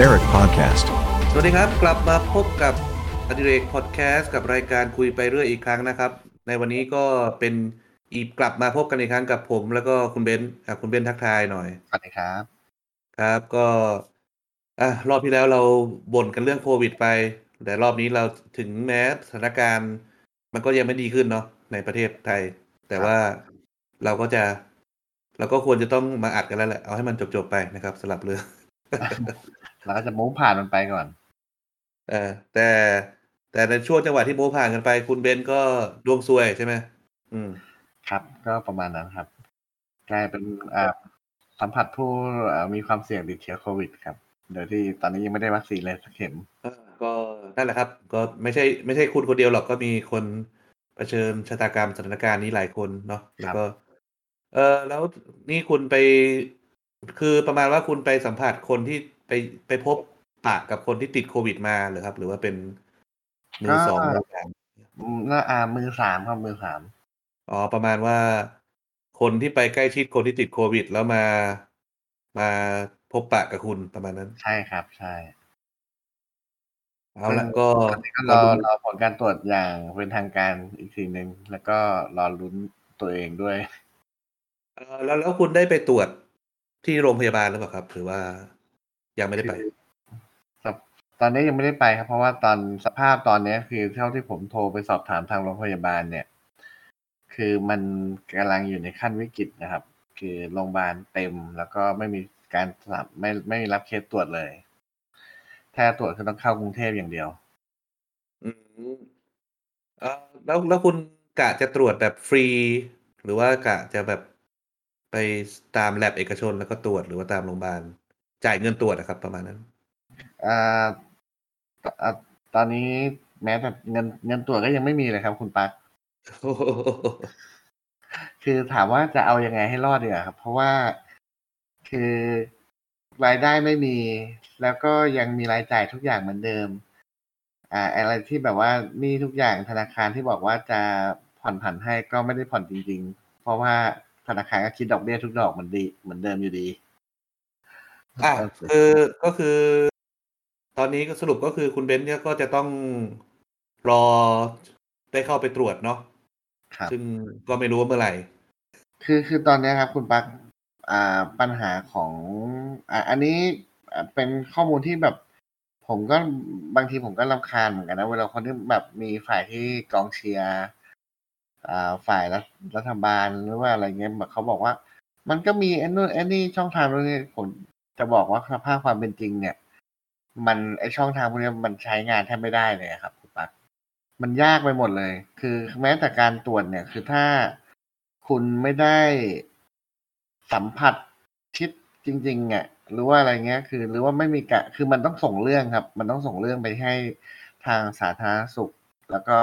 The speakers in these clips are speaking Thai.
Derek Podcast สวัสดีครับกลับมาพบกับอดิเรกพอดแคสต์กับรายการคุยไปเรื่อยอีกครั้งนะครับในวันนี้ก็เป็นอีกกลับมาพบกันอีกครั้งกับผมแล้วก็คุณเบนซ์ครับคุณเบนซ์ทักทายหน่อยสวัสดีครับครับก็รอบที่แล้วเราบ่นกันเรื่องโควิดไปแต่รอบนี้เราถึงแม้สถานการณ์มันก็ยังไม่ดีขึ้นเนาะในประเทศไทยแต่ว่าเราก็ควรจะต้องมาอัดกันแล้วแหละเอาให้มันจบๆไปนะครับสลับเรื่องเราก็จะโม้ผ่านมันไปก่อนแต่ในช่วงจังหวะที่โม้ผ่านกันไปคุณเบนก็ดวงซวยใช่ไหมครับก็ประมาณนั้นครับกลายเป็นสัมผัสผู้มีความเสี่ยงติดเชื้อโควิดครับโดยที่ตอนนี้ยังไม่ได้วัคซีนเลยสักเข็มก็นั่นแหละครับก็ไม่ใช่คุณคนเดียวหรอกก็มีคนเผชิญชะตากรรมสถานการณ์นี้หลายคนเนาะแล้วก็แล้วนี่คุณไปคือประมาณว่าคุณไปสัมผัสคนที่ไปพบปะกับคนที่ติดโควิดมาหรือครับหรือว่าเป็นมือสองมือสามมือสามครับมือสามอ๋อประมาณว่าคนที่ไปใกล้ชิดคนที่ติดโควิดแล้วมาพบปะกับคุณประมาณนั้นใช่ครับใช่เอาละก็รอผลการตรวจอย่างเป็นทางการอีกทีนึงแล้วก็รอลุ้นตัวเองด้วยแล้วคุณได้ไปตรวจที่โรงพยาบาลหรือเปล่าครับหรือว่ายังไม่ได้ไปครับตอนนี้ยังไม่ได้ไปครับเพราะว่าตอนสภาพตอนนี้คือเท่าที่ผมโทรไปสอบถามทางโรงพยาบาลเนี่ยคือมันกำลังอยู่ในขั้นวิกฤตนะครับคือโรงพยาบาลเต็มแล้วก็ไม่มีการไม่รับเคสตรวจเลยถ้าตรวจก็ต้องเข้ากรุงเทพอย่างเดียวแล้วคุณกะจะตรวจแบบฟรีหรือว่ากะจะแบบไปตามแลบเอกชนแล้วก็ตรวจหรือว่าตามโรงพยาบาลจ่ายเงินตรวจนะครับประมาณนั้นตอนนี้แม้แต่เงินตรวจก็ยังไม่มีเลยครับคุณปาร์ค คือถามว่าจะเอายังไงให้รอดดีครับเพราะว่าคือรายได้ไม่มีแล้วก็ยังมีรายจ่ายทุกอย่างเหมือนเดิมอะไรที่แบบว่านี่ทุกอย่างธนาคารที่บอกว่าจะผ่อนผันให้ก็ไม่ได้ผ่อนจริงๆเพราะว่าธนาคารก็คิดดอกเบี้ยทุกดอกมันดีเหมือนเดิมอยู่ดีก็คือตอนนี้ก็สรุปก็คือคุณเบนซ์เนี่ยก็จะต้องรอได้เข้าไปตรวจเนาะซึ่งก็ไม่รู้ว่าเมื่อไหร่คือตอนนี้ครับคุณปักปัญหาของอันนี้เป็นข้อมูลที่แบบผมก็บางทีผมก็รำคาญเหมือนกันนะเวลาคนที่แบบมีฝ่ายที่กองเชียร์ฝ่ายรัฐบาลหรือว่าอะไรเงี้ยแบบเขาบอกว่ามันก็มีไอ้นี่ช่องทางตรงนี้ผมจะบอกว่าสภาพความเป็นจริงเนี่ยมันไอช่องทางพวกนี้มันใช้งานแทบไม่ได้เลยครับคุณปักมันยากไปหมดเลยคือแม้แต่การตรวจเนี่ยคือถ้าคุณไม่ได้สัมผัสชิดจริงๆอ่ะหรือว่าอะไรเงี้ยคือหรือว่าไม่มีกะคือมันต้องส่งเรื่องครับมันต้องส่งเรื่องไปให้ทางสาธารณสุขแล้วก็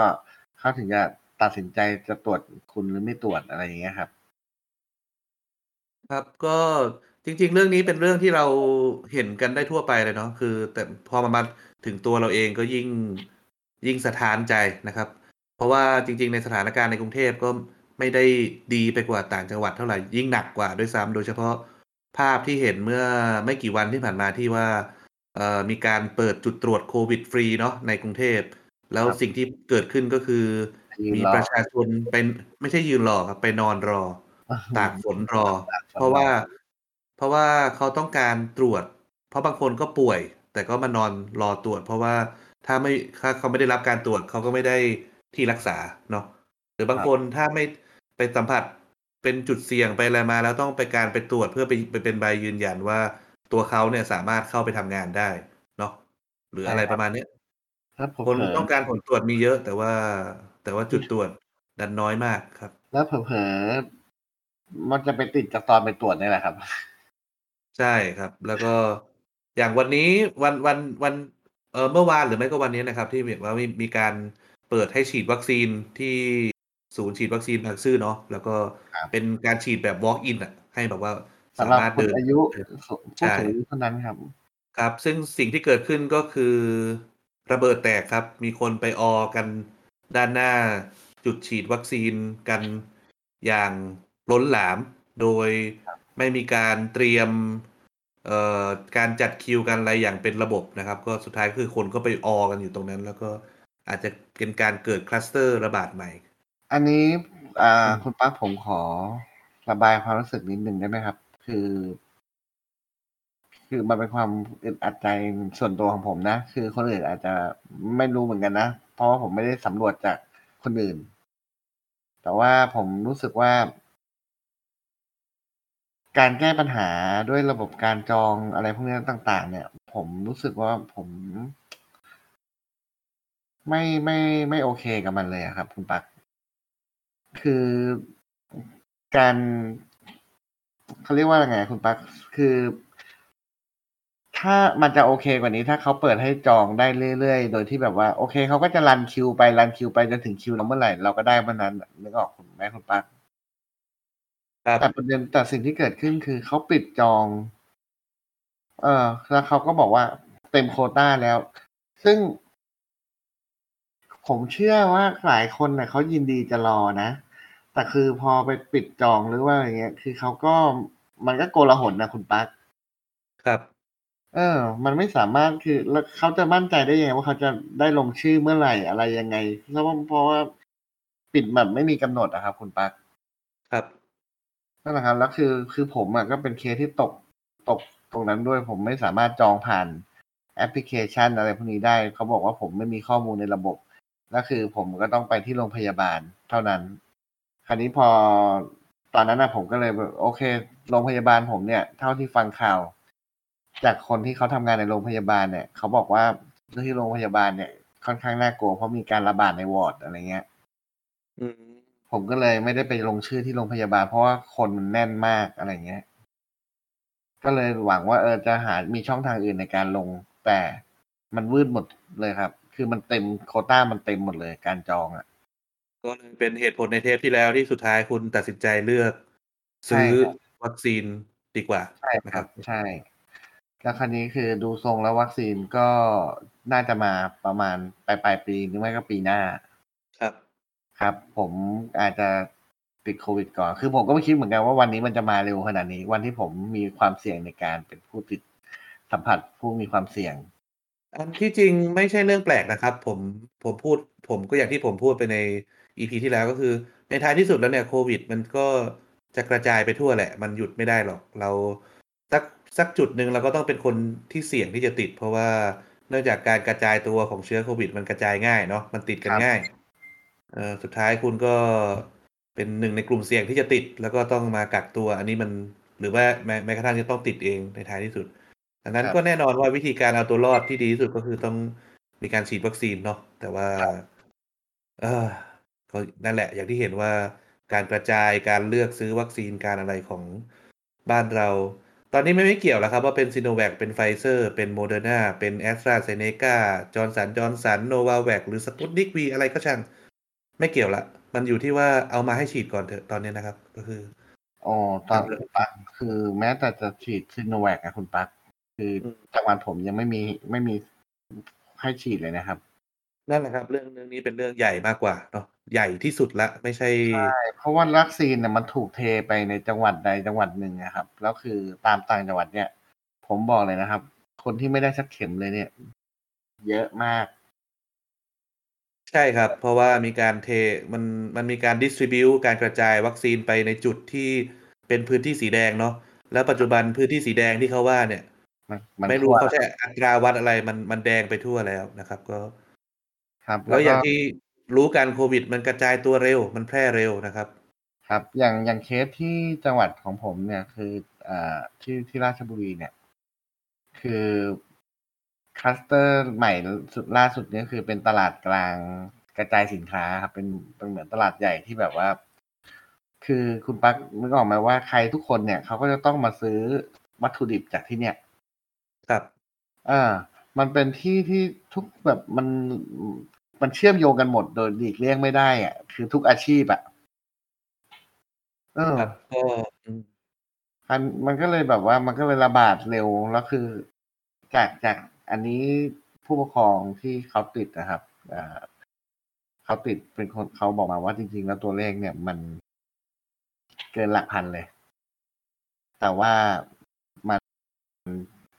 เขาถึงจะตัดสินใจจะตรวจคุณหรือไม่ตรวจอะไรอย่างเงี้ยครับก็จริงๆเรื่องนี้เป็นเรื่องที่เราเห็นกันได้ทั่วไปเลยเนาะคือแต่พอมาถึงตัวเราเองก็ยิ่งสะท้านใจนะครับเพราะว่าจริงๆในสถานการณ์ในกรุงเทพก็ไม่ได้ดีไปกว่าต่างจังหวัดเท่าไหร่ยิ่งหนักกว่าด้วยซ้ำโดยเฉพาะภาพที่เห็นเมื่อไม่กี่วันที่ผ่านมาที่ว่ามีการเปิดจุดตรวจโควิดฟรีเนาะในกรุงเทพแล้วสิ่งที่เกิดขึ้นก็คือมีประชาชนไปไม่ใช่ยืนรอครับไปนอนรอตากฝนรอเพราะว่าเขาต้องการตรวจเพราะบางคนก็ป่วยแต่ก็มานอนรอตรวจเพราะว่าถ้าเขาไม่ได้รับการตรวจเขาก็ไม่ได้ที่รักษาเนาะหรือบางคนถ้าไม่ไปสัมผัสเป็นจุดเสี่ยงไปอะไรมาแล้วต้องไปตรวจเพื่อไปเป็นใบยืนยันว่าตัวเขาเนี่ยสามารถเข้าไปทำงานได้เนาะหรืออะไรประมาณนี้คนต้องการผลตรวจมีเยอะแต่ว่าจุดตรวจดันน้อยมากครับแล้วเผลอๆมันจะไปติดจากตอนไปตรวจนี่แหละครับใช่ครับแล้วก็อย่างวันนี้วันเมื่อวานหรือไม่ก็วันนี้นะครับที่แบบว่ามีการเปิดให้ฉีดวัคซีนที่ศูนย์ฉีดวัคซีนบางซื่อเนาะแล้วก็เป็นการฉีดแบบ walk in อ่ะให้แบบว่าสามารถเดินอายุใช่เท่านั้นครับครับซึ่งสิ่งที่เกิดขึ้นก็คือระเบิดแตกครับมีคนไปออกันด้านหน้าจุดฉีดวัคซีนกันอย่างล้นหลามโดยไม่มีการเตรียม การจัดคิวกันอะไรอย่างเป็นระบบนะครับก็สุดท้ายคือคนก็ไปออกันอยู่ตรงนั้นแล้วก็อาจจะเป็นการเกิดคลัสเตอร์ระบาดใหม่อันนี้คุณป้าผมขอระบายความรู้สึกนิดนึงได้ไหมครับคือมันเป็นความอึดอัดใจส่วนตัวของผมนะคือคนอื่นอาจจะไม่รู้เหมือนกันนะเพราะว่าผมไม่ได้สำรวจจากคนอื่นแต่ว่าผมรู้สึกว่าการแก้ปัญหาด้วยระบบการจองอะไรพวกนี้ต่างๆเนี่ยผมรู้สึกว่าผมไม่โอเคกับมันเลยครับคุณปักคือการเขาเรียกว่าไงคุณปักคือถ้ามันจะโอเคกว่านี้ถ้าเขาเปิดให้จองได้เรื่อยๆโดยที่แบบว่าโอเคเขาก็จะรันคิวไปจนถึงคิวเราเมื่อไหร่เราก็ได้เมื่อนั้นนึกออกไหมคุณปักแต่ประเด็นแต่สิ่งที่เกิดขึ้นคือเขาปิดจองแล้วเขาก็บอกว่าเต็มโควต้าแล้วซึ่งผมเชื่อว่าหลายคนน่ะเขายินดีจะรอนะแต่คือพอไปปิดจองหรือว่าอย่างเงี้ยคือเขาก็มันก็โกลาหลนะคุณปักครับมันไม่สามารถคือแล้วเขาจะมั่นใจได้ยังไงว่าเขาจะได้ลงชื่อเมื่อไหร่อะไรยังไงเพราะว่าปิดแบบไม่มีกำหนดนะครับคุณปักครับนั่นแหละครับแล้วคือผมอ่ะก็เป็นเคสที่ตกตรงนั้นด้วยผมไม่สามารถจองผ่านแอปพลิเคชันอะไรพวกนี้ได้เขาบอกว่าผมไม่มีข้อมูลในระบบแล้วคือผมก็ต้องไปที่โรงพยาบาลเท่านั้นคราวนี้พอตอนนั้นนะผมก็เลยโอเคโรงพยาบาลผมเนี่ยเท่าที่ฟังข่าวจากคนที่เขาทำงานในโรงพยาบาลเนี่ยเขาบอกว่าที่โรงพยาบาลเนี่ยค่อนข้างน่ากลัวเพราะมีการระบาดในวอร์ดอะไรเงี้ยผมก็เลยไม่ได้ไปลงชื่อที่โรงพยาบาลเพราะว่าคนมันแน่นมากอะไรเงี้ยก็เลยหวังว่าจะหามีช่องทางอื่นในการลงแต่มันวืดหมดเลยครับคือมันเต็มโควต้ามันเต็มหมดเลยการจองอ่ะก็เลยเป็นเหตุผลในเทปที่แล้วที่สุดท้ายคุณตัดสินใจเลือกซื้อวัคซีนดีกว่าใช่นะครับใช่แล้วคราวนี้คือดูทรงแล้ววัคซีนก็น่าจะมาประมาณปลายปีหรือไม่ก็ปีหน้าครับผมอาจจะติดโควิดก่อนคือผมก็ไม่คิดเหมือนกันว่าวันนี้มันจะมาเร็วขนาดนี้วันที่ผมมีความเสี่ยงในการเป็นผู้ติดสัมผัสผู้มีความเสี่ยงอันที่จริงไม่ใช่เรื่องแปลกนะครับผมก็อย่างที่ผมพูดไปใน EP ที่แล้วก็คือในท้ายที่สุดแล้วเนี่ยโควิดมันก็จะกระจายไปทั่วแหละมันหยุดไม่ได้หรอกเราสักจุดนึงเราก็ต้องเป็นคนที่เสี่ยงที่จะติดเพราะว่าเนื่องจากการกระจายตัวของเชื้อโควิดมันกระจายง่ายเนาะมันติดกันง่ายสุดท้ายคุณก็เป็นหนึ่งในกลุ่มเสี่ยงที่จะติดแล้วก็ต้องมากักตัวอันนี้มันหรือว่าแม้กระทั่งจะต้องติดเองในท้ายที่สุดดังนั้นก็แน่นอนว่าวิธีการเอาตัวรอดที่ดีที่สุดก็คือต้องมีการฉีดวัคซีนเนาะแต่ว่าก็นั่นแหละอย่างที่เห็นว่าการกระจายการเลือกซื้อวัคซีนการอะไรของบ้านเราตอนนี้ไม่เกี่ยวแล้วครับว่าเป็นซิโนแวคเป็นไฟเซอร์เป็นโมเดอร์นาเป็นแอสตราเซเนกาจอห์นสันโนวาแวคหรือสปุตนิกวีอะไรก็ช่างไม่เกี่ยวละมันอยู่ที่ว่าเอามาให้ฉีดก่อนเถอะตอนนี้นะครับก็คือตอนคุณปักคือแม้แต่จะฉีดซิโนแวคอะคุณปักคือจังหวัดผมยังไม่มีให้ฉีดเลยนะครับนั่นแหละครับเรื่องนี้เป็นเรื่องใหญ่มากกว่าเนาะใหญ่ที่สุดละไม่ใช่เพราะว่าวัคซีนเนี่ยมันถูกเทไปในจังหวัดใดจังหวัดหนึ่งนะครับแล้วคือตามต่างจังหวัดเนี่ยผมบอกเลยนะครับคนที่ไม่ได้สักเข็มเลยเนี่ยเยอะมากใช่ครับเพราะว่ามีการเทมันมีการดิสทริบิวต์การกระจายวัคซีนไปในจุดที่เป็นพื้นที่สีแดงเนาะแล้วปัจจุบันพื้นที่สีแดงที่เขาว่าเนี่ยไม่รู้เขาใช้อัตราวัดอะไรมันแดงไปทั่วแล้วนะครับก็ครับแล้วอย่างที่รู้การโควิดมันกระจายตัวเร็วมันแพร่เร็วนะครับครับอย่างเคสที่จังหวัดของผมเนี่ยคือที่ราชบุรีเนี่ยคือคลัสเตอร์ใหม่สุดล่าสุดเนี่ยคือเป็นตลาดกลางกระจายสินค้าครับเป็นเหมือนตลาดใหญ่ที่แบบว่าคือคุณปักนึกออกไหมว่าใครทุกคนเนี่ยเขาก็จะต้องมาซื้อวัตถุดิบจากที่เนี่ยครับมันเป็นที่ที่ทุกแบบมันเชื่อมโยงกันหมดโดยหลีกเลี่ยงไม่ได้อ่ะคือทุกอาชีพอ่ะครับมันก็เลยแบบว่ามันก็เลยระบาดเร็วแล้วคือจากอันนี้ผู้ปกครองที่เขาติดนะครับเขาติดเป็นคนเขาบอกมาว่าจริงๆแล้วตัวเลขเนี่ยมันเกินหลักพันเลยแต่ว่ามัน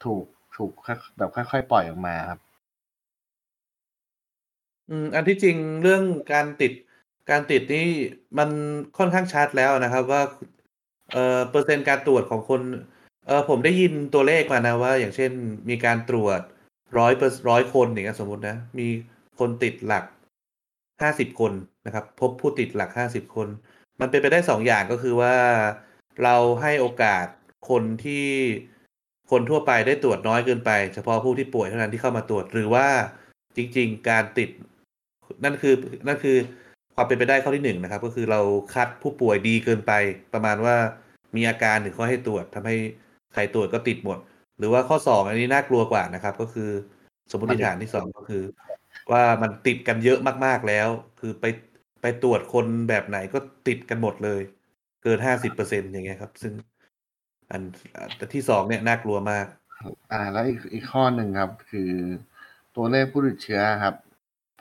ถูกแบบค่อยๆปล่อยออกมาครับอันที่จริงเรื่องการติดนี่มันค่อนข้างชัดแล้วนะครับว่าเปอร์เซ็นต์การตรวจของคนผมได้ยินตัวเลขมานะว่าอย่างเช่นมีการตรวจ100คนอย่างเงี้ยสมมุตินะมีคนติดหลัก50คนนะครับพบผู้ติดหลัก50คนมันเป็นไปได้2อย่างก็คือว่าเราให้โอกาสคนทั่วไปได้ตรวจน้อยเกินไปเฉพาะผู้ที่ป่วยเท่านั้นที่เข้ามาตรวจหรือว่าจริงๆการติดนั่นคือความเป็นไปได้ข้อที่1นะครับก็คือเราคัดผู้ป่วยดีเกินไปประมาณว่ามีอาการถึงข้อให้ตรวจทำให้ใครตรวจก็ติดหมดหรือว่าข้อ2อันนี้น่ากลัวกว่านะครับก็คือสมมติฐานที่2ก็คือว่ามันติดกันเยอะมากๆแล้วคือไปตรวจคนแบบไหนก็ติดกันหมดเลยเกิน 50% อย่างเงี้ยครับซึ่งอันที่2เนี่ยน่ากลัวมากแล้วอีกข้อหนึ่งครับคือตัวเลขผู้ติดเชื้อครับ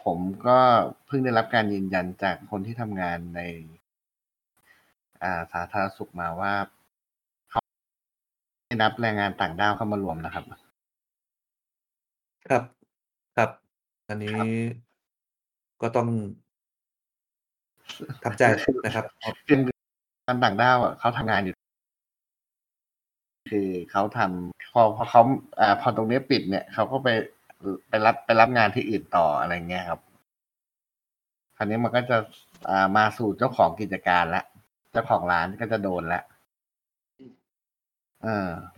ผมก็เพิ่งได้รับการยืนยันจากคนที่ทำงานในสาธารณสุขมาว่าเขาไม่นับแรงงานต่างด้าวเข้ามารวมนะครับครับครับอันนี้ก็ต้องทำใจนะครับแรงงานต่างด้าวเขาทำงานอยู่คือเขาทำพอเขาพอตรงนี้ปิดเนี่ยเขาก็ไปรับงานที่อื่นต่ออะไรเงี้ยครับคราวนี้มันก็จะมาสู่เจ้าของกิจการละเจ้าของร้านก็จะโดนละ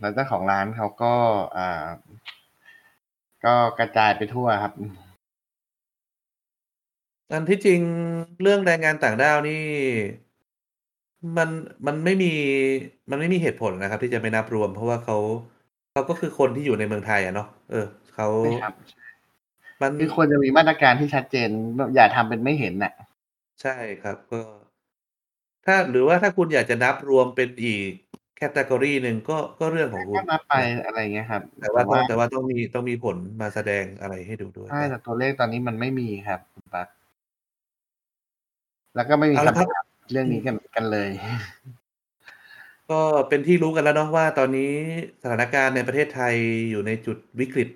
แล้วเจ้าของร้านเขาก็กระจายไปทั่วครับอันที่จริงเรื่องแรงงานต่างด้าวนี่มันไม่มีเหตุผลนะครับที่จะไม่นับรวมเพราะว่าเขาก็คือคนที่อยู่ในเมืองไทยอ่ะเนาะเขามันควรจะมีมาตรการที่ชัดเจนอย่าทำเป็นไม่เห็นน่ะใช่ครับก็ถ้าหรือว่าถ้าคุณอยากจะนับรวมเป็นอีกแคตตากรีนึงก็เรื่องของคุณก็นับไปอะไรเงี้ยครับแต่ว่าต้องมีผลมาแสดงอะไรให้ดูด้วยใช่แต่ตัวเลขตอนนี้มันไม่มีครับปั๊บแล้วก็ไม่มีครับเรื่องนี้กันเลยก็เป็นที่รู้กันแล้วเนาะว่าตอนนี้สถานการณ์ในประเทศไทยอยู่ในจุดวิกฤต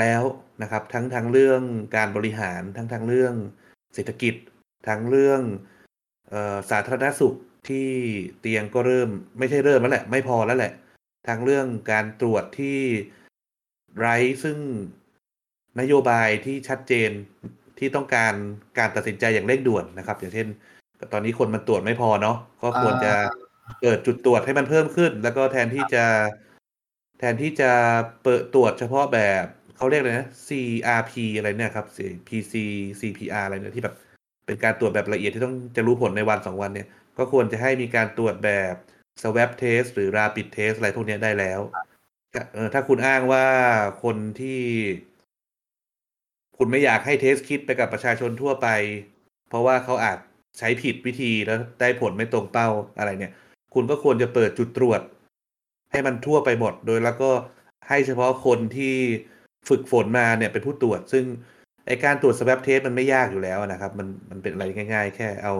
แล้วนะครับทั้งเรื่องการบริหารทั้งเรื่องเศรษฐกิจทั้งเรื่องสาธารณสุขที่เตียงก็เริ่มไม่ใช่เริ่มแล้วแหละไม่พอแล้วแหละทั้งเรื่องการตรวจที่ไร้ซึ่งนโยบายที่ชัดเจนที่ต้องการการตัดสินใจอย่างเร่งด่วนนะครับอย่างเช่นตอนนี้คนมันตรวจไม่พอเนาะก็ควรจะเปิดจุดตรวจให้มันเพิ่มขึ้นแล้วก็แทนที่จะเปิดตรวจเฉพาะแบบเขาเรียกอะไรนะ CRP อะไรเนี่ยครับ PC CPR อะไรเนี่ยที่แบบเป็นการตรวจแบบละเอียดที่ต้องจะรู้ผลในวัน2วันเนี่ยก็ควรจะให้มีการตรวจแบบ Swab Test หรือ Rapid Test อะไรพวกนี้ได้แล้วถ้าคุณอ้างว่าคนที่คุณไม่อยากให้เทสคิดไปกับประชาชนทั่วไปเพราะว่าเขาอาจใช้ผิดวิธีแล้วได้ผลไม่ตรงเป้าอะไรเนี่ยคุณก็ควรจะเปิดจุดตรวจให้มันทั่วไปหมดโดยแล้วก็ให้เฉพาะคนที่ฝึกฝนมาเนี่ยเป็นผู้ตรวจซึ่งไอการตรวจ Swab Test มันไม่ยากอยู่แล้วนะครับมันเป็นอะไรง่ายๆแค่เอา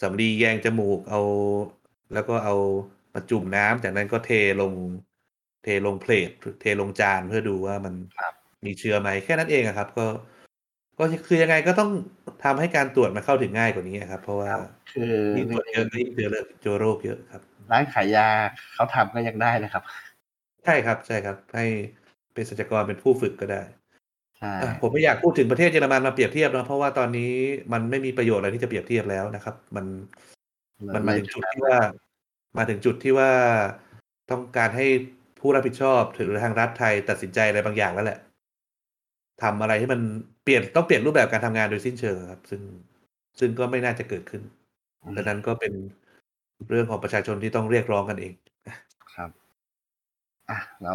สำลีแยงจมูกเอาแล้วก็เอามาจุ่มน้ำจากนั้นก็เทลงเพลทเทลงจานเพื่อดูว่ามันมีเชื้อไหมแค่นั้นเองครับก็คือยังไงก็ต้องทำให้การตรวจมันเข้าถึงง่ายกว่านี้ครับเพราะว่ายิ่งตรวจเยอะก็ยิ่งเจอโรคเยอะครับร้านขายยาเขาทำก็ยังได้นะครับใช่ครับให้เป็นเภสัชกรเป็นผู้ฝึกก็ได้ผมไม่อยากพูดถึงประเทศเยอรมันมาเปรียบเทียบนะเพราะว่าตอนนี้มันไม่มีประโยชน์อะไรที่จะเปรียบเทียบแล้วนะครับมันมาถึงจุดที่ว่าต้องการให้ผู้รับผิดชอบหรือทางรัฐไทยตัดสินใจอะไรบางอย่างแล้วแหละทำอะไรให้มันต้องเปลี่ยนรูปแบบการทำงานโดยสิ้นเชิงครับซึ่งก็ไม่น่าจะเกิดขึ้นดังนั้นก็เป็นเรื่องของประชาชนที่ต้องเรียกร้องกันเองครับเรา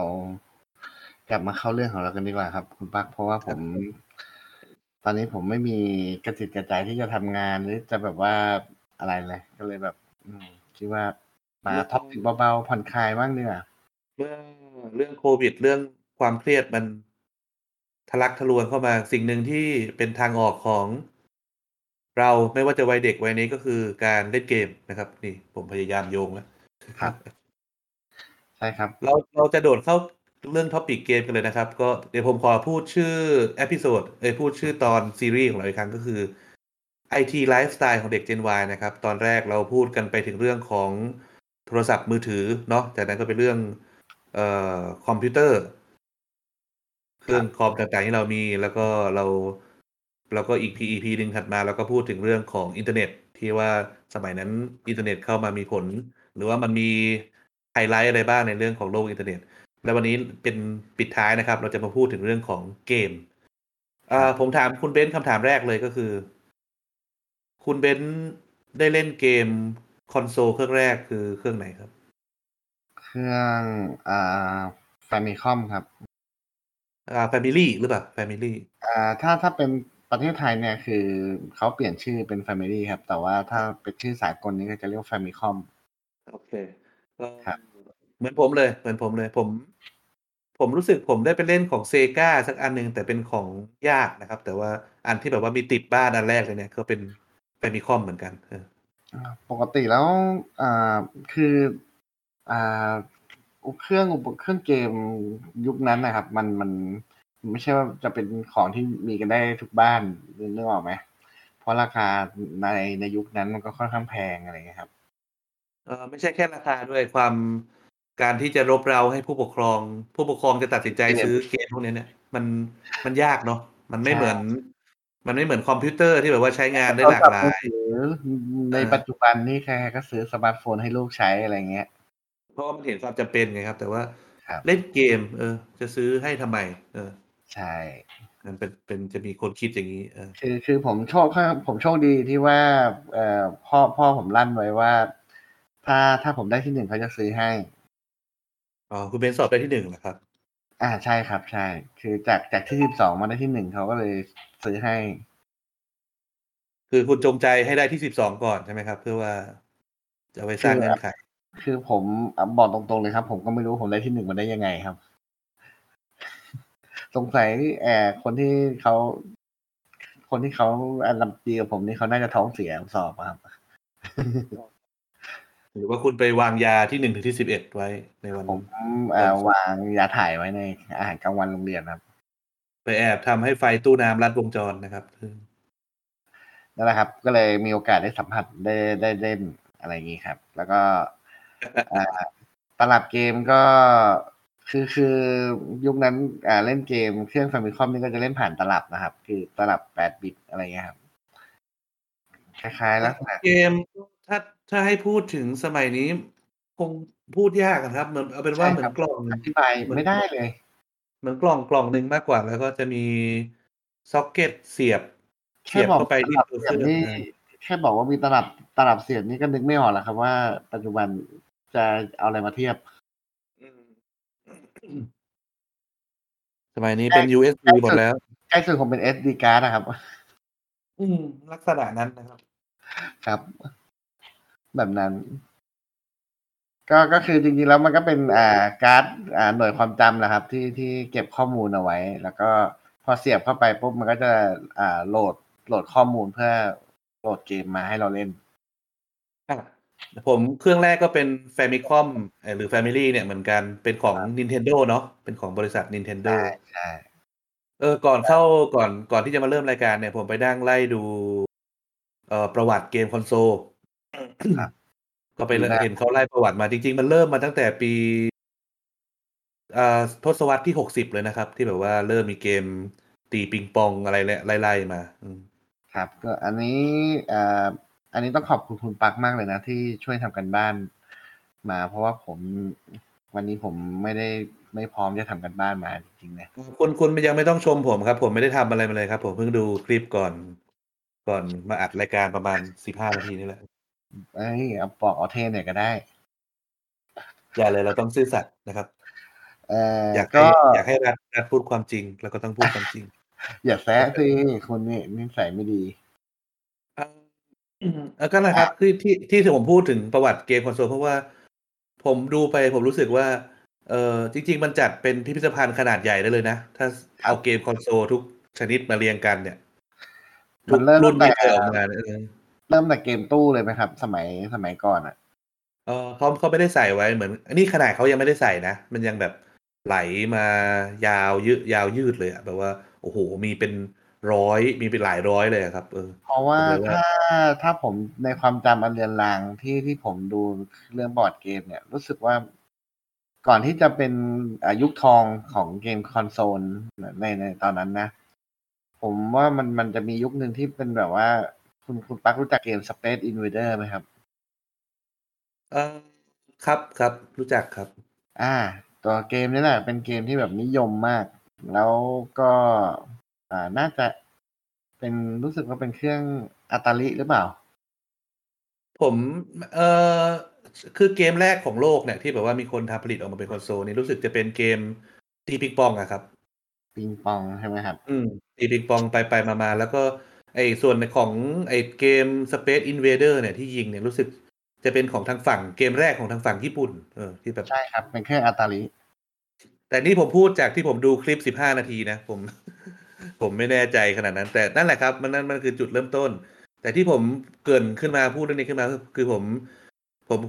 กลับมาเข้าเรื่องของเรากันดีกว่าครับคุณปักเพราะว่าผมตอนนี้ผมไม่มีกระติดกระใจที่จะทำงานหรือจะแบบว่าอะไรเลยก็เลยแบบคิดว่ามาท็อปเบาๆผ่อนคลายบ้างดีกว่าเรื่องโควิดเรื่องความเครียดมันทะลักทะลวงเข้ามาสิ่งหนึ่งที่เป็นทางออกของเราไม่ว่าจะวัยเด็กวัยนี้ก็คือการเล่นเกมนะครับนี่ผมพยายามโยงแล้วครับ ใช่ครับเราจะโดดเข้าเรื่องท็อปิกเกมกันเลยนะครับก็เดี๋ยวผมขอพูดชื่อเอพิโซดพูดชื่อตอนซีรีส์ของเราอีกครั้งก็คือ IT Lifestyle ของเด็ก Gen Y นะครับตอนแรกเราพูดกันไปถึงเรื่องของโทรศัพท์มือถือเนาะจากนั้นก็เป็นเรื่องคอมพิวเตอร์เครื่องคอมต่างๆที่เรามีแล้วก็เราก็อีก EP นึงถัดมาเราก็พูดถึงเรื่องของอินเทอร์เน็ตที่ว่าสมัยนั้นอินเทอร์เน็ตเข้ามามีผลหรือว่ามันมีไฮไลท์อะไรบ้างในเรื่องของโลกอินเทอร์เน็ตแล้ววันนี้เป็นปิดท้ายนะครับเราจะมาพูดถึงเรื่องของเกมผมถามคุณเบนซ์คำถามแรกเลยก็คือคุณเบนซ์ได้เล่นเกมคอนโซลเครื่องแรกคือเครื่องไหนครับเครื่องFamicom ครับFamily หรือเปล่า Family ถ้าเป็นประเทศไทยเนี่ยคือเขาเปลี่ยนชื่อเป็น Family ครับแต่ว่าถ้าเป็นชื่อสากลนี้ก็จะเรียก Famicom โอเคครับเหมือนผมเลยผมรู้สึกผมได้ไปเล่นของ Sega สักอันนึงแต่เป็นของยากนะครับแต่ว่าอันที่แบบว่ามีติดบ้านอันแรกเลยเนี่ยก็เป็น Famicom เหมือนกันปกติแล้วคือเครื่องเกมยุคนั้นนะครับมันไม่ใช่ว่าจะเป็นของที่มีกันได้ทุกบ้านนึกออกไหมเพราะราคาในยุคนั้นมันก็ค่อนข้างแพงอะไรเงี้ยครับไม่ใช่แค่ราคาด้วยความการที่จะรบเร้าให้ผู้ปกครองจะตัดสินใจซื้อเกมพวกนี้เนี่ยมันยากเนาะมันไม่เหมือนคอมพิวเตอร์ที่แบบว่าใช้งานได้หลากหลายในปัจจุบันนี่ใครๆก็ซื้อสมาร์ทโฟนให้ลูกใช้อะไรเงี้ยเพราะว่ามันเห็นความจำเป็นไงครับแต่ว่าเล่นเกมจะซื้อให้ทำไมใช่มันเป็นจะมีคนคิดอย่างนี้คือผมโชคดีที่ว่าพ่อผมลั่นไว้ว่าถ้าผมได้ที่หนึ่งเขาจะซื้อให้อ๋อคุณเบนสอบได้ที่หนึ่งเหรอครับใช่ครับใช่คือจากที่12มาได้ที่หนึ่งเขาก็เลยซื้อให้คือคุณจงใจให้ได้ที่12ก่อนใช่ไหมครับเพื่อว่าจะไปสร้างเงื่อนไขคือผมบอกตรงๆเลยครับผมก็ไม่รู้ผมได้ที่1มาได้ยังไงครับสงสัยคนที่เขาอันลำดีกับผมนี่เขาน่าจะท้องเสียสอบครับหรือว่าคุณไปวางยาที่1ถึงที่11ไว้ในวันผมวางยาถ่ายไว้ในอาหารกลางวันโรงเรียนครับไปแอบทำให้ไฟตู้น้ำลัดวงจรนะครับนั่นแหละครับก็เลยมีโอกาสได้สัมผัสได้เล่นอะไรอย่างนี้ครับแล้วก็ตลับเกมก็คือยุคนั้นเล่นเกมเครื่อง Famicom นี่ก็จะเล่นผ่านตลับนะครับคือตลับ8บิตอะไรเงี้ยครับคล้ายๆลักษณะเกมถ้าให้พูดถึงสมัยนี้คงพูดยากครับเหมือนเอาเป็นว่าเหมือนกล่องอธิบายไม่ได้เลยเหมือนกล่องนึงมากกว่าแล้วก็จะมีซ็อกเก็ตเสียบเข้าไปที่ตัวเครื่องแค่บอกว่ามีตลับเสียบนี่ก็นึกไม่ออกแล้วครับว่าปัจจุบันจะเอาอะไรมาเทียบสมัยนี้เป็น USB หมดแล้วใกล้สุดคงเป็น SD card นะครับลักษณะนั้นนะครับครับแบบนั้นก็คือจริงๆแล้วมันก็เป็นการ์ดหน่วยความจำนะครับที่เก็บข้อมูลเอาไว้แล้วก็พอเสียบเข้าไปปุ๊บมันก็จะโหลดข้อมูลเพื่อโหลดเกมมาให้เราเล่นผมเครื่องแรกก็เป็น Famicom หรือ Family เนี่ยเหมือนกันเป็นของ Nintendo เนาะเป็นของบริษัท Nintendo ใช่ก่อนที่จะมาเริ่มรายการเนี่ยผมไปนั่งไล่ดูประวัติเกมคอนโซลก็ไปเห็นเขาไล่ประวัติมาจริงๆมันเริ่มมาตั้งแต่ปีทศวรรษที่60เลยนะครับที่แบบว่าเริ่มมีเกมตีปิงปองอะไรไล่ๆมาครับก็อันนี้ต้องขอบคุณคุณปักมากเลยนะที่ช่วยทำกันบ้านมาเพราะว่าผมวันนี้ผมไม่พร้อมจะทำกันบ้านมาจริงๆนะคุณยังไม่ต้องชมผมครับผมไม่ได้ทำอะไรมาเลยครับผมเพิ่งดูคลิปก่อนมาอัดรายการประมาณ15นาทีนี่แหละเอาปอกเอาเทนหน่อยก็ได้อย่าเลยเราต้องซื่อสัตย์นะครับอยากให้รัฐพูดความจริงแล้วก็ต้องพูดความจริงอย่าแซะสิคนนี้นิสัยไม่ดีก็นะครับคือที่ผมพูดถึงประวัติเกมคอนโซลเพราะว่าผมดูไปผมรู้สึกว่าจริงๆมันจัดเป็นพิพิธภัณฑ์ขนาดใหญ่ได้เลยนะถ้าเอาเกมคอนโซลทุกชนิดมาเรียงกันเนี่ยมันเริ่มแต่เกมตู้เลยไหมครับสมัยก่อนอ่ะ เขาไม่ได้ใส่ไว้เหมือนอันนี้ขนาดเขายังไม่ได้ใส่นะมันยังแบบไหลมายาวยืดเลยอ่ะแบบว่าโอ้โหมีเป็นร้อยมีเป็นหลายร้อยเลยครับเพราะว่าถ้าผมในความจำอันเลือนลางที่ผมดูเรื่องบอร์ดเกมเนี่ยรู้สึกว่าก่อนที่จะเป็นยุคทองของเกมคอนโซลในตอนนั้นนะผมว่ามันจะมียุคนึงที่เป็นแบบว่าคุณปักรู้จักเกม Space Invader ไหมครับครับครับรู้จักครับตัวเกมนี่แหละเป็นเกมที่แบบนิยมมากแล้วก็น่าจะเป็นรู้สึกว่าเป็นเครื่องAtariหรือเปล่าผมคือเกมแรกของโลกเนี่ยที่แบบว่ามีคนทำผลิตออกมาเป็นคอนโซลนี่รู้สึกจะเป็นเกมตีปิงปองอะครับปิงปองใช่ไหมครับตีปิงปองไปมาแล้วก็ไอ้ส่วนของไอ้เกม Space Invader เนี่ยที่ยิงเนี่ยรู้สึกจะเป็นของทางฝั่งเกมแรกของทางฝั่งญี่ปุ่นที่แบบใช่ครับเป็นแค่Atariแต่นี่ผมพูดจากที่ผมดูคลิป15นาทีนะผมไม่แน่ใจขนาดนั้นแต่นั่นแหละครับมันคือจุดเริ่มต้นแต่ที่ผมเกริ่นขึ้นมาพูดเรื่องนี้ขึ้นมาคือผม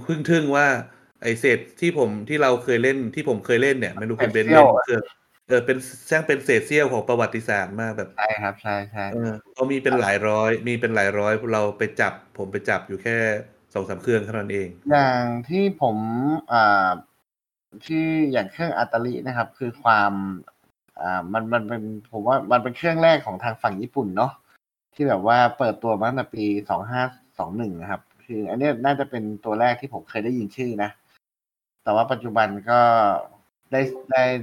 ครึ่งทึ่งว่าไอเศษที่เราเคยเล่นที่ผมเคยเล่นเนี่ยไม่รู้คุณเบนเล่นเป็นช่างเป็นเศษเสี้ยวของประวัติศาสตร์มากแบบใช่ครับใช่ใช่เขามีเป็นหลายร้อยเราไปจับผมไปจับอยู่แค่ 2-3 เครื่องเท่านั้นเองอย่างที่ผมที่อย่างเครื่องอัตตลินะครับคือความมันเป็นผมว่ามันเป็นเครื่องแรกของทางฝั่งญี่ปุ่นเนาะที่แบบว่าเปิดตัวมาตั้งแต่ปี2521นะครับคืออันนี้น่าจะเป็นตัวแรกที่ผมเคยได้ยินชื่อนะแต่ว่าปัจจุบันก็ไ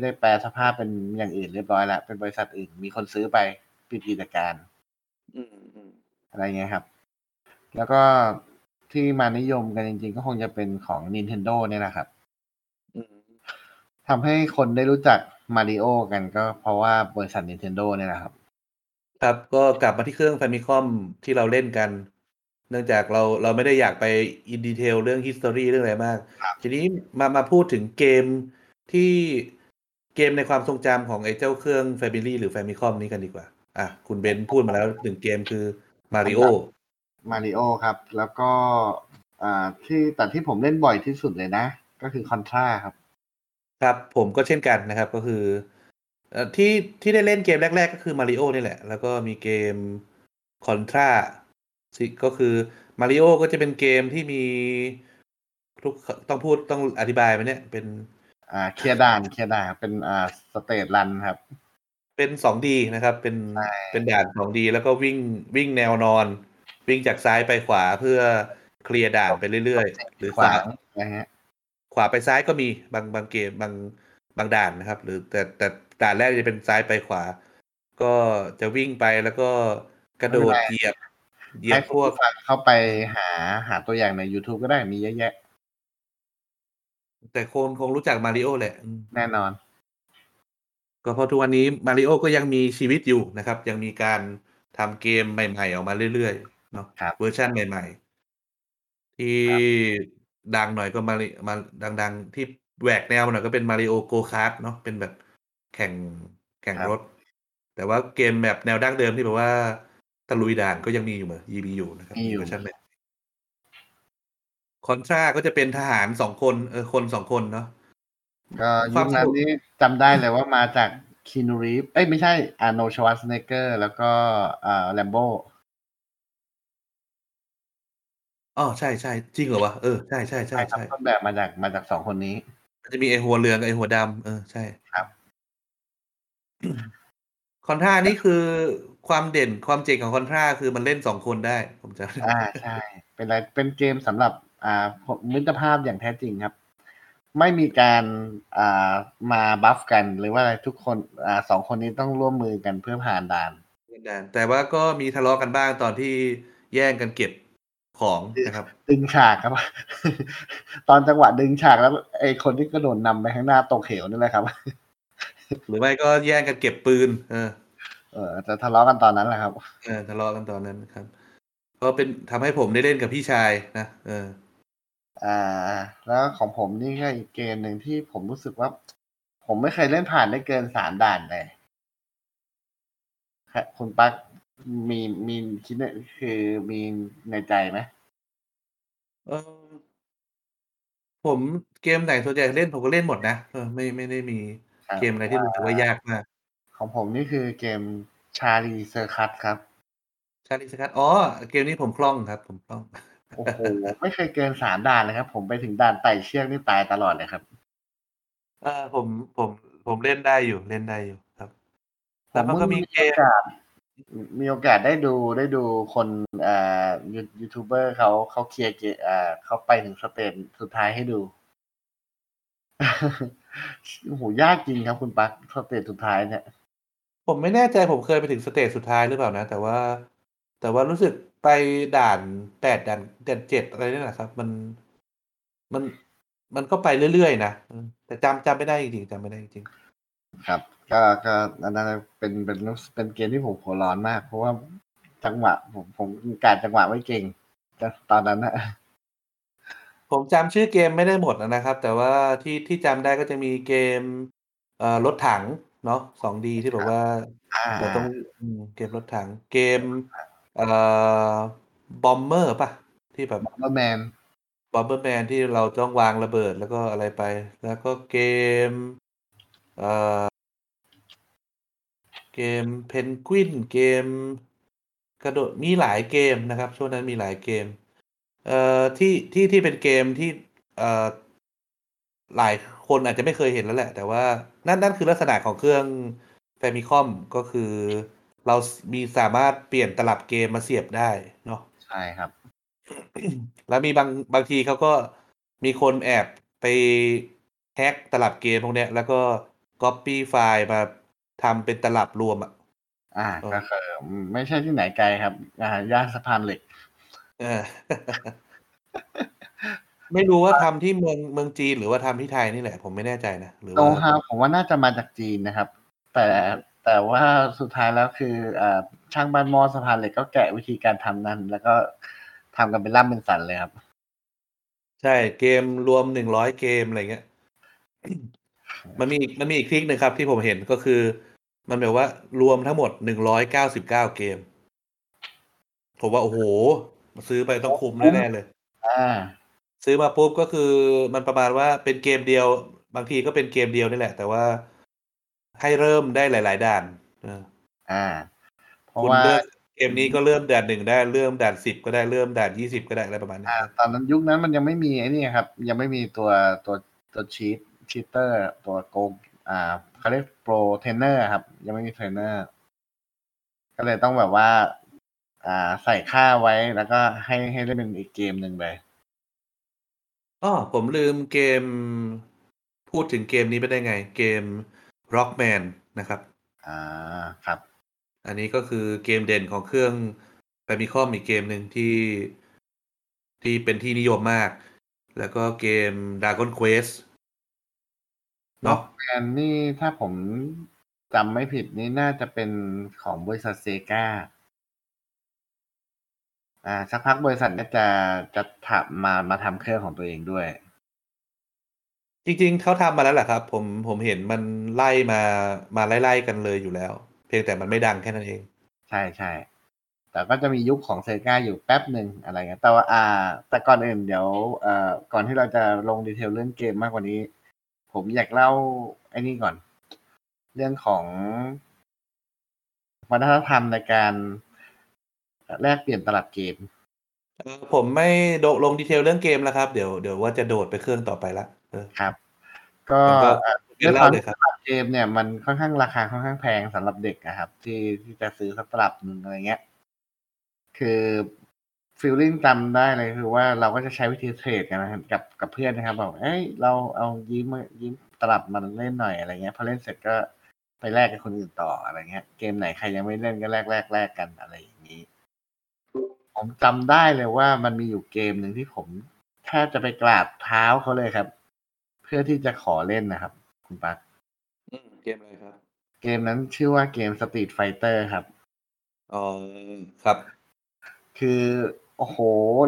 ด้แปลสภาพเป็นอย่างอื่นเรียบร้อยแล้วเป็นบริษัทอื่นมีคนซื้อไปปิดกิจการอะไรเงี้ยครับแล้วก็ที่มานิยมกันจริงๆก็คงจะเป็นของ Nintendo เนี่ยนะครับทำให้คนได้รู้จัก Mario กันก็เพราะว่าบริษัท Nintendo เนี่ยนะครับครับก็กลับมาที่เครื่อง Famicom ที่เราเล่นกันเนื่องจากเราไม่ได้อยากไปอินดีเทลเรื่อง history เรื่องอะไรมากทีนี้มาพูดถึงเกมที่เกมในความทรงจำของไอ้เจ้าเครื่อง Family หรือ Famicom นี้กันดีกว่าคุณเบนพูดมาแล้วถึงเกมคือ Mario ครับแล้วก็ที่ผมเล่นบ่อยที่สุดเลยนะก็คือ Contra ครับครับผมก็เช่นกันนะครับก็คือที่ได้เล่นเกมแรกๆก็คือ Mario นี่แหละแล้วก็มีเกม Contra ก็คือ Mario ก็จะเป็นเกมที่มีต้องอธิบายมั้ยเนี่ยเป็นเคลียร์ด่านเป็นสเตจรันครับเป็น 2D นะครับเป็นด่าน 2D แล้วก็วิ่งแนวนอนวิ่งจากซ้ายไปขวาเพื่อเคลียร์ด่านไปเรื่อยๆหรือขวานะฮะขวาไปซ้ายก็มีบางเกมบางด่านนะครับหรือแต่ด่านแรกจะเป็นซ้ายไปขวาก็จะวิ่งไปแล้วก็กระโดดเหยียบพวกเข้าไปหาตัวอย่างใน YouTube ก็ได้มีเยอะแยะแต่คนคงรู้จัก Mario แหละแน่นอนก็เพราะทุกวันนี้ Mario ก็ยังมีชีวิตอยู่นะครับยังมีการทำเกมใหม่ๆออกมาเรื่อยๆเนาะเวอร์ชั่นใหม่ๆที่ดังหน่อยก็มาดังๆที่แหวกแนวหน่อยก็เป็น Mario Go Kart เนาะเป็นแบบแข่งรถแต่ว่าเกมแบบแนวดั้งเดิมที่แบบว่าตะลุยด่านก็ยังมีอยู่เหมือน EB อยู่นะครับเวอร์ชันใหม่ Contra ก็จะเป็นทหาร2คนคน2คนเนาะก็ยุคนั้นนี่จำได้เลยว่ามาจากคีนูรีฟไม่ใช่อาร์โนลด์ ชวาร์ซเนกเกอร์แล้วก็แลมโบอ๋อใช่ใช่จริงเหรอวะใช่ใช่ใช่ใช่ต้นแบบมาจากสองคนนี้มันจะมีไอหัวเหลืองกับไอหัวดำใช่ครับ คอนทรานี่คือความเด่นความเจ๋งของคอนทราคือมันเล่นสองคนได้ผมจำใช่เป็นอะไรเป็นเกมสำหรับมิตรภาพอย่างแท้จริงครับไม่มีการมาบัฟกันหรือว่าอะไรทุกคนสองคนนี้ต้องร่วมมือกันเพื่อผ่านด่านแต่ว่าก็มีทะเลาะกันบ้างตอนที่แย่งกันเก็บของนะครับดึงฉากครับตอนจังหวะดึงฉากแล้วไอ้คนที่กระโดดนำไปข้างหน้าตกเหวนั่นแหละครับหรือไม่ก็แย่งกันเก็บปืนจะทะเลาะกันตอนนั้นแหละครับทะเลาะกันตอนนั้นครับก็เป็นทำให้ผมได้เล่นกับพี่ชายนะแล้วของผมนี่ก็อีกเกมหนึ่งที่ผมรู้สึกว่าผมไม่เคยเล่นผ่านได้เกิน3ด่านเลยคุณปักมีคิดคือมีในใจไหม ผมเกมไหนส่วนใหญ่เล่นผมก็เล่นหมดนะไม่ได้มีเกมอะไรที่รู้สึกว่ายากมากของผมนี่คือเกม Charlie Circus ครับ Charlie Circus อ๋อเกมนี้ผมคล่องครับผมคล่องโอ้โหไม่เคยเกิน3ด่านเลยครับผมไปถึงด่านไต่เชือกนี่ตายตลอดเลยครับผมเล่นได้อยู่ครับแล้วมันก็มีเกมมีโอกาสได้ดูคนยูทูบเบอร์เขาเคลียร์เขาไปถึงสเตจสุดท้ายให้ดูโอ้โหยากจริงครับคุณปั๊กสเตจสุดท้ายเนี่ยผมไม่แน่ใจผมเคยไปถึงสเตจสุดท้ายหรือเปล่านะแต่ว่ารู้สึกไปด่าน8ด่าน7อะไรนี่แหละครับมันก็ไปเรื่อยๆนะแต่จำไม่ได้จริงๆครับก็อันนั้นเป็นเกมที่ผมหัวร้อนมากเพราะว่าจังหวะผมการจังหวะไม่เก่งตอนนั้นนะผมจำชื่อเกมไม่ได้หมดนะครับแต่ว่าที่จำได้ก็จะมีเกมรถถังเนาะ 2D ที่บอกว่าเราต้องเกมรถถังเกมบอมเมอร์ป่ะที่แบบบอมเบอร์แมนที่เราต้องวางระเบิดแล้วก็อะไรไปแล้วก็เกมเพนกวินเกมกระโดดมีหลายเกมนะครับช่วงนั้นมีหลายเกมที่เป็นเกมที่หลายคนอาจจะไม่เคยเห็นแล้วแหละแต่ว่านั่นคือลักษณะของเครื่อง Famicom ก็คือเรามีสามารถเปลี่ยนตลับเกมมาเสียบได้เนาะใช่ครับ แล้วมีบางทีเขาก็มีคนแอบไปแฮกตลับเกมพวกเนี้ยแล้วก็ก๊อปปี้ไฟล์มาทำเป็นตลับรวมก็คือไม่ใช่ที่ไหนไกลครับย่านสะพานเหล็กไม่รู้ว่าทำที่เมืองจีนหรือว่าทำที่ไทยนี่แหละผมไม่แน่ใจนะหรือว่าผมว่าน่าจะมาจากจีนนะครับแต่ว่าสุดท้ายแล้วคือช่างบ้านมอสะพานเหล็กก็แกะวิธีการทำนั้นแล้วก็ทำกันเป็นล่ำเป็นสันเลยครับใช่เกมรวม100เกมอะไรเงี้ยมันมีอีกคลิกนึงครับที่ผมเห็นก็คือมันแปลว่ารวมทั้งหมด199เกมผมว่าโอ้โหซื้อไปต้องคุ้มแน่ๆเลยซื้อมาปุ๊บก็คือมันประมาณว่าเป็นเกมเดียวบางทีก็เป็นเกมเดียวนี่แหละแต่ว่าให้เริ่มได้หลายๆด่านเพราะว่าเกมนี้ก็เริ่มด่าน1ได้เริ่มด่าน10ก็ได้เริ่มด่าน20ก็ได้อะไรประมาณนี้ตอนนั้นยุคนั้นมันยังไม่มีไอ้นี่ครับยังไม่มีตัวชีเตอร์ตัวโกงเขาเรียกโปรเทรนเนอร์ครับยังไม่มีเทรนเนอร์ก็เลยต้องแบบว่าใส่ค่าไว้แล้วก็ให้ได้เป็นอีกเกมนึงไปผมลืมเกมพูดถึงเกมนี้ไปได้ไงเกม Rockman นะครับครับอันนี้ก็คือเกมเด่นของเครื่อง Famicom อีกเกมนึงที่เป็นที่นิยมมากแล้วก็เกม Dragon Questเนาะแบรนด์นี่ถ้าผมจำไม่ผิดนี่น่าจะเป็นของบริษัท Sega สักพักบริษัทก็จะถับมาทำเครื่องของตัวเองด้วยจริงๆเขาทำมาแล้วแหละครับผมเห็นมันไล่มาไล่ๆกันเลยอยู่แล้วเพียงแต่มันไม่ดังแค่นั้นเองใช่ๆแต่ก็จะมียุคของ Sega อยู่แป๊บนึงอะไรเงี้ยแต่ว่าแต่ก่อนอื่นเดี๋ยวก่อนที่เราจะลงดีเทลเรื่องเกมมากกว่านี้ผมอยากเล่าไอ้นี่ก่อนเรื่องของวัฒนธรรมในการแลกเปลี่ยนตลับเกมผมไม่ลงดีเทลเรื่องเกมแล้วครับเดี๋ยวว่าจะโดดไปเครื่องต่อไปละครับก็เรื่องของตลับเกมเนี่ยมันค่อนข้างราคาค่อนข้างแพงสำหรับเด็กนะครับที่จะซื้อสักตลับนึงอะไรเงี้ยคือฟีลลิ่งจำได้เลยคือว่าเราก็จะใช้วิธีเทรดกันนะครับกับเพื่อนนะครับบอกเอ้ยเราเอายืมตลับมันเล่นหน่อยอะไรเงี้ยพอเล่นเสร็จก็ไปแลกกับคนอื่นต่ออะไรเงี้ยเกมไหนใครยังไม่เล่นก็แลกกันอะไรอย่างนี้ผมจำได้เลยว่ามันมีอยู่เกมหนึ่งที่ผมแทบจะไปกราบเท้าเขาเลยครับเพื่อที่จะขอเล่นนะครับคุณปั๊กเกมอะไรครับเกมนั้นชื่อว่าเกม Street Fighter ครับอ๋อครับคือโอ้โห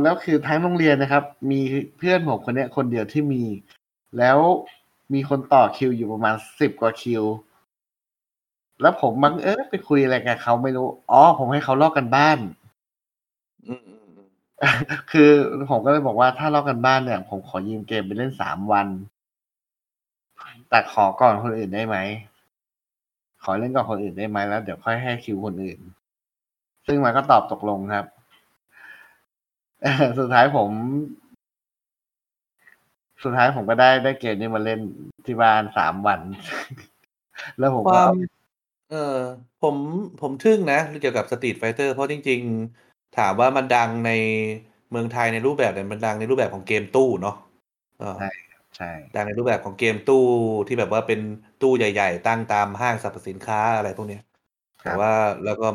แล้วคือทั้งโรงเรียนนะครับมีเพื่อนผมคนนี้คนเดียวที่มีแล้วมีคนต่อคิวอยู่ประมาณ10กว่าคิวแล้วผมบังเอิญไปคุยอะไรกับเขาไม่รู้ผมให้เขาลอกกันบ้าน คือผมก็เลยบอกว่าถ้าเล่ากันบ้านเนี่ยผมขอยืมเกมไปเล่น3วันแต่ขอก่อนคนอื่นได้ไหมขอเล่นก่อนคนอื่นได้ไหมแล้วเดี๋ยวค่อยให้คิวคนอื่นซึ่งมันก็ตอบตกลงครับสุดท้ายผมก็ได้เกมนี้มาเล่นที่บ้าน3วันแล้วผมก็ผมทึ่งนะเกี่ยวกับ Street Fighter เพราะจริงๆถามว่ามันดังในเมืองไทยในรูปแบบเนี่ยมันดังในรูปแบบของเกมตู้เนาะใช่ดังในรูปแบบของเกมตู้ที่แบบว่าเป็นตู้ใหญ่ๆตั้งตามห้างสรรพสินค้าอะไรพวกเนี้ยแต่ว่าแล้วก็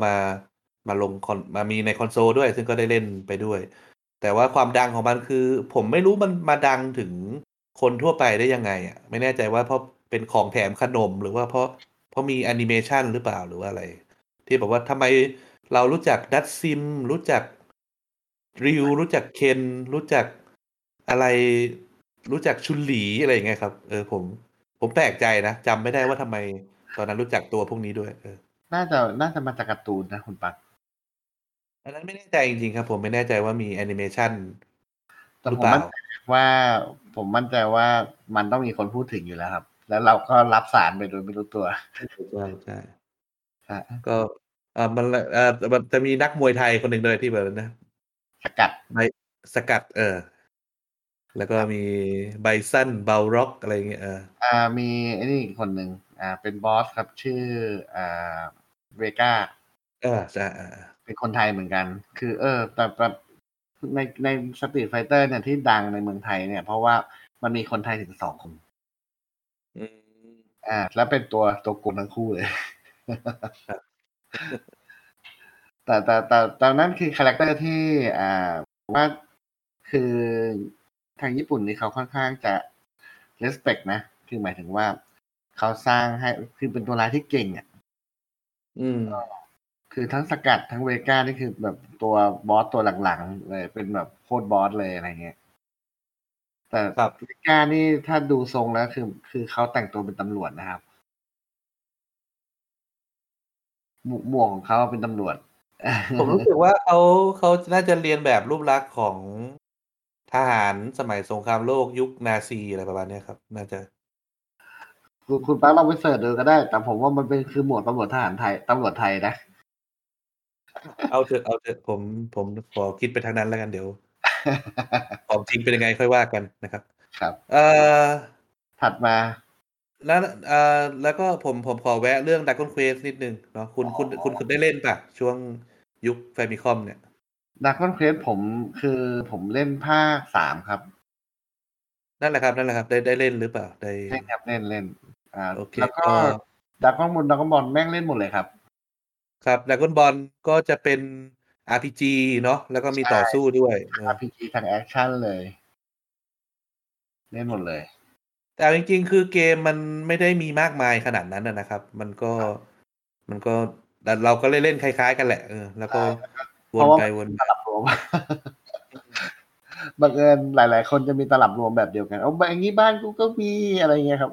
มาลงมามีในคอนโซลด้วยซึ่งก็ได้เล่นไปด้วยแต่ว่าความดังของมันคือผมไม่รู้มันมาดังถึงคนทั่วไปได้ยังไงอ่ะไม่แน่ใจว่าเพราะเป็นของแถมขนมหรือว่าเพราะมีแอนิเมชันหรือเปล่าหรือว่าอะไรที่บอกว่าทำไมเรารู้จักดัตซิมรู้จักริวรู้จักเคนรู้จักอะไรรู้จักชุนหลีอะไรอย่างเงี้ยครับผมแปลกใจนะจำไม่ได้ว่าทำไมตอนนั้นรู้จักตัวพวกนี้ด้วยน่าจะมาจากการ์ตูนนะคุณปักอันนั้นไม่แน่ใจจริงๆครับผมไม่แน่ใจว่ามีแอนิเมชันหรือเปล่าผมมั่นใจว่ามันต้องมีคนพูดถึงอยู่แล้วครับแล้วเราก็รับสารไปโดยไม่รู้ตัวใช่ก็มันจะมีนักมวยไทยคนหนึ่งเลยที่แบบนะสกัดแล้วก็มีไบซันเบลล็อกอะไรเงี้ยมีไอ้นี่คนหนึ่งเป็นบอสครับชื่อเวก้าใช่เป็นคนไทยเหมือนกันคือแต่ใน Street Fighter เนี่ยที่ดังในเมืองไทยเนี่ยเพราะว่ามันมีคนไทยถึง2คนแล้วเป็นตัวกลุ่มทั้งคู่เลย แต่ตอนนั้นคือคาแรคเตอร์ที่ว่าคือทางญี่ปุ่นนี่เขาค่อนข้างจะ respect นะคือหมายถึงว่าเขาสร้างให้คือเป็นตัวร้ายที่เก่งคือทั้งสกัดทั้งเวก้านี่คือแบบตัวบอสตัวหลังๆเลยเป็นแบบโคตรบอสเลยอะไรเงี้ยแต่เวก้านี่ถ้าดูทรงแล้วคือเขาแต่งตัวเป็นตำรวจนะครับหมวกของเขาเป็นตำรวจผมรู้สึกว่าเขาน่าจะเรียนแบบรูปลักษณ์ของทหารสมัยสงครามโลกยุคนาซีอะไรประมาณนี้ครับน่าจะคุณป้าลองไปเสิร์ชดูก็ได้แต่ผมว่ามันเป็นคือหมวดตำรวจทหารไทยตำรวจไทยนะเอาเถอะผมขอคิดไปทางนั้นแล้วกันเดี๋ยวความจริงเป็นยังไงค่อยว่ากันนะครับครับถัดมาแล้วก็ผมขอแวะเรื่อง Dragon Quest นิดนึงเนาะคุณได้เล่นป่ะช่วงยุค Famicom เนี่ย Dragon Quest ผมเล่นภาค3ครับนั่นแหละครับได้เล่นหรือเปล่าได้เล่นครับเล่นโอเคแล้วก็ Dragon Ball แม่งเล่นหมดเลยครับครับ Dragon Ball ก็จะเป็น RPG เนาะแล้วก็มีต่อสู้ด้วย RPG ทางแอคชั่นเลยเล่นหมดเลยแต่จริงๆคือเกมมันไม่ได้มีมากมายขนาดนั้นนะครับมันก็เราก็เล่นคล้ายๆกันแหละแล้วก็วนไปวนมาบังเอิญหลายๆคนจะมีตลับรวมแบบเดียวกันอย่างนี้บ้านกูก็มีอะไรเงี้ยครับ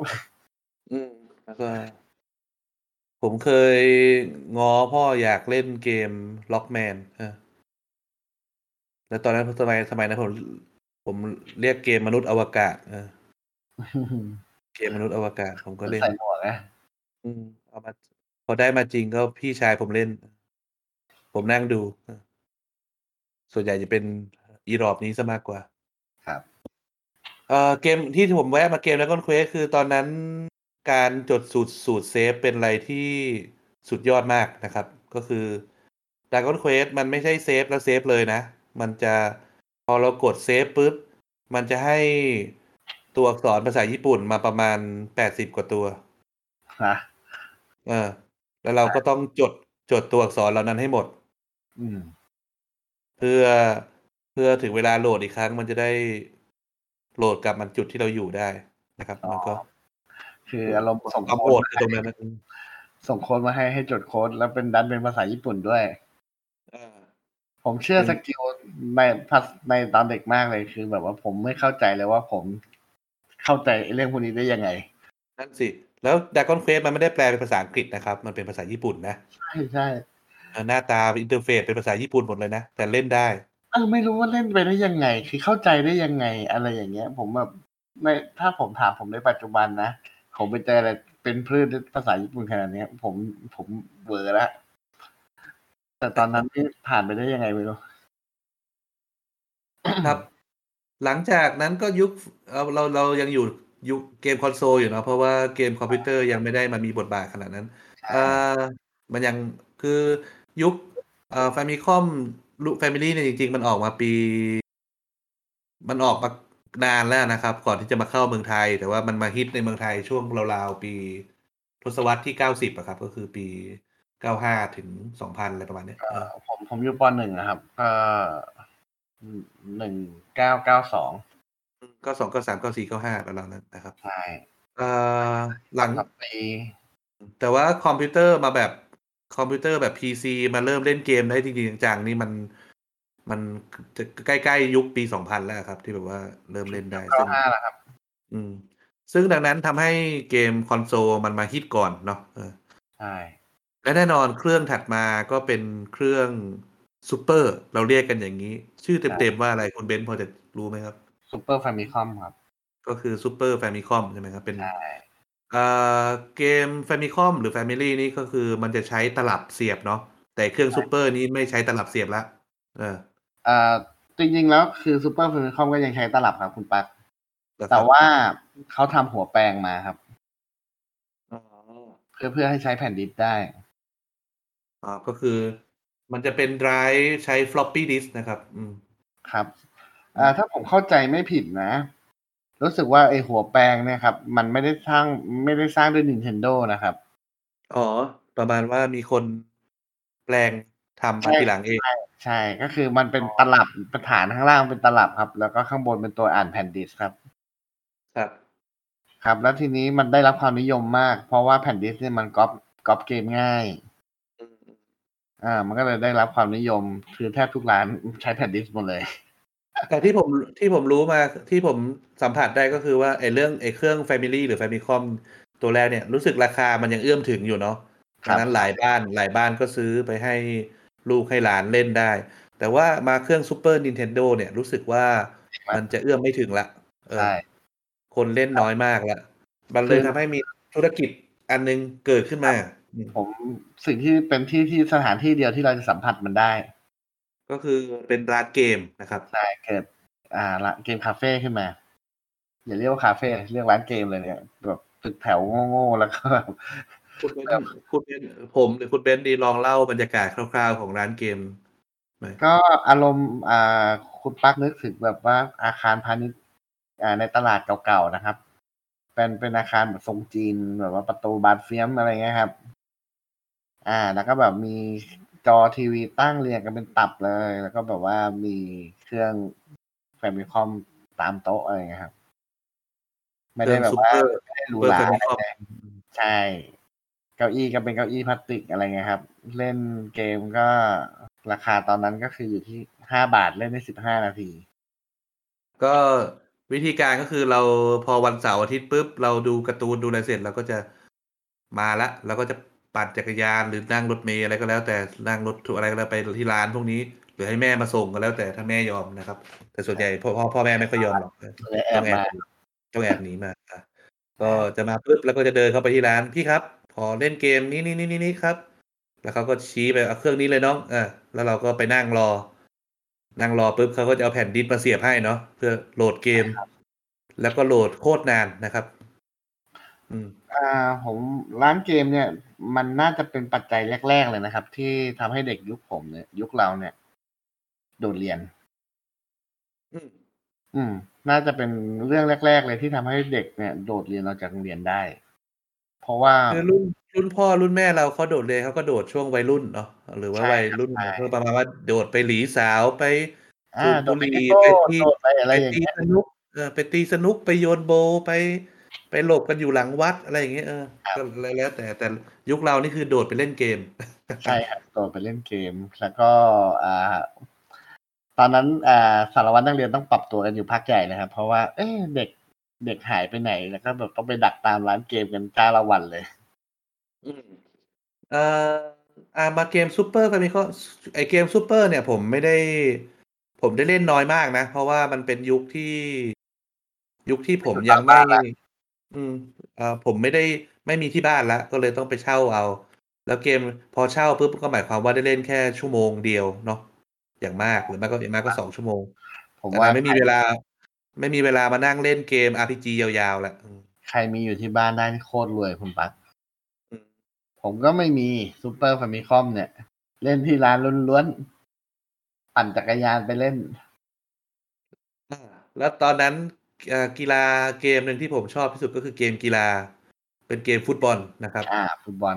แล้วก็ผมเคยง้อพ่ออยากเล่นเกม Rockman แล้วตอนนั้นสมัยนั้นผมเรียกเกมมนุษย์อวกาศเกมมนุษย์อวกาศผมก็เล่นใส่หมวกนะเอามาพอได้มาจริงก็พี่ชายผมเล่นผมนั่งดูส่วนใหญ่จะเป็นอีรอบนี้ซะมากกว่าครับเกมที่ผมแวะมาเกม Dragon Quest คือตอนนั้นการจดสูตรเซฟเป็นอะไรที่สุดยอดมากนะครับก็คือ Dragon Quest มันไม่ใช่เซฟแล้วเซฟเลยนะมันจะพอเรากดเซฟปุ๊บมันจะให้ตัวอักษรภาษาญี่ปุ่นมาประมาณ80กว่าตัวฮะแล้วเราก็ต้องจดตัวอักษรเหล่านั้นให้หมดเพื่อถึงเวลาโหลดอีกครั้งมันจะได้โหลดกลับมันจุดที่เราอยู่ได้นะครับมันก็คืออารมณ์ส่งโค้ดตรงนั้นส่งโค้ดมาให้จดโค้ดแล้วเป็นดันเป็นภาษาญี่ปุ่นด้วยผมเชื่อสกิลในตอนเด็กมากเลยคือแบบว่าผมไม่เข้าใจเลยว่าผมเข้าใจเรื่องพวกนี้ได้ยังไงนั่นสิแล้ว Dragon Quest มันไม่ได้แปลเป็นภาษาอังกฤษนะครับมันเป็นภาษาญี่ปุ่นนะใช่ๆหน้าตาอินเทอร์เฟซเป็นภาษาญี่ปุ่นหมดเลยนะแต่เล่นได้ ไม่รู้ว่าเล่นไปได้ยังไงคือเข้าใจได้ยังไงอะไรอย่างเงี้ยผมแบบไม่ถ้าผมถามผมในปัจจุบันนะผมไปเจออะไรเป็นพืชภาษาญี่ปุ่นขนาดนี้ผมเวอร์ละแต่ตอนนั้นนี่ผ่านไปได้ยังไงไม่รู้ครับหลังจากนั้นก็ยุคเรายังอยู่ยุคเกมคอนโซลอยู่เนาะเพราะว่าเกมคอมพิวเตอร์ยังไม่ได้มันมีบทบาทขนาดนั้นมันยังคือยุคFamicom Family เนี่ยจริงๆมันออกมานานแล้วนะครับก่อนที่จะมาเข้าเมืองไทยแต่ว่ามันมาฮิตในเมืองไทยช่วงราวๆปีทศวรรษที่90อะครับก็คือปี95ถึง 2,000 อะไรประมาณนี้ผมอยู่ป .1 นะครับ1992 92 93 94 95ประมาณนั้นนะครับใช่หลังครับปีแต่ว่าคอมพิวเตอร์แบบ PC มาเริ่มเล่นเกมได้จริงๆจังๆนี่มันใกล้ๆยุคปี2000แล้วครับที่แบบว่าเริ่มเล่นได้ซึ่ง5แล้วครับซึ่งดังนั้นทำให้เกมคอนโซลมันมาฮิตก่อนเนาะใช่และแน่นอนเครื่องถัดมาก็เป็นเครื่องซูเปอร์เราเรียกกันอย่างนี้ชื่อเต็มๆว่าอะไรคุณเบนซ์พอจะรู้ไหมครับซูเปอร์แฟมิคอมครับก็คือซูเปอร์แฟมิคอมใช่ไหมครับเป็นเกม Famicom หรือ Family นี่ก็คือมันจะใช้ตลับเสียบเนาะแต่เครื่องซุปเปอร์นี้ไม่ใช้ตลับเสียบละจริงๆแล้วคือ Super Famicom ก็ยังใช้ตลับครับคุณปั๊กแต่ว่าเขาทำหัวแปลงมาครับเพื่อให้ใช้แผ่นดิสก์ได้ก็คือมันจะเป็นไดรฟ์ใช้ floppy disk นะครับครับถ้าผมเข้าใจไม่ผิดนะรู้สึกว่าไอ้หัวแปลงเนี่ยครับมันไม่ได้สร้างด้วย Nintendo นะครับอ๋อประมาณว่ามีคนแปลงทำมาทีหลังเองใช่ก็คือมันเป็นตลับฐานข้างล่างเป็นตลับครับแล้วก็ข้างบนเป็นตัวอ่านแผ่นดิสครับครับครับแล้วทีนี้มันได้รับความนิยมมากเพราะว่าแผ่นดิสเนี่ยมันก๊อปเกมง่ายมันก็เลยได้รับความนิยมคือแทบทุกร้านใช้แผ่นดิสหมดเลยแต่ที่ผมรู้มาที่ผมสัมผัสได้ก็คือว่าไอ้เครื่อง Family หรือ Famicom ตัวแรกเนี่ยรู้สึกราคามันยังเอื้อมถึงอยู่เนาะดังนั้นหลายบ้านก็ซื้อไปให้ลูกให้หลานเล่นได้แต่ว่ามาเครื่อง Super Nintendo เนี่ยรู้สึกว่ามันจะเอื้อมไม่ถึงละคนเล่นน้อยมากละมันเลยทำให้มีธุรกิจอันนึงเกิดขึ้นมาผมสิ่งที่เป็นที่สถานที่เดียวที่เราจะสัมผัสมันได้ก็คือเป็นร้านเกมนะครับใช่เกิดร้านเกมคาเฟ่ขึ้นมาอย่าเรียกว่าคาเฟ่เรียกร้านเกมเลยเนี่ยแบบตึกแถวโง่ๆแล้วก็คุณเบนผมหรือคุณเบนดีลองเล่าบรรยากาศคร่าวๆของร้านเกมก็อารมณ์คุณปักนึกถึงแบบว่าอาคารพาณิชย์ในตลาดเก่าๆนะครับเป็นอาคารแบบทรงจีนแบบว่าประตูบานเฟี้ยมอะไรเงี้ยครับแล้วก็แบบมีจอทีวีตั้งเรียงกันเป็นตับเลยแล้วก็แบบว่ามีเครื่อง Famicom ตามโต๊ะอะไรเงี้ยครับไม่ได้แบบว่าไม่ได้หรูหราใช่เก้าอี้ก็เป็นเก้าอี้พลาสติกอะไรเงี้ยครับเล่นเกมก็ราคาตอนนั้นก็คืออยู่ที่5 บาทเล่นได้15 นาทีก็วิธีการก็คือเราพอวันเสาร์อาทิตย์ปุ๊บเราดูการ์ตูนดูอะไรเสร็จเราก็จะมาละเราก็จะปั่นจักรยานหรือนั่งรถเมล์อะไรก็แล้วแต่นั่งรถอะไรก็แล้วไปที่ร้านพวกนี้หรือให้แม่มาส่งก็แล้วแต่ถ้าแม่ยอมนะครับแต่ส่วนใหญ่พ่อแม่ไม่ค่อยยอมหรอกต้องแอบหนีมาก็จะมาปึ๊บแล้วก็จะเดินเข้าไปที่ร้านพี่ครับขอเล่นเกมนี่ครับแล้วเขาก็ชี้ไปเอาเครื่องนี้เลยน้องแล้วเราก็ไปนั่งรอปึ๊บเขาก็จะเอาแผ่นดิสก์มาเสียบให้เนาะเพื่อโหลดเกมแล้วก็โหลดโคตรนานนะครับผมร้านเกมเนี่ยมันน่าจะเป็นปัจจัยแรกๆเลยนะครับที่ทำให้เด็กยุคผมเนี่ยยุคเราเนี่ยโดดเรียนน่าจะเป็นเรื่องแรกๆเลยที่ทำให้เด็กเนี่ยโดดเรียนออกจากโรงเรียนได้เพราะว่ารุ่นพ่อรุ่นแม่เราเขาโดดเรียนเขาก็โดดช่วงวัยรุ่นเนาะหรือว่าวัยรุ่นเพื่อประมาณว่าโดดไปหลีสาวไปสูบบุหรี่ไปตีสนุกไปโยนโบไปหลบกันอยู่หลังวัดอะไรอย่างเงี้ยก็แล้วแต่ยุคเรานี่คือโดดไปเล่นเกมใช่ครับโดดไปเล่นเกมแล้วก็ตอนนั้นสารวัตรนักเรียนต้องปรับตัวกันอยู่พักใหญ่นะครับเพราะว่าเด็กหายไปไหนแล้วก็แบบต้องไปดักตามร้านเกมกันจ้าละวันเลยมาเกมซุปเปอร์กันนี่ก็ไอเกมซุปเปอร์เนี่ยผมไม่ได้ ผมได้เล่นน้อยมากนะเพราะว่ามันเป็นยุคที่ผมยังไม่ผมไม่มีที่บ้านแล้วก็เลยต้องไปเช่าเอาแล้วเกมพอเช่าปุ๊บก็หมายความว่าได้เล่นแค่ชั่วโมงเดียวเนาะอย่างมากหรือไม่ก็อย่างมากก็2ชั่วโมงผมว่าไม่มีเวลามานั่งเล่นเกม RPG ยาวๆแหละใครมีอยู่ที่บ้านได้โคตรรวยคุณปั๊กผมก็ไม่มีซุปเปอร์ฟามิคอมเนี่ยเล่นที่ร้านล้วนๆปั่นจักรยานไปเล่นแล้วตอนนั้นกีฬาเกมนึงที่ผมชอบที่สุดก็คือเกมกีฬาเป็นเกมฟุตบอลนะครับฟุตบอล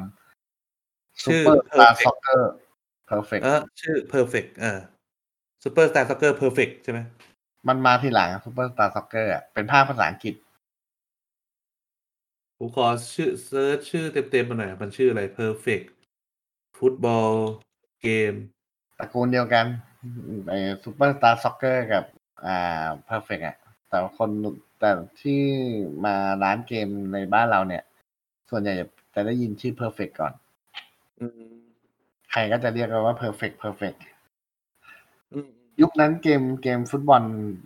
ชื่อ Super Soccer Perfect ชื่อ Perfect Super Star Soccer Perfect ใช่ไหมมันมาทีหลัง Super Star Soccer อ่ะเป็นภาคภาษาอังกฤษผมขอชื่อเซิร์ชชื่อเต็มๆมาหน่อยมันชื่ออะไร Perfect Football Game ตระกูลเดียวกันไอ้ Super Star Soccer กับPerfect อ่ะแต่คนแต่ที่มาร้านเกมในบ้านเราเนี่ยส่วนใหญ่จะได้ยินชื่อ Perfect ก่อนใครก็จะเรียกว่า Perfect ยุคนั้นเกมฟุตบอล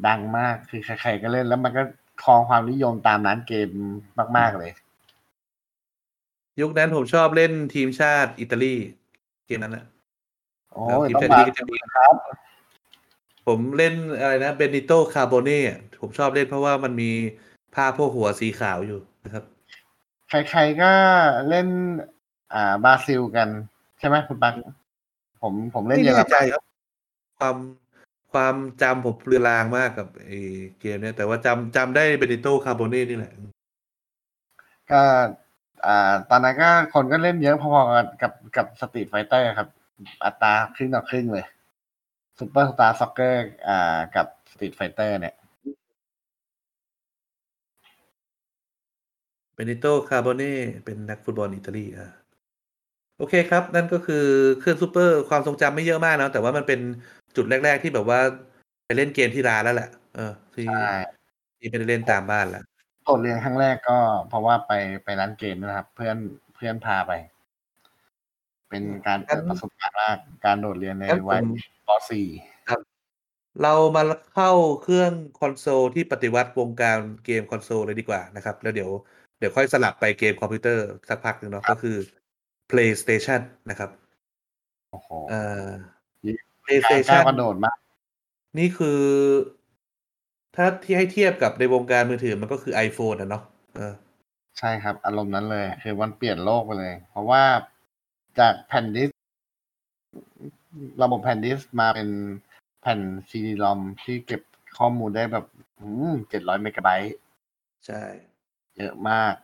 ดังมากคือใครๆก็เล่นแล้วมันก็ครองความนิยมตามร้านเกมมากๆเลยยุคนั้นผมชอบเล่นทีมชาติอิตาลีเกมนั้นแหละทีมชาติอิตาลีก็จะมีครับผมเล่นอะไรนะเบนิโตคาร์โบเน่ผมชอบเล่นเพราะว่ามันมีผ้าโพกหัวสีขาวอยู่นะครับใครๆก็เล่นบราซิลกันใช่ไหมคุณปังผมเล่นเยอะใจครับความจำผมเลือนลางมากกับไอ้เกมนี้แต่ว่าจำได้เบนิโตคาร์โบเน่นี่แหละก็ตอนนั้นก็คนก็เล่นเยอะพอๆกับสตรีทไฟเตอร์ครับอัตราครึ่งต่อครึ่งเลยซุปเปอร์สตาร์ซ็อกเกอร์กับสตรีทไฟเตอร์เนี่ยเบนิโตคาร์โบเน่เป็นนักฟุตบอลอิตาลีโอเคครับนั่นก็คือเครื่องซูเปอร์ความทรงจำไม่เยอะมากนะแต่ว่ามันเป็นจุดแรกๆที่แบบว่าไปเล่นเกมที่ร้านแล้วแหละที่ไปเล่นตามบ้านแล้วตอนเรียนครั้งแรกก็เพราะว่าไปร้านเกมนะครับเพื่อนพาไปเป็นการประสบการณ์ว่าการโดดเรียนในวัยป .4 ครับเรามาเข้าเครื่องคอนโซลที่ปฏิวัติวงการเกมคอนโซลเลยดีกว่านะครับแล้วเดี๋ยวค่อยสลับไปเกมคอมพิวเตอร์สักพักนึงเนาะก็คือPlayStation นะครับโอ้โหPlayStation กระโดดมากนี่คือถ้าที่ให้เทียบกับในวงการมือถือมันก็คือ iPhone อ่ะเนาะใช่ครับอารมณ์นั้นเลยคือมันเปลี่ยนโลกไปเลยเพราะว่าจากแผ่นดิสระบบแผ่นดิสมาเป็นแผ่น CD-ROM ที่เก็บข้อมูลได้แบบ700 เมกะไบต์ใช่เยอะมาก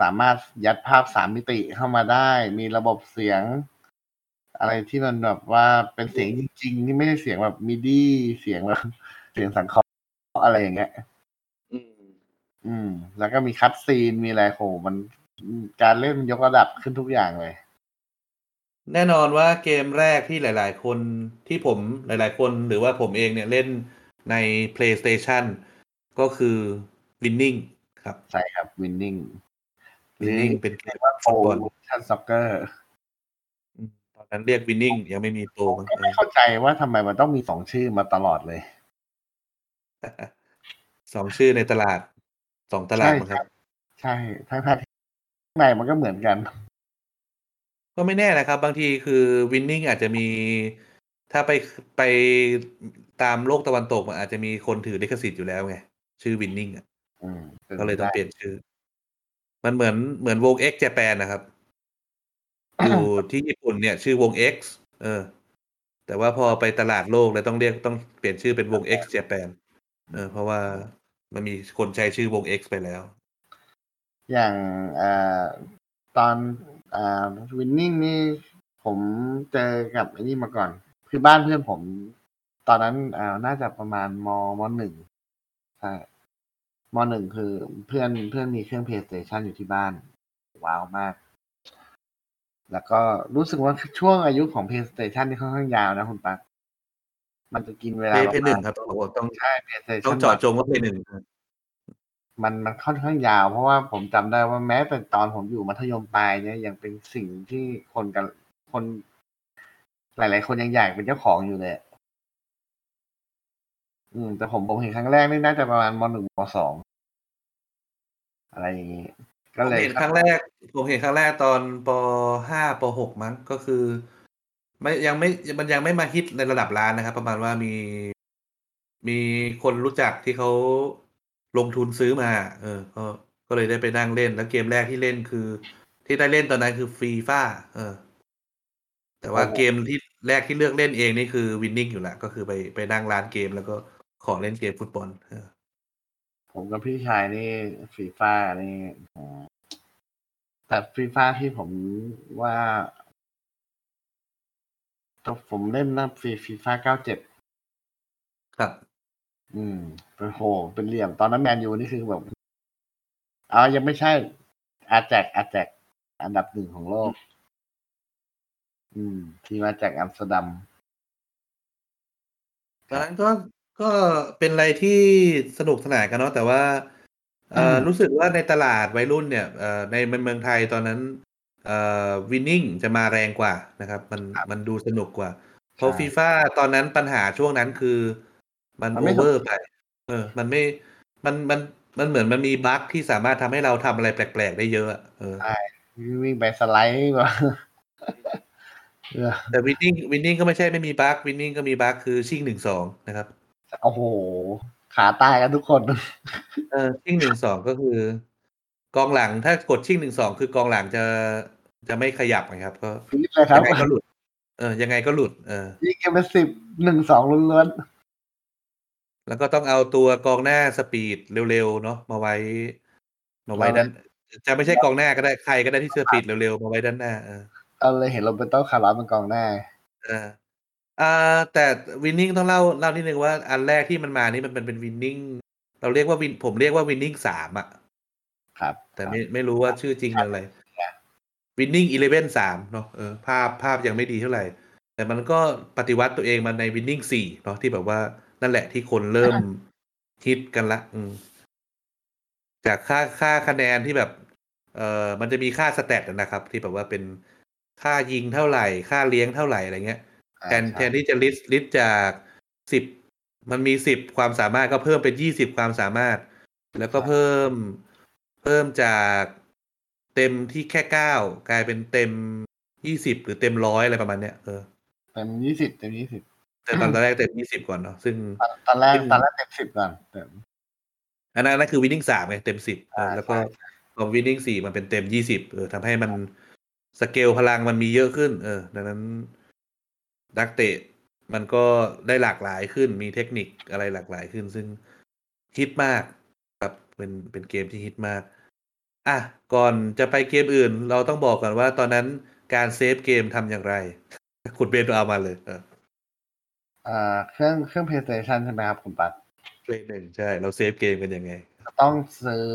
สามารถยัดภาพ3มิติเข้ามาได้มีระบบเสียงอะไรที่มันแบบว่าเป็นเสียงจริงๆที่ไม่ได้เสียงแบบมิดี้เสียงแบบเสียงสังเคราะห์อะไรอย่างเงี้ยแล้วก็มีคัตซีนมีอะไรโหมันการเล่นยกระดับขึ้นทุกอย่างเลยแน่นอนว่าเกมแรกที่หลายๆคนที่ผมหลายๆคนหรือว่าผมเองเนี่ยเล่นใน PlayStation ก็คือ Winningใช่ครับ Winning เป็นเกมฟุตบอลชั้นซ็อกเกอร์ตอนนั้นเรียก Winning ยังไม่มีโปรไม่เข้าใจว่าทำไมมันต้องมี2ชื่อมาตลอดเลย2ชื่อในตลาด2ตลาดครับใช่ทั้งในมันก็เหมือนกันก็ไม่แน่นะครับบางทีคือ Winning อาจจะมีถ้าไปตามโลกตะวันตกมันอาจจะมีคนถือลิขสิทธิ์อยู่แล้วไงชื่อ Winning อ่ะก็เลยต้องเปลี่ยนชื่อมันเหมือนวง X ญี่ปุ่นนะครับอยู่ที่ญี่ปุ่นเนี่ยชื่อวง X แต่ว่าพอไปตลาดโลกเลยต้องเปลี่ยนชื่อเป็นวง X ญี่ปุ่นเพราะว่ามันมีคนใช้ชื่อวง X ไปแล้วอย่างตอนWinning นี่ผมเจอกับไอ้นี่มาก่อนคือบ้านเพื่อนผมตอนนั้นน่าจะประมาณม .1 ใช่ม.1 คือเพื่อนมีเครื่อง PlayStation อยู่ที่บ้านว้าวมากแล้วก็รู้สึกว่าช่วงอายุของ PlayStation นี่ค่อนข้างยาวนะคุณปั๊กมันจะกินเวลาประมาณ1ครับต้องใช้ PlayStation ต้องเจาะจงว่า Play 1มันค่อนข้างยาวเพราะว่าผมจำได้ว่าแม้แต่ตอนผมอยู่มัธยมปลายเนี่ยยังเป็นสิ่งที่คนหลายๆคนยังอยากเป็นเจ้าของอยู่เลย แต่ผมเห็นครั้งแรกนี่น่าจะประมาณม .1 ม .2 อะไรอย่างงี้ก็เลยผมเห็นครั้งแรกตอนป .5 ป .6 มั้งก็คือมันยังไม่มาฮิตในระดับร้านนะครับประมาณว่ามีคนรู้จักที่เขาลงทุนซื้อมาก็เลยได้ไปนั่งเล่นแล้วเกมแรกที่เล่นคือที่ได้เล่นตอนนั้นคือ FIFA แต่ว่าเกมที่แรกที่เลือกเล่นเองนี่คือ Winning อยู่ละก็คือไปนั่งร้านเกมแล้วก็ขอเล่นเกมฟุตบอลผมกับพี่ชายนี่ FIFA นี่แต่ FIFA ที่ผมว่าผมเล่นนะ FIFA 97ครับเป็นโหเป็นเหลี่ยมตอนนั้นแมนยูนี่คือแบบยังไม่ใช่อาแจกอันดับ1ของโลกที่มาจากอัมสเตอร์ดัมตอนนั้นก็เป็นอะไรที่สนุกสนานกันเนาะแต่ว่ารู้สึกว่าในตลาดวัยรุ่นเนี่ยในเมืองไทยตอนนั้นWinning จะมาแรงกว่านะครับมันดูสนุกกว่าเพราะ FIFA ตอนนั้นปัญหาช่วงนั้นคือมันโอเวอร์ไปมันเหมือนมันมีบั๊กที่สามารถทำให้เราทำอะไรแปลกๆได้เยอะใช่วิ่งไปสไลด์กว่าแต่ Winning ก็ไม่ใช่ไม่มีบั๊ก Winning ก็มีบั๊กคือชิง 1-2 นะครับโอ้โหขาตายกันทุกคนชิง 1-2 ก็คือกองหลังถ้ากดชิง 1-2 คือกองหลังจะไม่ขยับนะครับก็ยังไงก็หลุดยังไงก็หลุดยิงกันเป็น10 1-2ล้วนแล้วก็ต้องเอาตัวกองหน้าสปีดเร็วๆเนาะมาไว้ด้านจะไม่ใช่กองหน้าก็ได้ใครก็ได้ที่สปีดเร็วๆมาไว้ด้านหน้าเอาเลยเห็นโรเบิร์โต้คาร์ลอสเป็นกองหน้าแต่ Winning ต้องเล่านิดนึงว่าอันแรกที่มันมานี่มันเป็น Winning เราเรียกว่าผมเรียกว่า Winning 3 อ่ะครับแต่ไม่รู้ว่าชื่อจริงอะไร Winning Eleven 3 เนาะภาพยังไม่ดีเท่าไหร่แต่มันก็ปฏิวัติตัวเองมาใน Winning 4 เนาะที่แบบว่านั่นแหละที่คนเริ่มฮิตกันละจากค่าคะแนนที่แบบมันจะมีค่าสแตทนะครับที่แบบว่าเป็นค่ายิงเท่าไหร่ค่าเลี้ยงเท่าไหร่อะไรเงี้ยแทนที่จะลิสต์จาก10มันมี10ความสามารถก็เพิ่มเป็น20ความสามารถแล้วก็เพิ่มจากเต็มที่แค่9กลายเป็นเต็ม20หรือเต็ม100อะไรประมาณเนี้ยเต็ม20แต่ตอนแรกเต็ม20ก่อนเนาะซึ่งตอนแรกเต็ม10ก่อนอันนั้นคือ Winning 3ไงเต็ม10แล้วก็ของ Winning 4มันเป็นเต็ม20ทำให้มันสเกลพลังมันมีเยอะขึ้นดังนั้นนักเตะมันก็ได้หลากหลายขึ้นมีเทคนิคอะไรหลากหลายขึ้นซึ่งฮิตมากครับเป็นเกมที่ฮิตมากก่อนจะไปเกมอื่นเราต้องบอกก่อนว่าตอนนั้นการเซฟเกมทำอย่างไรขุดเบนเอามาเลยเครื่อง PlayStation ใช่ไหมครับคุณปัด Play 1ใช่เราเซฟเกมกันยังไงต้องซื้อ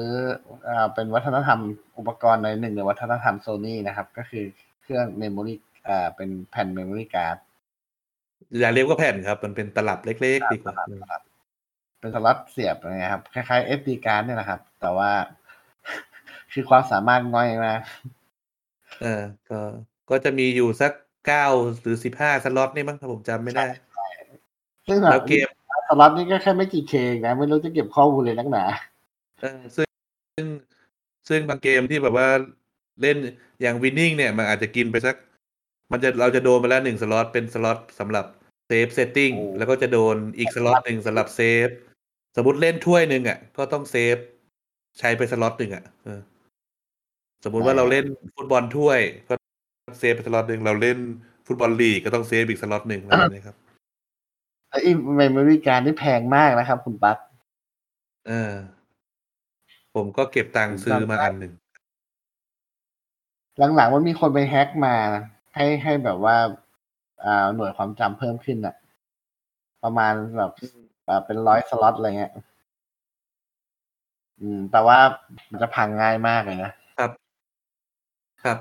เป็นวัฒนธรรมอุปกรณ์ในหนึ่งในวัฒนธรรม Sony นะครับก็คือเครื่อง memory เป็นแผ่น memory card อย่าเรียกว่าแผ่นครับมันเป็นตลับเล็กๆดีกว่าเป็นสล็อตเสียบอะไรครับคล้ายๆ SD card เนี่ยนะครับแต่ว่าคือความสามารถน้อยมากก็จะมีอยู่สัก9หรือ15สล็อตนี่มั้งถ้าผมจำไม่ได้แล้วเกมสล็อตนี่ก็แค่ไม่กี่เคนะไม่รู้จะเก็บข้อมูลเลยนักหนาซึ่งบางเกมที่แบบว่าเล่นอย่าง Winning เนี่ยมันอาจจะกินไปสักเราจะโดนไปแล้ว1สล็อตเป็นสล็อตสำหรับเซฟเซตติ้งแล้วก็จะโดนอีกสล็อตนึงสำหรับเซฟสมมุติเล่นถ้วยนึงอ่ะก็ต้องเซฟใช้ไปสล็อตนึงอ่ะสมมุติว่าเราเล่นฟุตบอลถ้วยก็เซฟไปสล็อตนึงเราเล่นฟุตบอลลีกก็ต้องเซฟอีกสล็อตนึงอะไรนะครับไอ้memory cardนี่แพงมากนะครับคุณปั๊บผมก็เก็บตังค์ซื้อมาอันหนึ่งหลังๆมันมีคนไปแฮ็กมาให้แบบว่าหน่วยความจำเพิ่มขึ้นอ่ะประมาณแบบเป็น100สล็อตอะไรเงี้ยแต่ว่ามันจะพังง่ายมากเลยนะครับครับ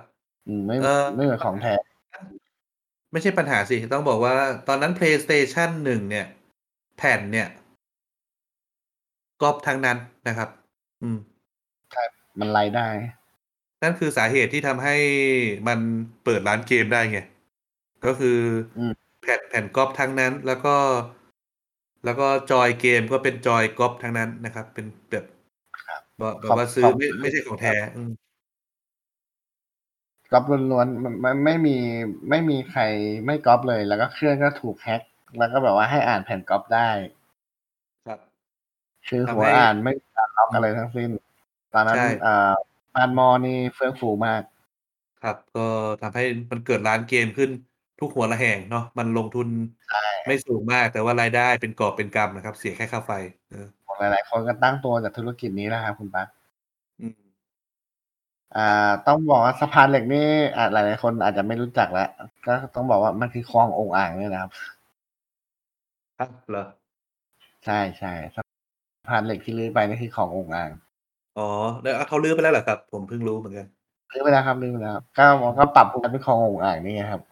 ไม่เหมือนของแท้ไม่ใช่ปัญหาสิต้องบอกว่าตอนนั้น PlayStation 1 เนี่ยแผ่นเนี่ยก๊อปทั้งนั้นนะครับครับมันไล่ได้นั่นคือสาเหตุที่ทำให้มันเปิดร้านเกมได้ไงก็คือแผ่นก๊อปทั้งนั้นแล้วก็ แล้วก็จอยเกมก็เป็นจอยก๊อปทั้งนั้นนะครับเป็นแบบว่าซื้อไม่ใช่ของแท้ก๊อปล้วนๆไม่มีใครไม่ก๊อปเลยแล้วก็เครื่องก็ถูกแฮกแล้วก็แบบว่าให้อ่านแผ่นก๊อปได้ครับคือหัวอ่านไม่การล็อกอะไรทั้งสิ้นตอนนั้นบานมอนี่เฟื่องฟูมากครับก็ทำให้มันเกิดร้านเกมขึ้นทุกหัวละแห่งเนาะมันลงทุนไม่สูงมากแต่ว่ารายได้เป็นกอบเป็นกำนะครับเสียแค่ค่าไฟหลายๆคนก็ตั้งตัวจากธุรกิจนี้แล้วครับคุณปั๊กต้องบอกว่าสะพานเหล็กนี่หลายๆคนอาจจะไม่รู้จักแล้วก็ต้องบอกว่ามันคือคลององอ่างนี่นะครับครับเหรอใช่ใช่สะพานเหล็กที่ลื้อไปนี่คือขององอ่างอ๋อแล้วเขาลื้อไปแล้วเหรอครับผมเพิ่งรู้เหมือนกันลื้อไปแล้วครับลื้อไปแล้วก็ปรับปรุงเป็นคลององอ่างนี่ครับ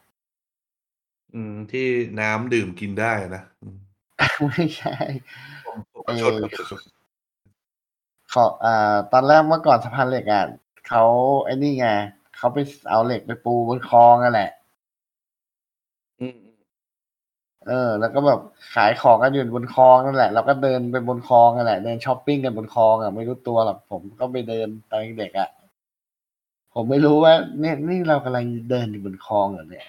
ที่น้ำดื่มกินได้นะไม่ใช่ตอนแรกเมื่อก่อนสะพานเหล็กอ่ะเขาไอ้นี่ไงเขาไปเอาเหล็กไปปูบนคลองนั่นแหละแล้วก็แบบขายของกันอยู่บนคลองนั่นแหละเราก็เดินไปบนคลองนั่นแหละเดินช้อปปิ้งกันบนคลองอ่ะไม่รู้ตัวหรอกผมก็ไปเดินตอนเด็กอ่ะผมไม่รู้ว่าเนี่ยนี่เรากำลังเดินอยู่บนคลองเหรอเนี่ย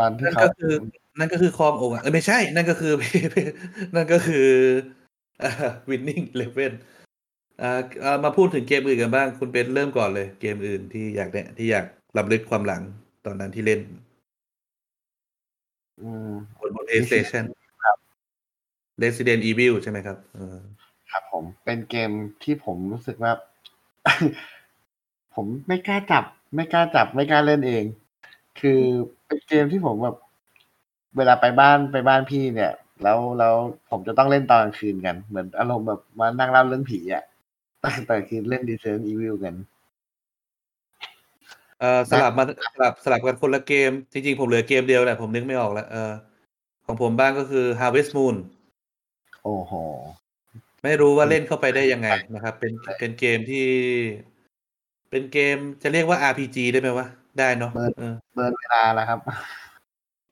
ตอนที่เขานั่นก็คือคลององอ่างไม่ใช่นั่นก็คือ Winning Eleven มาพูดถึงเกมอื่นกันบ้างคุณเป็นเริ่มก่อนเลยเกมอื่นที่อยากเนี่ยที่อยากรำลึกความหลังตอนนั้นที่เล่นบน PlayStation ครับ Resident Evil ใช่ไหมครับครับผมเป็นเกมที่ผมรู้สึกว่า ผมไม่กล้าเล่นเองคือเป็นเกมที่ผมแบบเวลาไปบ้านพี่เนี่ยแล้วผมจะต้องเล่นตอนกลางคืนกันเหมือนอารมณ์แบบมานั่งเล่าเรื่องผีอ่ะแต่คืนเล่น Resident Evil กันสลับกันคนละเกมจริงๆผมเหลือเกมเดียวแหละผมนึกไม่ออกแล้วของผมบ้างก็คือ Harvest Moon โอ้โหไม่รู้ว่าเล่นเข้าไปได้ยังไงนะครับเป็นเกมที่เป็นเกมจะเรียกว่า RPG ได้ไหมวะได้เนาะเบิร์นเวลาแล้วครับ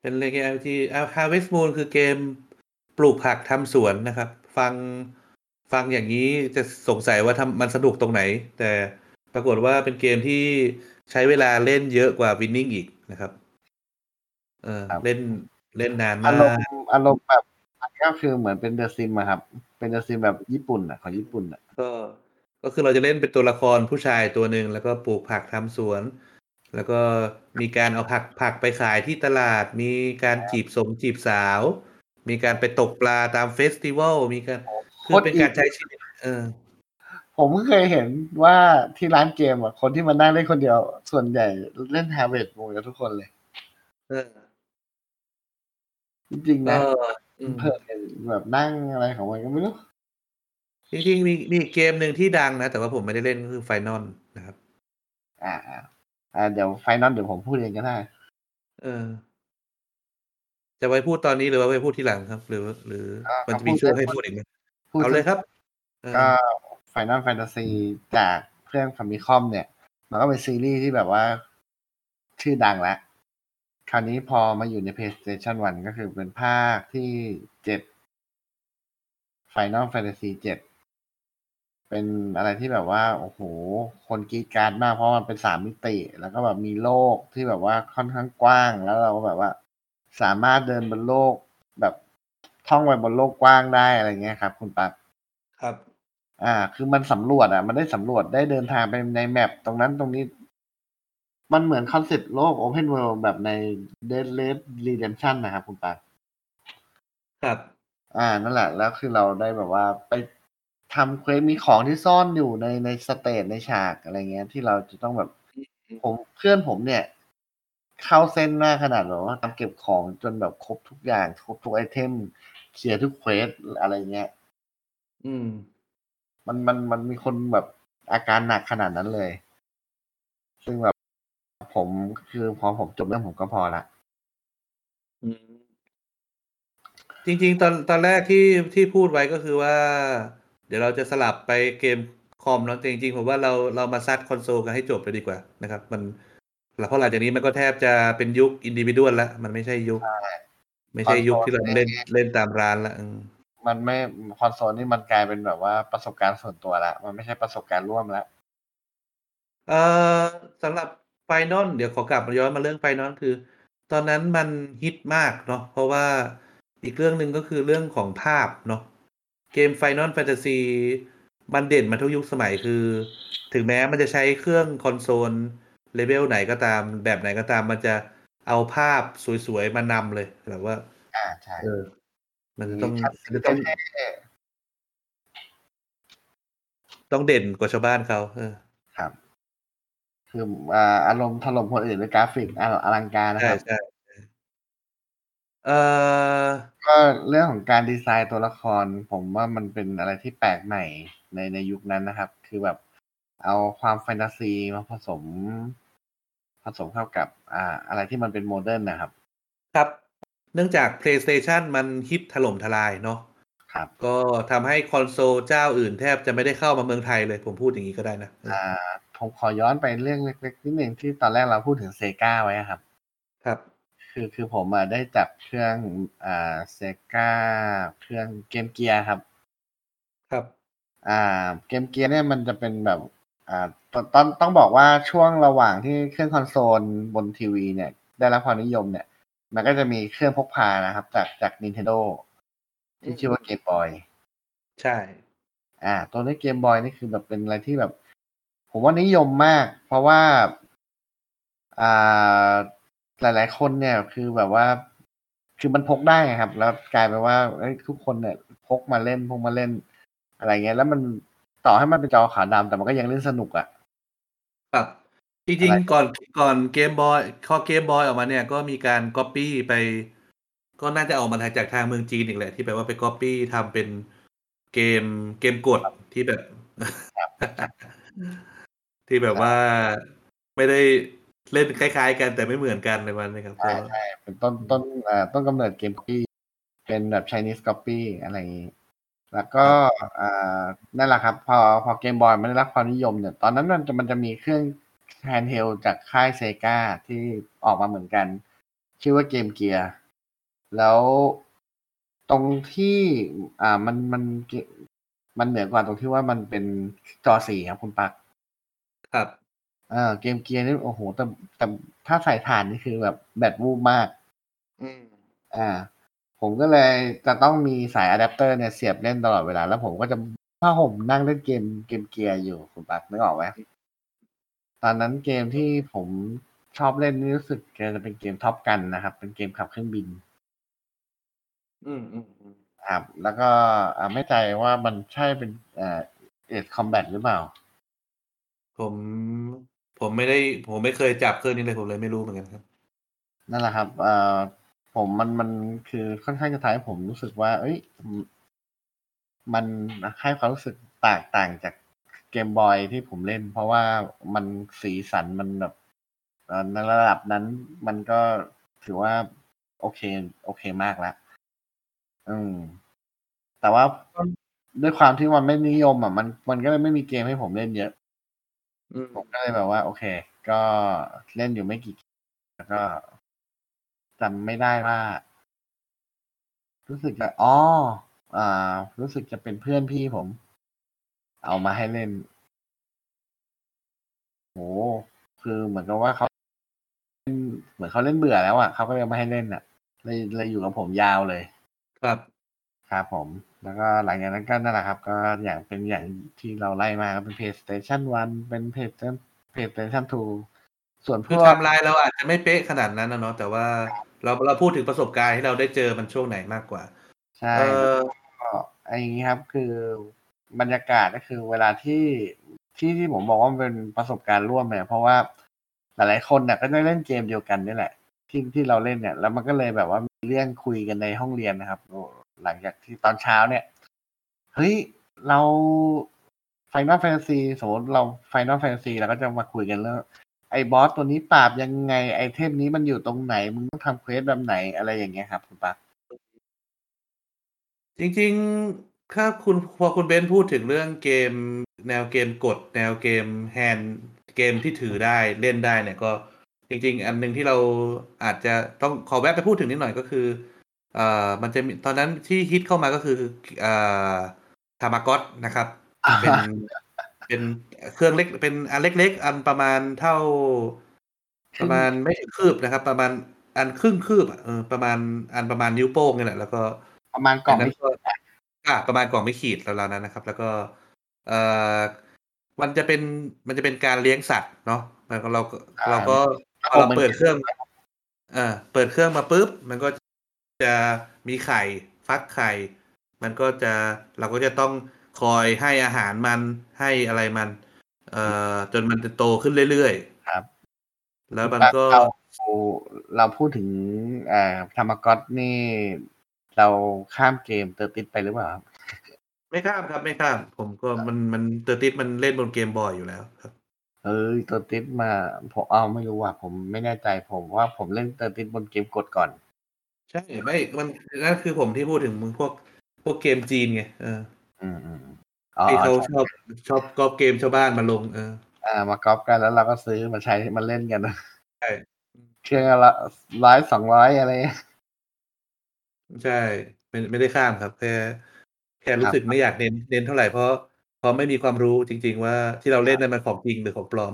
เป็นเกม RPG Harvest Moon คือเกมปลูกผักทำสวนนะครับฟังอย่างนี้จะสงสัยว่ามันสนุกตรงไหนแต่ปรากฏว่าเป็นเกมที่ใช้เวลาเล่นเยอะกว่า Winning อีกนะครับเล่นนานมากอารมณ์แบบก็คือเหมือนเป็น The Sims อ่ะครับเป็น The Sims แบบญี่ปุ่นน่ะของญี่ปุ่นน่ะก็คือเราจะเล่นเป็นตัวละครผู้ชายตัวนึงแล้วก็ปลูกผักทำสวนแล้วก็มีการเอาผักไปขายที่ตลาดมีการจีบสาวมีการไปตกปลาตามเฟสติวัลมีการคือเป็นการใช้ชีวิตผมก็เคยเห็นว่าที่ร้านเกมอ่ะคนที่มานั่งเล่นคนเดียวส่วนใหญ่เล่น Harvest Moon กันทุกคนเลยจริงๆนะเพิ่มแบบนั่งอะไรของมันก็ไม่รู้จริงๆมีเกมหนึ่งที่ดังนะแต่ว่าผมไม่ได้เล่นก็คือ Final นะครับเดี๋ยว Final เดี๋ยวผมพูดเองก็ได้จะไว้พูดตอนนี้หรือว่าไว้พูดทีหลังครับหรือมันจะมีช่วงให้พูดอีกมั้ยเอาเลยครับก็Final Fantasy จากเครื่อง Famicom เนี่ยมันก็เป็นซีรีส์ที่แบบว่าชื่อดังแล้วคราวนี้พอมาอยู่ใน PlayStation 1 ก็คือเป็นภาคที่7 Final Fantasy 7เป็นอะไรที่แบบว่าโอ้โหคนกรี๊ดกราดมากเพราะมันเป็น3มิติแล้วก็แบบมีโลกที่แบบว่าค่อนข้างกว้างแล้วเราก็แบบว่าสามารถเดินบนโลกแบบท่องไปบนโลกกว้างได้อะไรเงี้ยครับคุณปั๊กครับคือมันสำรวจมันได้สำรวจได้เดินทางไปในแมปตรงนั้นตรงนี้มันเหมือนคอนเซ็ปต์โลก Open World แบบใน Red Dead Redemption นะครับคุณปาครับนั่นแหละแล้วคือเราได้แบบว่าไปทำเควสมีของที่ซ่อนอยู่ในสเตจในฉากอะไรเงี้ยที่เราจะต้องแบบผมเพื่อนผมเนี่ยเข้าเส้นมากขนาดแบบว่าทำเก็บของจนแบบครบทุกอย่างครบทุกไอเทมเคลียร์ทุกเควสอะไรเงี้ยมันมีคนแบบอาการหนักขนาดนั้นเลยซึ่งแบบผมคือพอผมจบเรื่องผมก็พอละจริงๆตอนแรกที่พูดไว้ก็คือว่าเดี๋ยวเราจะสลับไปเกมคอมเนาะจริงๆผมว่าเรามาซัดคอนโซลกันให้จบเลยดีกว่านะครับมันเพราะหลังจากนี้มันก็แทบจะเป็นยุคอินดิวิดวลแล้วมันไม่ใช่ยุค ไม่ใช่ยุคที่เราเล่นเล่นตามร้านละมันไม่คอนโซลนี่มันกลายเป็นแบบว่าประสบการณ์ส่วนตัวละมันไม่ใช่ประสบการณ์ร่วมละสำหรับไฟนอลเดี๋ยวขอกลับมาย้อนมาเรื่องไฟนอลคือตอนนั้นมันฮิตมากเนาะเพราะว่าอีกเรื่องนึงก็คือเรื่องของภาพเนาะเกม Final Fantasy มันเด่นมาทุกยุคสมัยคือถึงแม้มันจะใช้เครื่องคอนโซลเลเวลไหนก็ตามแบบไหนก็ตามมันจะเอาภาพสวยๆมานำเลยแบบว่าใช่มันจะต้องเด่นกว่าชาวบ้านเขาครับคืออารมณ์ถล่มคนอื่นด้วยกราฟิกอลังการนะครับใช่ก็เรื่องของการดีไซน์ตัวละครผมว่ามันเป็นอะไรที่แปลกใหม่ในยุคนั้นนะครับคือแบบเอาความแฟนตาซีมาผสมเข้ากับอะไรที่มันเป็นโมเดิร์นนะครับครับเนื่องจาก PlayStation มันฮิตถล่มทลายเนาะครับก็ทำให้คอนโซลเจ้าอื่นแทบจะไม่ได้เข้ามาเมืองไทยเลยผมพูดอย่างนี้ก็ได้นะผมขอย้อนไปเรื่องเล็กๆนิดนึงที่ตอนแรกเราพูดถึง Sega ไว้ครับครับคือผมได้จับเครื่องSega เครื่องเกมเกียร์ครับครับเกมเกียร์เนี่ยมันจะเป็นแบบต้องบอกว่าช่วงระหว่างที่เครื่องคอนโซลบนทีวีเนี่ยได้รับความนิยมเนี่ยมันก็จะมีเครื่องพกพานะครับจาก Nintendo ที่ชื่อว่า Game Boy ใช่ตัวนี้ Game Boy นี่คือแบบเป็นอะไรที่แบบผมว่านิยมมากเพราะว่าหลายๆคนเนี่ยคือแบบว่าคือมันพกได้ครับแล้วกลายเป็นว่าทุกคนเนี่ยพกมาเล่นอะไรเงี้ยแล้วมันต่อให้มันเป็นจอขาวดำแต่มันก็ยังเล่นสนุกอ่ะครับจริงๆก่อนเกมบอยข้อเกมบอยออกมาเนี่ยก็มีการก๊อปปี้ไปก็น่าจะออกมาจากทางเมืองจีนอีกแหละที่แปลว่าไปก๊อปปี้ทำเป็นเกมกดที่แบบ ที่แบบว่าไม่ได้เล่นคล้ายๆกันแต่ไม่เหมือนกันในวันนี้ครับใช่เป็นต้นกำเนิดเกมที่เป็นแบบ Chinese copy อะไรอย่างนี้แล้วก็นั่นแหละครับพอเกมบอยมันได้รับความนิยมเนี่ยตอนนั้นมันจะมีเครื่องแฮนด์เฮลจากค่าย Sega ที่ออกมาเหมือนกันชื่อว่าเกมเกียร์แล้วตรงที่มันเหนือกว่าตรงที่ว่ามันเป็นจอสีครับคุณปักครับเกมเกียร์นี่โอ้โหแต่ถ้าใส่ถ่านนี่คือแบบแบตวูบมากผมก็เลยจะต้องมีสายอะแดปเตอร์เนี่ยเสียบเล่นตลอดเวลาแล้วผมก็จะผ้าห่มนั่งเล่นเกมเกียร์อยู่คุณปักนึกออกไหมตอนนั้นเกมที่ผมชอบเล่นรู้สึกจะเป็นเกมท็อปกันนะครับเป็นเกมขับเครื่องบินครับแล้วก็ไม่ใจว่ามันใช่เป็นเอทคอมแบทหรือเปล่าผมไม่เคยจับเครื่องนี้เลยผมเลยไม่รู้เหมือนกันครับนั่นแหละครับผมมันคือค่อนข้างจะทำให้ผมรู้สึกว่าเอ้ยมันให้ความรู้สึกแตกต่างจากเกมบอยที่ผมเล่นเพราะว่ามันสีสันมันแบบในระดับนั้นมันก็ถือว่าโอเคมากแล้วแต่ว่าด้วยความที่มันไม่นิยมมันก็เลยไม่มีเกมให้ผมเล่นเยอะผมก็เลยแบบว่าโอเคก็เล่นอยู่ไม่กี่เกมแล้วก็จำไม่ได้ว่ารู้สึกจะรู้สึกจะเป็นเพื่อนพี่ผมเอามาให้เล่นโหคือเหมือนกับว่าเขาเหมือนเขาเล่นเบื่อแล้วอ่ะเขาก็เลยมาให้เล่นอ่ะเลยอยู่กับผมยาวเลยครับครับผมแล้วก็หลังจากนั้นก็นั่นแหละครับก็อย่างเป็นอย่างที่เราไล่มาก็เป็น PlayStation 1 เป็น PlayStation 2 ส่วนพวกไทม์ไลน์เราอาจจะไม่เป๊ะขนาดนั้นนะเนาะแต่ว่าเราพูดถึงประสบการณ์ที่เราได้เจอมันช่วงไหนมากกว่าใช่ก็อย่างงี้ครับคือบรรยากาศก็คือเวลาที่ผมบอกว่ามันเป็นประสบการณ์ร่วมเนี่ยเพราะว่าหลายๆคนน่ะก็ได้เล่นเกมเดียวกันนี่แหละที่เราเล่นเนี่ยแล้วมันก็เลยแบบว่ามีเรื่องคุยกันในห้องเรียนนะครับหลังจากที่ตอนเช้าเนี่ยเฮ้ยเรา Final Fantasy สมมติเรา Final Fantasy เราก็จะมาคุยกันเรื่องไอ้บอสตัวนี้ปราบยังไงไอเทมนี้มันอยู่ตรงไหนมึงต้องทำเควสแบบไหนอะไรอย่างเงี้ยครับคุณปะจริงๆถ้าคุณพอคุณเบนพูดถึงเรื่องเกมแนวเกมกดแนวเกมแฮนด์เกมที่ถือได้เล่นได้เนี่ยก็จริงๆอันนึงที่เราอาจจะต้องขอแวะไปพูดถึงนิดหน่อยก็คือ มันจะตอนนั้นที่ฮิตเข้ามาก็คือทามากอตนะครับเป็นเครื่องเล็กเป็นอันเล็กๆอันประมาณเท่าประมาณไม่ถึงคืบนะครับประมาณอันครึ่งคืบประมาณอันประมาณนิ้วโป้งนี่แหละแล้วก็ประมาณกล่องไม่ขีดประมาณกล่องไม่ขีดราวๆนั้นนะครับแล้วก็มันจะเป็นการเลี้ยงสัตว์เนาะเราก็เราเปิดเครื่องเปิดเครื่องมาปุ๊บมันก็จะมีไข่ฟักไข่มันก็จะเราก็จะต้องคอยให้อาหารมันให้อะไรมันจนมันจะโตขึ้นเรื่อยๆครับแล้วมันก็เราพูดถึงธรรมก๊อตนี่เราข้ามเกมเตอร์ติสไปหรือเปล่าครับไม่ข้ามครับไม่ข้ามผมก็มันเตอร์ติสมันเล่นบนเกมบอยอยู่แล้วครับเตอร์ติสมาผมไม่รู้ว่าผมไม่แน่ใจผมว่าผมเล่นเตอร์ติสบนเกมกดก่อนใช่ไม่มันนั่นคือผมที่พูดถึงมึงพวกเกมจีนไงที่เขาชอบก๊อปเกมชาวบ้านมาลงมาก๊อปกันแล้วเราก็ซื้อมาใช้มาเล่นกันใช่เครื่องละ100-200อะไรใช่ไม่ได้ข้ามครับแค่รู้สึกไม่อยากเน้นเท่าไหร่เพราะไม่มีความรู้จริงๆว่าที่เราเล่นนั้นมันของจริงหรือของปลอม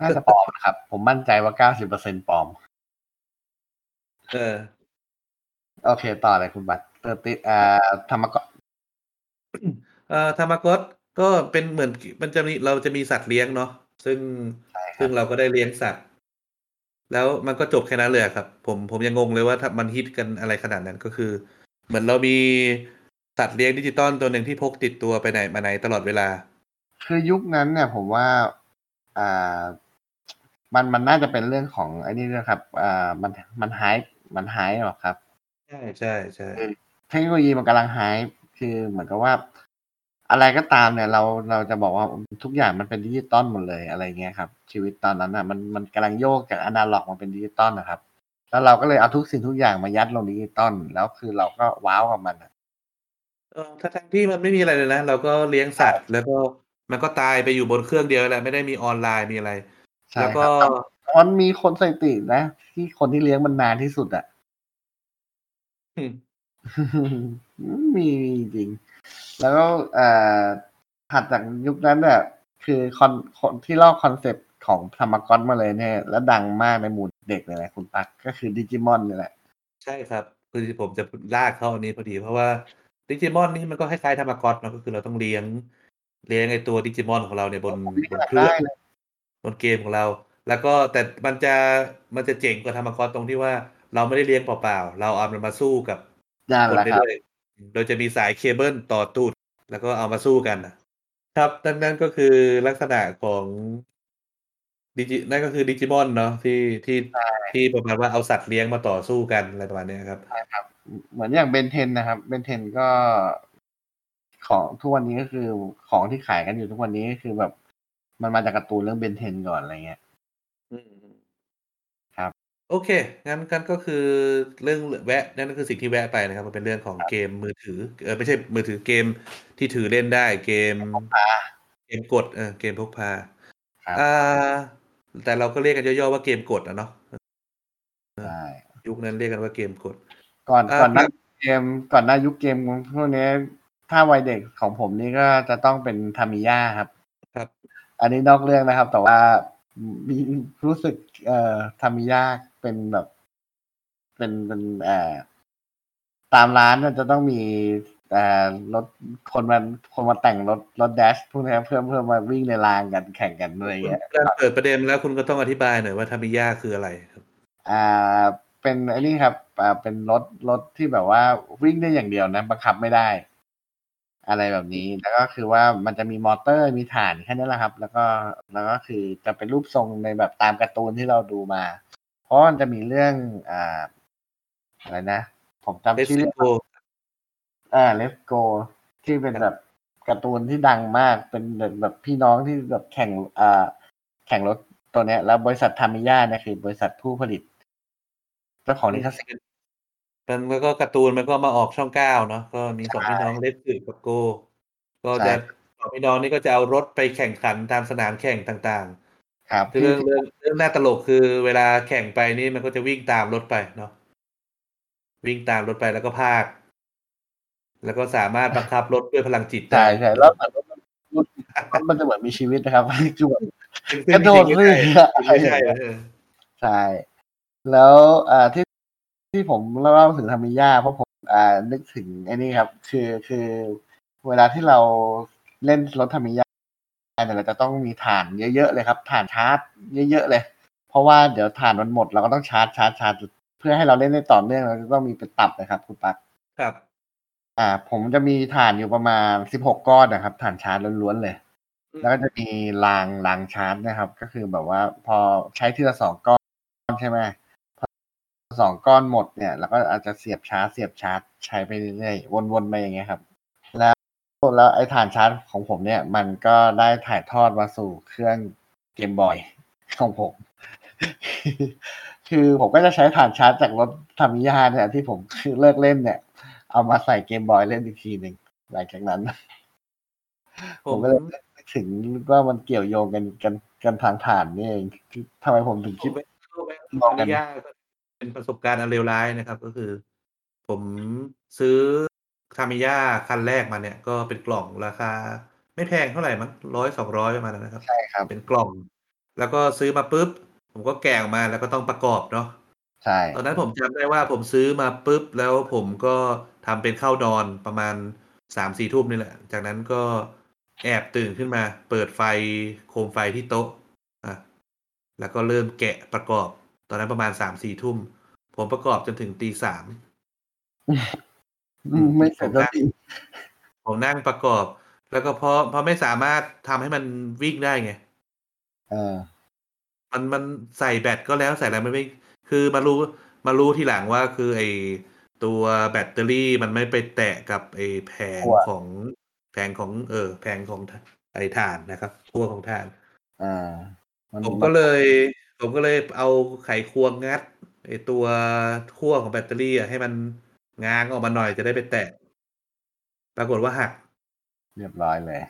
น่าจะปลอมนะครับผมมั่นใจว่า 90% ปลอมโอเคต่อเลยคุณบัตรธรรมกตธรรมกตก็เป็นเหมือนมันจะมีเราจะมีสัตว์เลี้ยงเนาะซึ่งเราก็ได้เลี้ยงสัตว์แล้วมันก็จบแค่นั้นเลยครับผมยังงงเลยว่ามันฮิตกันอะไรขนาดนั้นก็คือเหมือนเรามีสัตว์เลี้ยงดิจิตอลตัวนึงที่พกติดตัวไปไหนมาไหนตลอดเวลาคือยุคนั้นเนี่ยผมว่ามันน่าจะเป็นเรื่องของไอ้นี่ด้วยครับมันหายหรอครับใช่เทคโนโลยีมันกำลังหายคือเหมือนกับว่าอะไรก็ตามเนี่ยเราจะบอกว่าทุกอย่างมันเป็นดิจิตอลหมดเลยอะไรเงี้ยครับชีวิตตอนนั้นอ่ะมันกำลังโยกจากอนาล็อกมาเป็นดิจิตอลนะครับแล้วเราก็เลยเอาทุกสิ่งทุกอย่างมายัดลงดิจิตอลแล้วคือเราก็ว้าวกับมันทั้งที่มันไม่มีอะไรเลยนะเราก็เลี้ยงสัตว์แล้วก็มันก็ตายไปอยู่บนเครื่องเดียวแหละไม่ได้มีออนไลน์มีอะไรแล้วก็มันมีคนสถิตินะที่คนที่เลี้ยงมันนานที่สุดอ่ะมีจริงแล้วก็ถัดจากยุคนั้นเนี่ยคือคนที่ลอกคอนเซ็ปต์ของธรรมก๊อตมาเลยเนี่ยและดังมากในหมู่เด็กเลยนะคุณตั๊กก็คือดิจิมอนนี่แหละใช่ครับคือผมจะลากเข้าอันนี้พอดีเพราะว่าดิจิมอนนี่มันก็คล้ายๆธรรมก๊อตนะก็คือเราต้องเลี้ยงไอ้ตัวดิจิมอนของเราเนี่ยบนเครื่องบนเกมของเราแล้วก็แต่มันจะเจ๋งกว่าธรรมก๊อตตรงที่ว่าเราไม่ได้เลี้ยงเปล่าๆเราเอามันมาสู้กับคนได้เลยโดยจะมีสายเคเบิลต่อตูดแล้วก็เอามาสู้กันนะครับนั่นก็คือลักษณะของนั่นก็คือดิจิมอนเนาะที่ประมาณว่าเอาสัตว์เลี้ยงมาต่อสู้กันอะไรประมาณนี้ครับใช่ครับเหมือนอย่างเบนเทนนะครับเบนเทนก็ของทุกวันนี้ก็คือของที่ขายกันอยู่ทุกวันนี้ก็คือแบบมันมาจากการ์ตูนเรื่องเบนเทนก่อนอะไรเงี้ยโอเคงั้นก็คือเรื่องแวะนั่นก็คือสิ่งที่แวะไปนะครับมันเป็นเรื่องของเกมมือถือไม่ใช่มือถือเกมที่ถือเล่นได้เกมกดเกมพกพาแต่เราก็เรียกกันย่อๆว่าเกมกดอ่ะเนาะใช่ยุคนั้นเรียกกันว่าเกมกดก่อนหน้ายุคเกมพวกนี้ถ้าวัยเด็กของผมนี่ก็จะต้องเป็นทามิยะครับครับอันนี้นอกเรื่องนะครับแต่ว่ามีรู้สึกทำมิยากเป็นแบบเป็นตามร้านมันจะต้องมีรถคนมาแต่งรถแดชพวกนี้เพิ่มมาวิ่งในรางกันแข่งกันอะไรอย่างเงี้ยเกิดประเด็นแล้วคุณก็ต้องอธิบายหน่อยว่าทำมิยากคืออะไรครับเป็นไอ้นี่ครับเป็นรถที่แบบว่าวิ่งได้อย่างเดียวนะบังคับไม่ได้อะไรแบบนี้แล้วก็คือว่ามันจะมีมอเตอร์มีฐานแค่นั้นแหละครับแล้วก็คือจะเป็นรูปทรงในแบบตามการ์ตูนที่เราดูมาเพราะมันจะมีเรื่องอะไรนะผมจำชื่อเรื่องเลฟโกที่เป็นแบบการ์ตูนที่ดังมากเป็นแบบพี่น้องที่แบบแข่งรถตัวเนี้ยแล้วบริษัททามิยะเนี่ยคือบริษัทผู้ผลิตเจ้าของลิขสิทธิ์แล้วก็การ์ตูนมันก็มาออกช่อง9เนาะก็มีสองพี่น้องเล็กสืบกับโกก็จะสองพี่น้องนี่ก็จะเอารถไปแข่งขันตามสนามแข่งต่างๆครับเรื่องน่าตลกคือเวลาแข่งไปนี่มันก็จะวิ่งตามรถไปเนาะ วิ่งตามรถไปแล้วก็พากแล้วก็สามารถบังคับรถด้วยพลังจิตได้ใช่แล้วมันจะเหมือนมีชีวิตนะครับคือแบบกระโดดเลยใช่แล้วที่ผมเล่าถึงทามิยาเพราะผมนึกถึงไอ้นี่ครับคือเวลาที่เราเล่นรถทามิยาเนี่ยเราจะต้องมีถ่านเยอะๆเลยครับถ่านชาร์จเยอะๆเลยเพราะว่าเดี๋ยวถ่านมันหมดเราก็ต้องชาร์จเพื่อให้เราเล่นได้ต่อเนื่องเราจะต้องมีเป็นตับนะครับคุณปั๊กครับผมจะมีถ่านอยู่ประมาณ16ก้อนนะครับถ่านชาร์จล้วนๆเลยแล้วก็จะมีรางชาร์จนะครับก็คือแบบว่าพอใช้ทีละ2ก้อนใช่ไหมพอ2ก้อนหมดเนี่ยเราก็อาจจะเสียบชาร์จใช้ไปเรื่อยๆวนๆไปอย่างเงี้ยครับแล้วไอ้ถ่านชาร์จของผมเนี่ยมันก็ได้ถ่ายทอดมาสู่เครื่อง Game Boy ของผม คือผมก็จะใช้ถ่านชาร์จจากรถทามิยาเนี่ยที่ผมคือเลิกเล่นเนี่ยเอามาใส่เกมบอยเล่นอีกทีหนึ่งหลังจากนั้นผมก็เลยถึงว่ามันเกี่ยวโยงกันทางฐานนี่เองทำไมผมถึงคิดมองกันเป็นประสบการณ์อันเลวร้ายนะครับก็คือผมซื้อทามิยาคันแรกมาเนี่ยก็เป็นกล่องราคาไม่แพงเท่าไหร่มั้ง100-200ประมาณนั้นนะครับใช่ครับเป็นกล่องแล้วก็ซื้อมาปุ๊บผมก็แกะออกมาแล้วก็ต้องประกอบเนาะใช่ตอนนั้นผมจำได้ว่าผมซื้อมาปุ๊บแล้วผมก็ทำเป็นเข้านอนประมาณ 3-4 ทุ่มนี่แหละจากนั้นก็แอบตื่นขึ้นมาเปิดไฟโคมไฟที่โต๊ะแล้วก็เริ่มแกะประกอบตอนนั้นประมาณ 3-4 ทุ่มผมประกอบจนถึง 3:00 น. ไม่เสร็จแล้วผมนั่งประกอบแล้วก็พอไม่สามารถทำให้มันวิ่งได้ไงมันใส่แบตก็แล้วใส่อะไรมันไม่คือมารู้ทีหลังว่าคือไอตัวแบตเตอรี่มันไม่ไปแตะกับไอแผงของไอถ่านนะครับขั้วของถ่านผมก็เลยเอาไขควงงัดไอตัวขั้วของแบตเตอรี่ให้มันง้างออกมาหน่อยจะได้ไปแตะปรากฏว่าหักเรียบร้อยเลย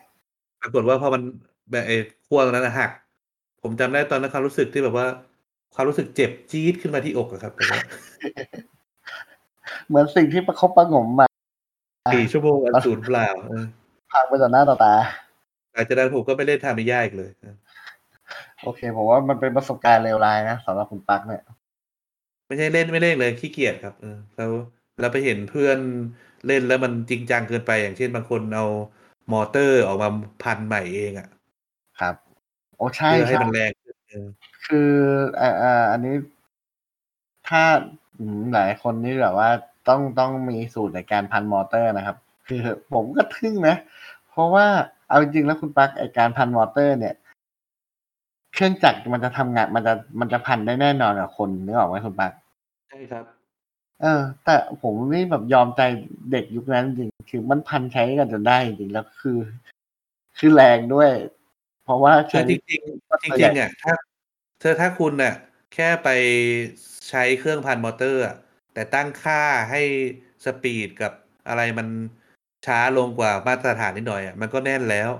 ปรากฏว่าพอมันแบบไอขั้วตรงนั้นหักผมจำได้ตอนนั้นความรู้สึกที่แบบว่าความรู้สึกเจ็บจี๊ดขึ้นมาที่อกอะครับ เหมือนสิ่งที่ประคบประหงมมา4ชั่วโมงศูนย์เปล่าพังไปต่อหน้าต่อตาหลังจากนั้นผมก็ไม่เล่นทามิยาอีกเลยโอเคผมว่ามันเป็นประสบการณ์เลวร้ายนะสำหรับคุณปั๊กเนี่ยไม่ใช่เล่นไม่เล่นเลยขี้เกียจครับเราไปเห็นเพื่อนเล่นแล้วมันจริงจังเกินไปอย่างเช่นบางคนเอามอเตอร์ออกมาพันใหม่เองอะครับโอ้ใช่ให้มันแรงคืออันนี้ถ้าหลายคนนี่แบบว่าต้องมีสูตรในการพันมอเตอร์นะครับคือผมก็ทึ่งนะเพราะว่าเอาจริงแล้วคุณปลั๊กไอการพันมอเตอร์เนี่ยเครื่องจักรมันจะทำงานมันจะพันได้แน่นอนกับคนนึกออกไหมคุณปลั๊กใช่ครับแต่ผมนี่แบบยอมใจเด็กยุคนั้นจริงคือมันพันใช้กันจนได้จริงแล้วคือแรงด้วยเพราะว่าจริงเนี่ยถ้าคุณน่ะแค่ไปใช้เครื่องพันมอเตอร์แต่ตั้งค่าให้สปีดกับอะไรมันช้าลงกว่ามาตรฐานนิดหน่อยมันก็แน่นแล้ว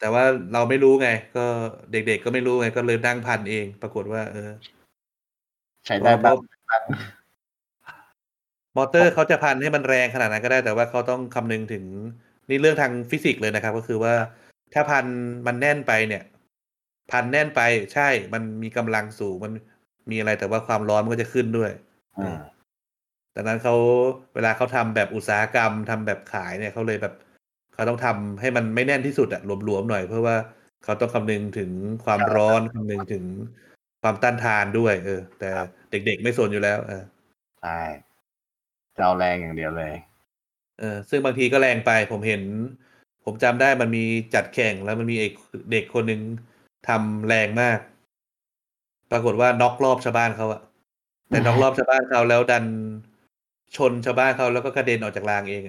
แต่ว่าเราไม่รู้ไงก็เด็กๆก็ไม่รู้ไงก็เลยนั่งพันเองปรากฏว่าใช้ได้บ้างมอเตอร์เขาจะพันให้มันแรงขนาดนั้นก็ได้แต่ว่าเขาต้องคำนึงถึงนี่เรื่องทางฟิสิกส์เลยนะครับก็คือว่าถ้าพันมันแน่นไปเนี่ยพันแน่นไปใช่มันมีกำลังสูงมันมีอะไรแต่ว่าความร้อนมันก็จะขึ้นด้วยดังนั้นเขาเวลาเขาทำแบบอุตสาหกรรมทำแบบขายเนี่ยเขาเลยแบบเขาต้องทำให้มันไม่แน่นที่สุดอะหลวมๆหน่อยเพื่อว่าเขาต้องคำนึงถึงความร้อนคำนึงถึงความต้านทานด้วยแต่เด็กๆไม่สนอยู่แล้วใช่จะเอาแรงอย่างเดียวเลยซึ่งบางทีก็แรงไปผมจำได้มันมีจัดแข่งแล้วมันมีเด็กคนนึงทำแรงมากปรากฏว่าน็อกรอบชาวบ้านเขาแต่น็อกรอบชาวบ้านเขาแล้วดันชนชาวบ้านเขาแล้วก็กระเด็นออกจากรางเอง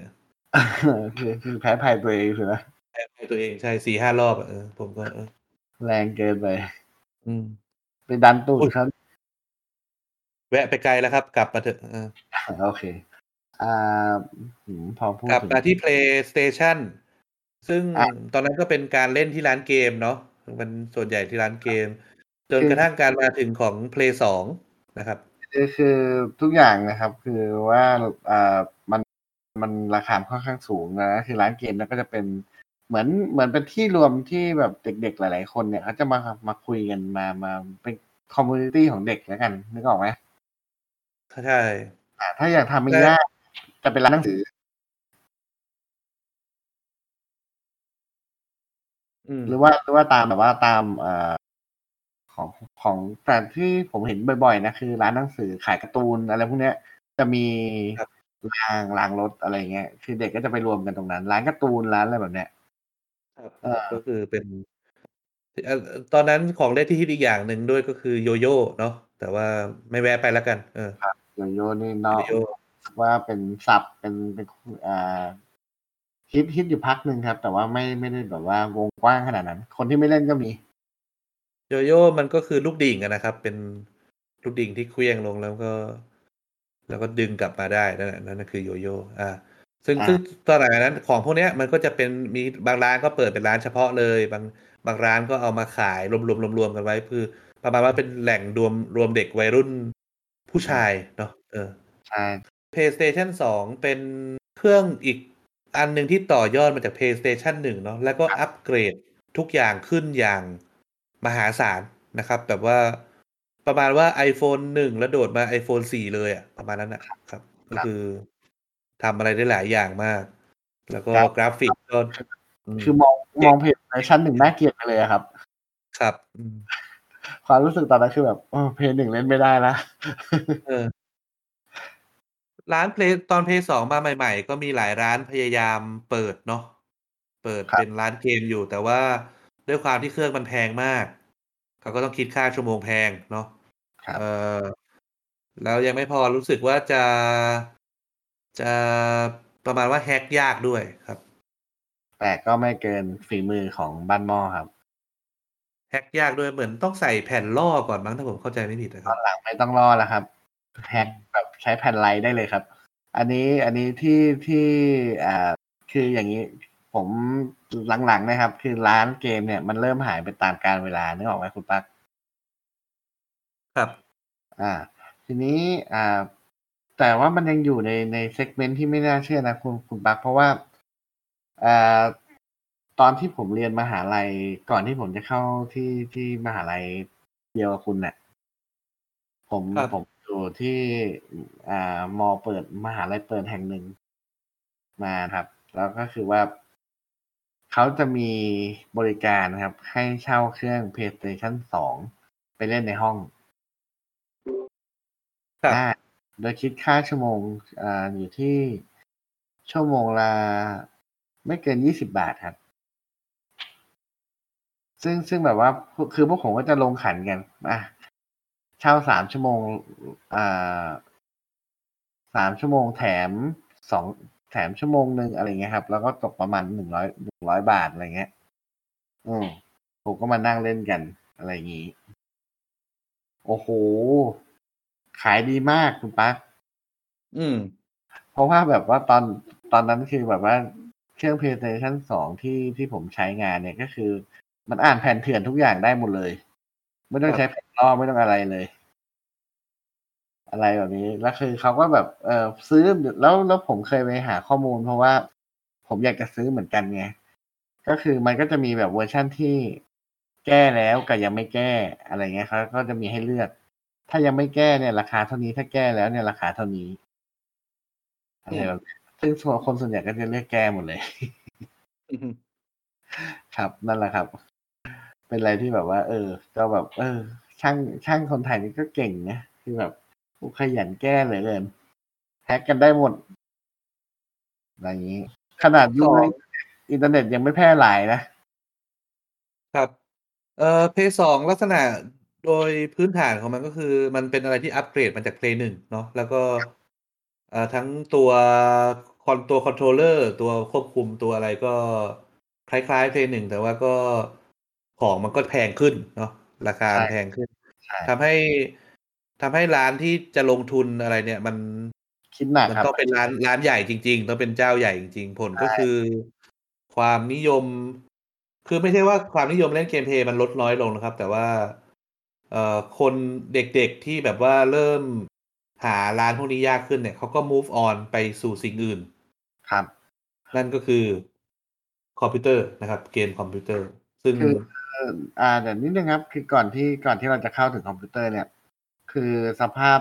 คือแพ้ภัยตัวเองถูกไหมแพ้ภัยตัวเองใช่ 4-5 รอบผมก็แรงเกินไปไปดันตูดครับแวะไปไกลแล้วครับกลับมาเถอะโอเคพอพูดกลับมาที่ PlayStation ซึ่งตอนนั้นก็เป็นการเล่นที่ร้านเกมเนาะมันส่วนใหญ่ที่ร้านเกมจนกระทั่งการมาถึงของ Play 2 นะครับ คือทุกอย่างนะครับคือว่ามันราคาค่อนข้างสูงนะคือร้านเกมเนี่ยก็จะเป็นเหมือนเป็นที่รวมที่แบบเด็กๆหลายๆคนเนี่ยเขาจะมาคุยกันมาเป็นคอมมูนิตี้ของเด็กแล้วกันนึกออกไหมใช่ถ้าอยากทำไม่ได้จะเป็นร้านหนังสือหรือว่าตามแบบว่าตามของแต่ที่ผมเห็นบ่อยๆนะคือร้านหนังสือขายการ์ตูนอะไรพวกเนี้ยจะมีรางรถอะไรเงี้ยคือเด็กก็จะไปรวมกันตรงนั้นร้านการ์ตูนร้านอะไรแบบเนี้ยก็คือเป็นตอนนั้นของเล่นที่ฮิตอีกอย่างหนึ่งด้วยก็คือโยโย่เนาะแต่ว่าไม่แวะไปแล้วกันโยโย่นี่เนาะว่าเป็นศัพท์เป็นฮิตอยู่พักนึงครับแต่ว่าไม่ได้แบบว่าวงกว้างขนาดนั้นคนที่ไม่เล่นก็มีโยโย่มันก็คือลูกดิ่งนะครับเป็นลูกดิ่งที่เคลื่อนลงแล้วก็ดึงกลับมาได้นั่นคือโยโย่ซึ่งตอนนั้นของพวกนี้มันก็จะเป็นมีบางร้านก็เปิดเป็นร้านเฉพาะเลยบางร้านก็เอามาขายรวมกันไว้คือประมาณว่าเป็นแหล่งรวมเด็กวัยรุ่นผู้ชายเนาะใช่ PlayStation 2เป็นเครื่องอีกอันนึงที่ต่อยอดมาจาก PlayStation 1เนาะแล้วก็อัปเกรดทุกอย่างขึ้นอย่างมหาศาลนะครับแบบว่าประมาณว่า iPhone 1แล้วโดดมา iPhone 4เลยอ่ะประมาณนั้นนะครับก็คือทำอะไรได้หลายอย่างมากแล้วก็กราฟิกก็คือมองPlayStation 1น่าเกลียดไปเลยครับครับความรู้สึกตอนนั้นคือแบบPS1 เล่นไม่ได้ละร้าน Play ตอน PS2 มาใหม่ๆก็มีหลายร้านพยายามเปิดเป็นร้านเกมอยู่แต่ว่าด้วยความที่เครื่องมันแพงมากเขาก็ต้องคิดค่าชั่วโมงแพงเนาะแล้วยังไม่พอรู้สึกว่าจะประมาณว่าแฮกยากด้วยครับแต่ก็ไม่เกินฝีมือของบ้านหม้อครับแฮกยากด้วยเหมือนต้องใส่แผ่นล่อก่อนมั้งถ้าผมเข้าใจไม่ผิดนะครับตอนหลังไม่ต้องล่อแล้วครับแฮกแบบใช้แผ่นไลน์ได้เลยครับอันนี้ที่คืออย่างนี้ผมหลังๆนะครับคือร้านเกมเนี่ยมันเริ่มหายไปตามกาลเวลานึกออกไหมคุณปั๊กครับทีนี้แต่ว่ามันยังอยู่ในเซกเมนต์ที่ไม่น่าเชื่อนะคุณปั๊กเพราะว่าตอนที่ผมเรียนมหาลัยก่อนที่ผมจะเข้าที่มหาลัยเดียวกับคุณเนี่ยผมอยู่ที่มอเปิดมหาลัยเปิดแห่งหนึ่งมาครับแล้วก็คือว่าเขาจะมีบริการนะครับให้เช่าเครื่อง PlayStation 2ไปเล่นในห้องโดยคิดค่าชั่วโมงอยู่ที่ชั่วโมงละไม่เกิน20 บาทครับซึ่งแบบว่าคือพวกผมก็จะลงขันกันเช่า3ชั่วโมง3ชั่วโมงแถมชั่วโมงนึงอะไรเงี้ยครับแล้วก็ตกประมาณ100 บาทอะไรเงี้ยผมก็มานั่งเล่นกันอะไรอย่างงี้โอ้โหขายดีมากคุณปั๊กเพราะว่าแบบว่าตอนนั้นคือแบบว่าเครื่อง PlayStation 2ที่ผมใช้งานเนี่ยก็คือมันอ่านแผ่นเถื่อนทุกอย่างได้หมดเลยไม่ต้องใช้แผ่นล่อไม่ต้องอะไรเลยอะไรแบบนี้แล้วคือเขาก็แบบซื้อแล้วผมเคยไปหาข้อมูลเพราะว่าผมอยากจะซื้อเหมือนกันไงก็คือมันก็จะมีแบบเวอร์ชั่นที่แก้แล้วกับยังไม่แก้อะไรเงี้ยเขาก็จะมีให้เลือกถ้ายังไม่แก้เนี่ยราคาเท่านี้ถ้าแก้แล้วเนี่ยราคาเท่านี้อะไรแบบซึ่งคนส่วนใหญ่ก็จะเลือกแก้หมดเลย ครับนั่นแหละครับเป็นอะไรที่แบบว่าก็แบบช่างคนไทยนี่ก็เก่งนะคือแบบขยันแก้เหลือเกินแฮกกันได้หมดอะไรอย่างนี้ขนาดยุคอินเทอร์เน็ตยังไม่แพร่หลายนะครับPS2 ลักษณะโดยพื้นฐานของมันก็คือมันเป็นอะไรที่อัปเกรดมาจาก Play 1เนาะแล้วก็ทั้งตัวคอนโทรลเลอร์ตัวควบคุมตัวอะไรก็คล้ายๆ Play 1แต่ว่าก็ของมันก็แพงขึ้นเนาะราคาแพงขึ้นทำให้ร้านที่จะลงทุนอะไรเนี่ยมันคิดหนักครับมันต้องเป็นร้านใหญ่จริงๆต้องเป็นเจ้าใหญ่จริงๆผลก็คือความนิยมคือไม่ใช่ว่าความนิยมเล่นเกมเพลย์มันลดน้อยลงนะครับแต่ว่าคนเด็กๆที่แบบว่าเริ่ม หาร้านพวกนี้ยากขึ้นเนี่ยเขาก็ move on ไปสู่สิ่งอื่นครับนั่นก็คือคอมพิวเตอร์นะครับเกมคอมพิวเตอร์ซึ่งเดี๋ยวนิดนึงครับคือก่อนที่เราจะเข้าถึงคอมพิวเตอร์เนี่ยคือสภาพ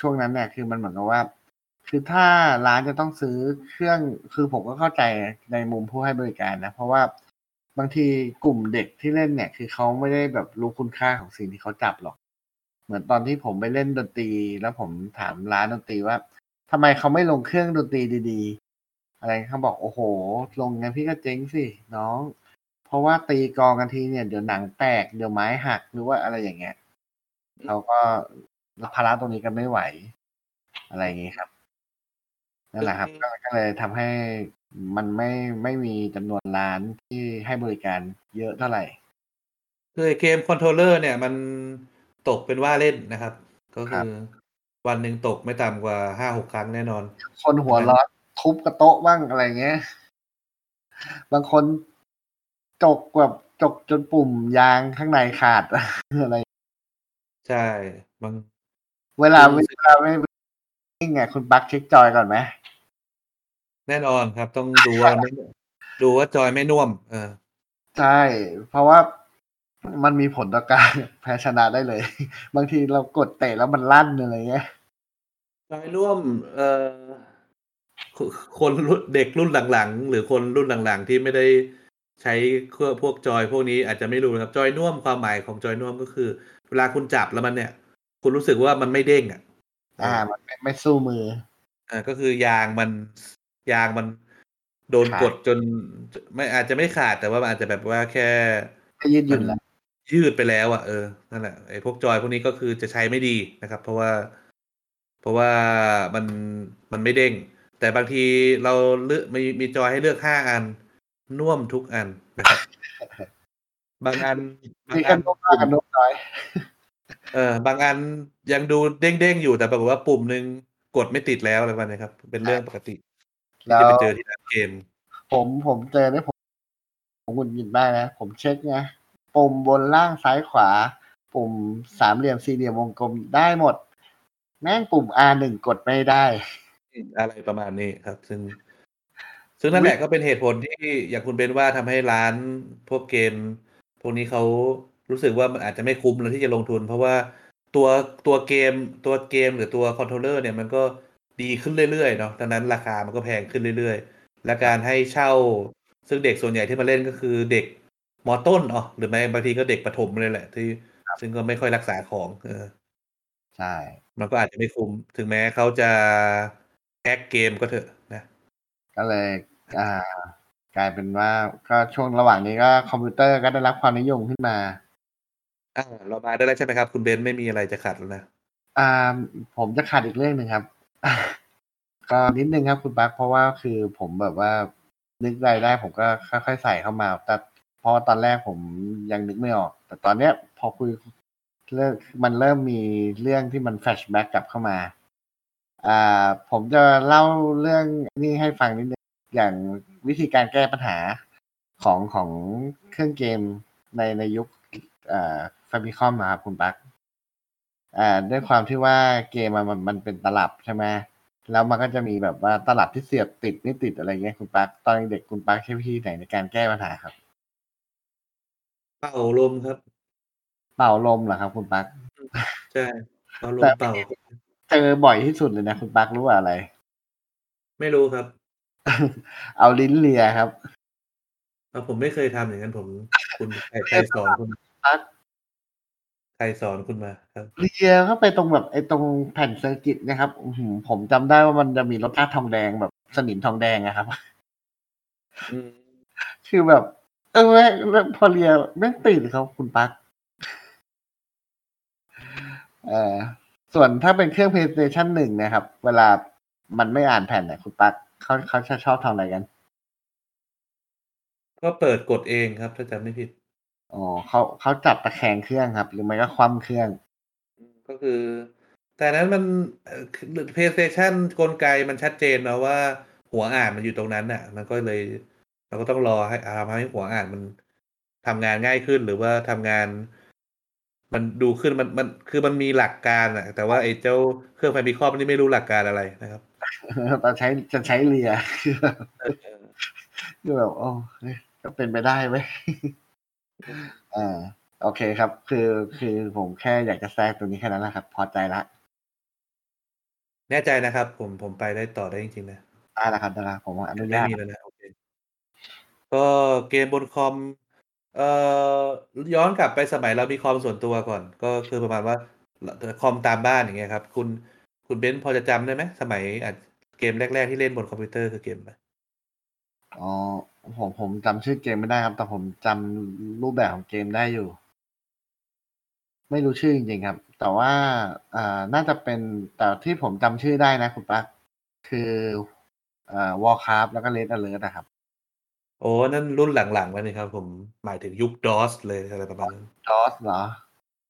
ช่วงนั้นเนี่ยคือมันเหมือนกับว่าคือถ้าร้านจะต้องซื้อเครื่องคือผมก็เข้าใจในมุมผู้ให้บริการนะเพราะว่าบางทีกลุ่มเด็กที่เล่นเนี่ยคือเขาไม่ได้แบบรู้คุณค่าของสิ่งที่เขาจับหรอกเหมือนตอนที่ผมไปเล่นดนตรีแล้วผมถามร้านดนตรีว่าทำไมเขาไม่ลงเครื่องดนตรีดีๆอะไรเขาบอกโอ้โหลงงั้นพี่ก็เจ๊งสิน้องเพราะว่าตีกองกันทีเนี่ยเดี๋ยวหนังแตกเดี๋ยวไม้หักหรือว่าอะไรอย่างเงี้ยเขาก็รับภาระตรงนี้กันไม่ไหวอะไรอย่างงี้ครับนั่นแหละครับก็เลยทำให้มันไม่มีจำนวนร้านที่ให้บริการเยอะเท่าไหร่คือเกมคอนโทรลเลอร์เนี่ยมันตกเป็นว่าเล่นนะครับก็คือวันหนึ่งตกไม่ต่ำกว่า 5-6 ครั้งแน่นอนคนหัวร้อนทุบกระโต๊ะบ้างอะไรเงี้ยบางคนจกจนปุ่มยางข้างในขาดอะไรใช่บางเวลาไม่ไงคุณบักเช็คจอยก่อนไหมแน่นอนครับต้องดูว่าจอยไม่น่วมใช่เพราะว่ามันมีผลต่อการแพ้ชนะได้เลยบางทีเรากดเตะแล้วมันลั่นอะไรเงี้ยจอยร่วมคนเด็กรุ่นหลังๆหรือคนรุ่นหลังๆที่ไม่ได้ใช้เครื่องพวกจอยพวกนี้อาจจะไม่รู้นะครับจอยน่วมความหมายของจอยน่วมก็คือเวลาคุณจับแล้วมันเนี่ยคุณรู้สึกว่ามันไม่เด้งอ่ะมันไม่สู้มือก็คือยางมันโดนกดจนไม่อาจจะไม่ขาดแต่ว่ามันอาจจะแบบว่าแค่ยืดไปแล้วอ่ะนั่นแหละไอ้พวกจอยพวกนี้ก็คือจะใช้ไม่ดีนะครับเพราะว่ามันไม่เด้งแต่บางทีเราเลือกมีจอยให้เลือก5อันน่วมทุกอันนะครับบางอันนุ่มน้อยบางอันยังดูเด้งๆอยู่แต่แบบว่าปุ่มนึงกดไม่ติดแล้วอะไรประมาณนี้ครับเป็นเรื่องปกติที่จะไปเจอที่ร้านเกมผมเจอได้ผมหงุดหงิดได้นะผมเช็คนะปุ่มบนล่างซ้ายขวาปุ่มสามเหลี่ยมสี่เหลี่ยมวงกลมได้หมดแม่งปุ่ม R1 กดไม่ได้อะไรประมาณนี้ครับซึ่งนั่นแหละก็เป็นเหตุผลที่อย่างคุณเบนว่าทำให้ร้านพวกเกมพวกนี้เขารู้สึกว่ามันอาจจะไม่คุ้มแล้วที่จะลงทุนเพราะว่าตัวเกมหรือตัวคอนโทรลเลอร์เนี่ยมันก็ดีขึ้นเรื่อยๆเนาะดังนั้นราคามันก็แพงขึ้นเรื่อยๆและการให้เช่าซึ่งเด็กส่วนใหญ่ที่มาเล่นก็คือเด็กม.ต้นหรือไม่บางทีก็เด็กประถมเลยแหละที่ซึ่งก็ไม่ค่อยรักษาของใช่มันก็อาจจะไม่คุ้มถึงแม้เขาจะแฮกเกมก็เถอะนะก็เลยกลายเป็นว่าก็ช่วงระหว่างนี้ก็คอมพิวเตอร์ก็ได้รับความนิยมขึ้นมาเรามาได้แล้วใช่ไหมครับคุณเบนไม่มีอะไรจะขัดแล้วนะผมจะขัดอีกเรื่องนึงครับก็นิดนึงครับคุณปั๊กเพราะว่าคือผมแบบว่านึกรายได้ผมก็ค่อยๆใส่เข้ามาแต่พอตอนแรกผมยังนึกไม่ออกแต่ตอนเนี้ยพอคุยมันเริ่มมีเรื่องที่มันแฟลชแบ็กกลับเข้ามาผมจะเล่าเรื่องนี้ให้ฟังนิดนึงอย่างวิธีการแก้ปัญหาของเครื่องเกมในยุคFamicom นะครับคุณปั๊กด้วยความที่ว่าเกมมันเป็นตลับใช่ไหมแล้วมันก็จะมีแบบว่าตลับที่เสียบติดไม่ติดอะไรเงี้ยคุณปั๊กตอนเด็กคุณปั๊กใช้วิธีไหนในการแก้ปัญหาครับเป่าลมครับเป่าลมเหรอครับคุณปั๊กใช่เป่าลมเป่าเจอบ่อยที่สุดเลยนะคุณปั๊กรู้ว่าอะไรไม่รู้ครับ เอาลิ้นเลียครับผมไม่เคยทำอย่างนั้นผมคุณใครสอนคุณใครสอนคุณมาครับเลียเข้าไปตรงแบบไอ้ตรงแผ่นเซอร์กิตนะครับผมจำได้ว่ามันจะมีรสชาติทองแดงแบบสนิมทองแดงนะครับคือแบบแม่พอเลียแม่งติดครับคุณปั๊กส่วนถ้าเป็นเครื่อง PlayStation 1 นะครับเวลามันไม่อ่านแผ่นเนี่ยคุณปั๊กเขาชอบทำอะไรกันก็เปิดกดเองครับถ้าจำไม่ผิดอ๋อเขาจับตะแคงเครื่องครับหรือไม่ก็คว่ำเครื่องก็คือแต่นั้นมัน PlayStation กลไกมันชัดเจนนะว่าหัวอ่านมันอยู่ตรงนั้นน่ะมันก็เลยเราก็ต้องรอให้ทำให้หัวอ่านมันทำงานง่ายขึ้นหรือว่าทำงาน มันดูขึ้นมันคือมันมีหลักการอะแต่ว่าไอ้เจ้าเครื่อง Famicom นี่ไม่รู้หลักการอะไรนะครับจะใช้เลียคือแบบโอ้ก็เป็นไปได้ไหมโอเคครับคือผมแค่อยากจะแทรกตรงนี้แค่นั้นแหละครับพอใจละแน่ใจนะครับผมไปได้ต่อได้จริงๆนะได้แล้วครับได้แล้วผมอนุญาตไม่มีแล้วนะโอเคก็เกมบนคอมย้อนกลับไปสมัยเรามีคอมส่วนตัวก่อนก็คือประมาณว่าคอมตามบ้านอย่างเงี้ยครับคุณเบนซ์พอจะจำได้ไหมสมัยเกมแรกๆที่เล่นบนคอมพิวเตอร์คือเกมอะไรอ๋อผมจำชื่อเกมไม่ได้ครับแต่ผมจำรูปแบบของเกมได้อยู่ไม่รู้ชื่อจริงๆครับแต่ว่าน่าจะเป็นแต่ที่ผมจำชื่อได้นะคุณปั๊กคือWarcraft แล้วก็ Red Alert นะครับโอ้นั่นรุ่นหลังๆแล้วนี่ครับผมหมายถึงยุค DOS เลยอะไรประมาณนั้น DOS เหรอ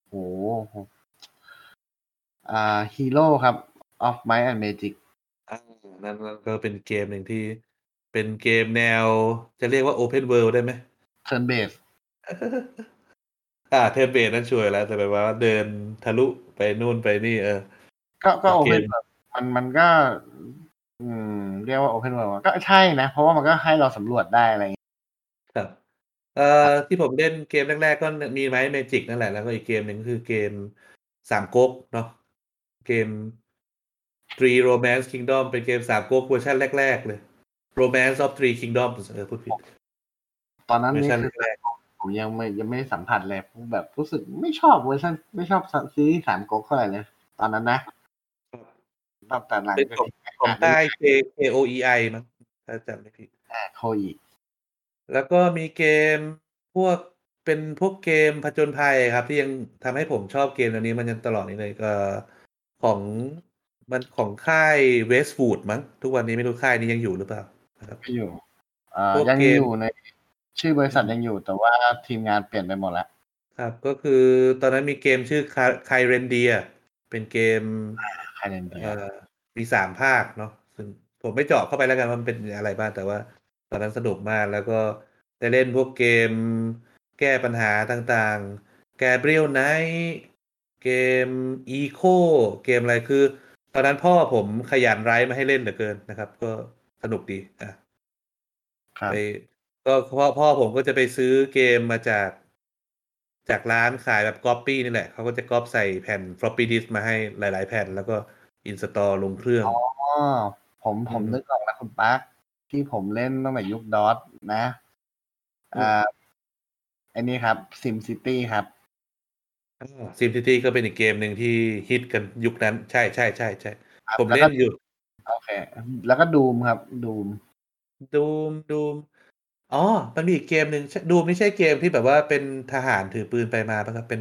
โอ้โหHero ครับ Of Might and Magic นั่นก็เป็นเกมหนึ่งที่เป็นเกมแนวจะเรียกว่า Open World ได้ไหม Turn Based Turn Based นั่นช่วยแล้วแต่แปลว่าเดินทะลุไปนู่นไปนี่ก็ Open World มันก็เรียกว่า Open World ก็ใช่นะเพราะว่ามันก็ให้เราสำรวจได้อะไรอย่างเงี้ยครับที่ผมเล่นเกมแรกๆก็มีไม้เมจิกนั่นแหละแล้วก็อีกเกมนึงคือเกมสามก๊กเนาะเกม3 Romance Kingdom เป็นเกมสามก๊กเวอร์ชั่นแรกๆเลย Romance of 3 Kingdom พูดผิดตอนนั้นนี่คือผมยังไม่สัมผัสเลยแบบรู้สึกไม่ชอบเวอร์ชั่นไม่ชอบซีรีส์สามก๊กเท่าไหร่เลยตอนนั้นนะตั้งแต่หลังของใต้ KOEI มั้งถ้าจำไม่ผิดKOEIแล้วก็มีเกมพวกเป็นพวกเกมผจญภัยครับที่ยังทำให้ผมชอบเกมตัวนี้มันยังตลอดนี้เลยของมันของค่ายเวสต์วูดมั้งทุกวันนี้ไม่รู้ค่ายนี้ยังอยู่หรือเปล่านะครับไม่อยู่ยังอยู่ในชื่อบริษัทยังอยู่แต่ว่าทีมงานเปลี่ยนไปหมดแล้วครับก็คือตอนนั้นมีเกมชื่อไคเรนเดียเป็นเกมไคเรนเดียมี3ภาคเนาะผมไม่เจาะเข้าไปแล้วกันมันเป็นอะไรบ้างแต่ว่าตอนนั้นสนุกมากแล้วก็ได้เล่นพวกเกมแก้ปัญหาต่างๆ Gabriel Knight เกม Eco เกมอะไรคือตอนนั้นพ่อผมขยันไร้มาให้เล่นเหลือเกินนะครับก็สนุกดีไปก็พ่อผมก็จะไปซื้อเกมมาจากร้านขายแบบก๊อปปี้นี่แหละเขาก็จะก๊อปใส่แผ่น floppy disk มาให้หลายๆแผ่นแล้วก็อินสตอลลงเครื่องอ๋อผมนึกออกแล้วคุณปั๊กที่ผมเล่นตั้งแต่ยุคดอทนะอันนี้ครับ Sim City ครับSim City ก็เป็นอีกเกมหนึ่งที่ฮิตกันยุคนั้นใช่ๆๆๆผมเล่นอยู่โอเคแล้วก็ Doom ครับ Doom อ๋อมันมีอีกเกมหนึ่ง Doom ไม่ใช่เกมที่แบบว่าเป็นทหารถือปืนไปมาป่ะครับเป็น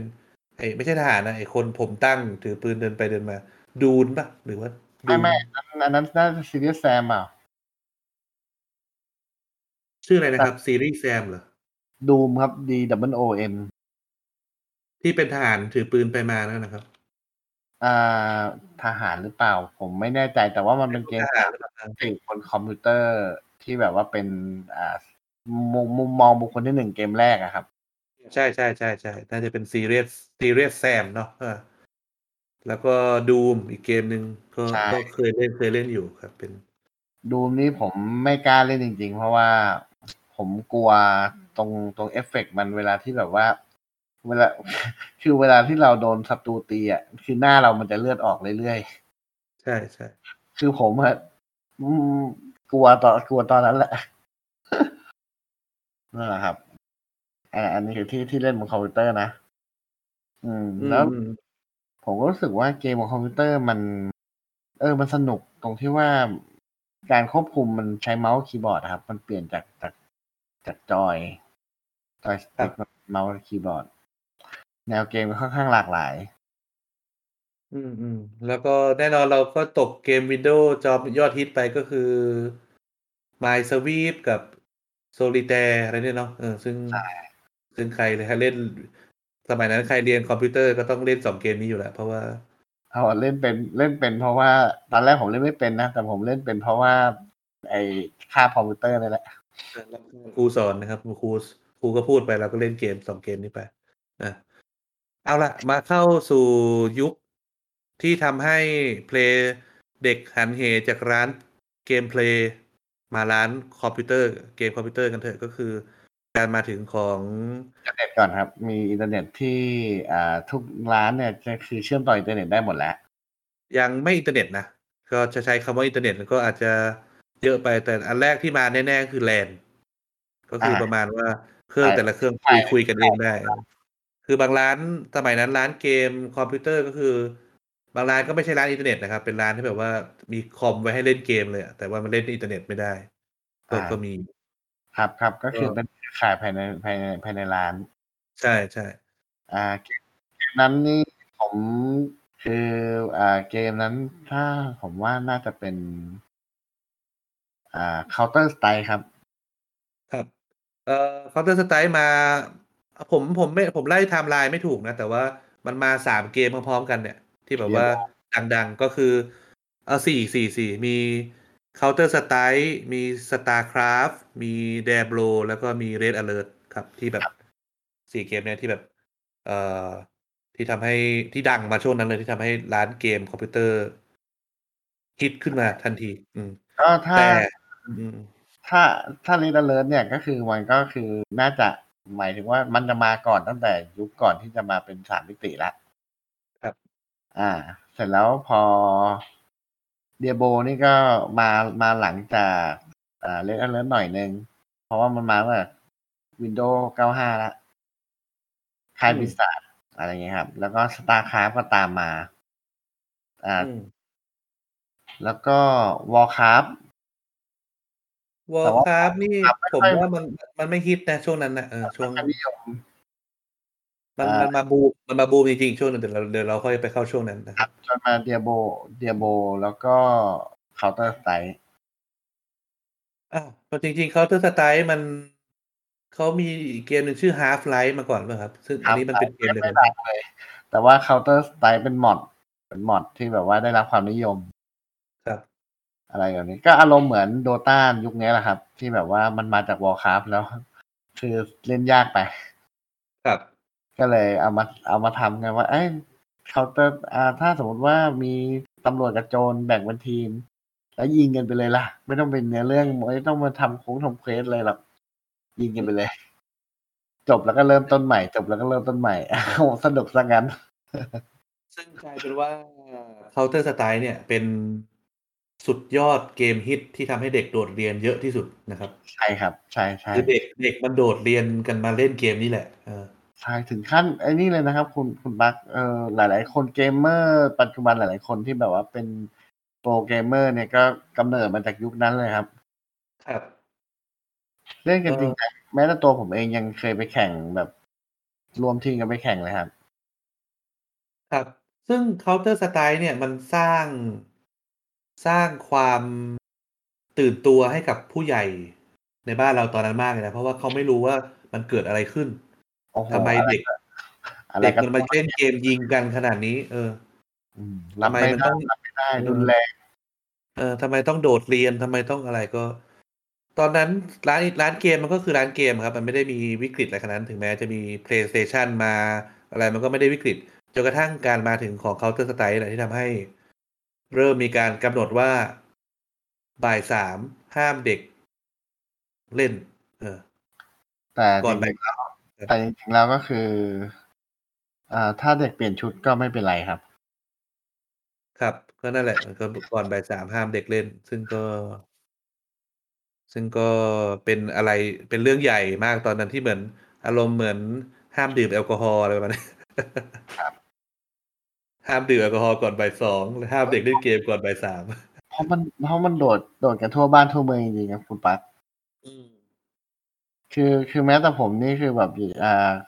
ไอ้ไม่ใช่ทหารนะไอ้คนผมตั้งถือปืนเดินไปเดินมาดูนป่ะหรือว่าไม่อันนั้นน่าจะซีรีส์แซมอ่ะชื่ออะไรนะครับซีรีส์แซมเหรอดูมครับ DOOM ที่เป็นทหารถือปืนไปมาแล้วนะครับทหารหรือเปล่าผมไม่แน่ใจแต่ว่ามันเป็นเกมติดบนคอมพิวเตอร์ที่แบบว่าเป็นมุมมองบุคคลที่หนึ่งเกมแรกอะครับใช่ๆๆๆน่าจะเป็นซีรีส์แซมเนาะแล้วก็ดูมอีกเกมหนึ่งก็เคยเล่นอยู่ครับเป็นดูมนี่ผมไม่กล้าเล่นจริงๆเพราะว่าผมกลัวตรงเอฟเฟกต์มันเวลาที่แบบว่าเวลาที่เราโดนศัตรูตีอ่ะคือหน้าเรามันจะเลือดออกเรื่อยๆใช่ใช่คือผมอ่ะกลัวตอนนั้นแหละนั่นแหละครับอันนี้คือที่เล่นบนคอมพิวเตอร์นะแล้วผมก็รู้สึกว่าเกมของคอมพิวเตอร์มันมันสนุกตรงที่ว่าการควบคุมมันใช้เมาส์คีย์บอร์ดครับมันเปลี่ยนจากจอยสติ๊กเมาส์คีย์บอร์ดแนวเกมก็ค่อนข้างหลากหลายแล้วก็แน่นอนเราก็ตกเกม Windows จอยอดฮิตไปก็คือ My Sweep กับ Solitaire อะไรเนี่ยเนาะซึ่งใครเลยฮะเล่นสมัยนั้นใครเรียนคอมพิวเตอร์ก็ต้องเล่น2เกมนี้อยู่แล้วเพราะว่าเล่นเป็นเพราะว่าตอนแรกผมเล่นไม่เป็นนะแต่ผมเล่นเป็นเพราะว่าไอ้ค่าคอมพิวเตอร์นี่แหละครูสอนนะครับครูก็พูดไปเราก็เล่นเกม2เกมนี้ไป เอาละมาเข้าสู่ยุคที่ทำให้เพลย์เด็กหันเหจากร้านเกมเพลย์มาร้านคอมพิวเตอร์เกมคอมพิวเตอร์กันเถอะก็คือการมาถึงของอินเทอร์เน็ตก่อนครับมีอินเทอร์เน็ตที่ทุกร้านเนี่ยจะคือเชื่อมต่ออินเทอร์เน็ตได้หมดแล้วยังไม่อินเทอร์เน็ตนะก็จะใช้คำว่าอินเทอร์เน็ตก็อาจจะเยอะไปแต่อันแรกที่มาแน่ๆคือ LAN ก็คือประมาณว่าเครื่องแต่ละเครื่องคุยกันเองได้คือบางร้านสมัยนั้นร้านเกมคอมพิวเตอร์ก็คือบางร้านก็ไม่ใช่ร้านอินเทอร์เน็ตนะครับเป็นร้านที่แบบว่ามีคอมไว้ให้เล่นเกมเลยแต่ว่ามันเล่นอินเทอร์เน็ตไม่ได้ก็มีครับก็คือเป็นขายภายในร้านใช่ๆเกมนั้นนี่ผมคือเกมนั้นถ้าผมว่าน่าจะเป็นCounter-Strike ครับCounter-Strike มาผมไล่ไทม์ไลน์ไม่ถูกนะแต่ว่ามันมา3เกมพร้อมๆกันเนี่ยที่แบบว่าดังๆก็คือ4มี Counter-Strike มี StarCraft มี Diablo แล้วก็มี Red Alert ครับที่แบบ4เกมเนี่ยที่แบบที่ทำให้ที่ดังมาช่วงนั้นเลยที่ทำให้ร้านเกมคอมพิวเตอร์ฮิตขึ้นมาทันทีก็ถ้า Red Alert เนี่ยก็คือมันก็คือน่าจะหมายถึงว่ามันจะมาก่อนตั้งแต่ยุคก่อนที่จะมาเป็น3มิติละครับเสร็จแล้วพอ Diablo นี่ก็มาหลังจากRed Alert หน่อยนึงเพราะว่ามันมาตั้งแต่ Windows 95 ละคล้ายปีศาจอะไรเงี้ยครับแล้วก็ StarCraft ก็ตามมาแล้วก็ Warcraft นี่ผมว่ามันไม่ฮิตนะช่วงนั้นนะช่วงมันมาบูมจริงๆช่วงนึงเดี๋ยวเราค่อยไปเข้าช่วงนั้นนะครับจนมา Diablo แล้วก็ Counter-Strike จริงๆ Counter-Strike มันเขามีเกมนึงชื่อ Half-Life มาก่อนป่ะครับซึ่งอันนี้มันเป็นเกมเลยแต่ว่า Counter-Strike เป็นมอดที่แบบว่าได้รับความนิยมอะไรแบบนี้ก็อารมณ์เหมือนโดต้ายุคนี้แหละครับที่แบบว่ามันมาจาก Warcraft แล้วคือเล่นยากไปครับก็เลยเอามาทำกันว่าเอ้ยเคาน์เตอร์ถ้าสมมติว่ามีตำรวจกับโจรแบ่งเป็นทีมแล้วยิงกันไปเลยล่ะไม่ต้องเป็นเนื้อเรื่องไม่ต้องมาทำเควสอะไรหรอกยิงกันไปเลยจบแล้วก็เริ่มต้นใหม่สนุกซะงั้นซึ่งกลายเป็นว่า Counter-Strike เนี่ยเป็นสุดยอดเกมฮิตที่ทำให้เด็กโดดเรียนเยอะที่สุดนะครับใช่ครับใช่ๆคือเด็กมันโดดเรียนกันมาเล่นเกมนี้แหละใช่ถึงขั้นไอ้นี่เลยนะครับคุณบักหลายๆคนเกมเมอร์ปัจจุบันหลายๆคนที่แบบว่าเป็นโปรเกมเมอร์เนี่ยก็กำเนิดมาจากยุคนั้นเลยครับครับเล่นกันจริงๆแม้แต่ตัวผมเองยังเคยไปแข่งแบบรวมทีมกันไปแข่งเลยครับครับซึ่ง Counter-Strike เนี่ยมันสร้างความตื่นตัวให้กับผู้ใหญ่ในบ้านเราตอนนั้นมากเลยนะเพราะว่าเขาไม่รู้ว่ามันเกิดอะไรขึ้นทำไมเด็กมันมาเล่นเกมยิงกันขนาดนี้รับไม่ได้รุนแรงทำไมต้องโดดเรียนทำไมต้องอะไรก็ตอนนั้นร้านเกมมันก็คือร้านเกมครับมันไม่ได้มีวิกฤตอะไรขนาดนั้นถึงแม้จะมี PlayStation มาอะไรมันก็ไม่ได้วิกฤตจนกระทั่งการมาถึงของ Counter-Strike อะไรที่ทำให้เริ่มมีการกำหนดว่าบ่ายสามห้ามเด็กเล่นแต่ก่อนบ่ายสามแต่จริงๆแล้วก็คือถ้าเด็กเปลี่ยนชุดก็ไม่เป็นไรครับครับก็นั่นแหละก็ก่อนบ่ายสามห้ามเด็กเล่นซึ่งก็เป็นอะไรเป็นเรื่องใหญ่มากตอนนั้นที่เหมือนอารมณ์เหมือนห้ามดื่มแอลกอฮอล์อะไรประมาณนี้ครับห้ามดื่มแอลกอฮอล์ก่อนบ่ายสองและห้ามเด็กเล่นเกมก่อนบ่ายสามเพราะมันโดดกันทั่วบ้านทั่วเมืองจริงๆครับคุณปั๊กคือแม้แต่ผมนี่คือแบบ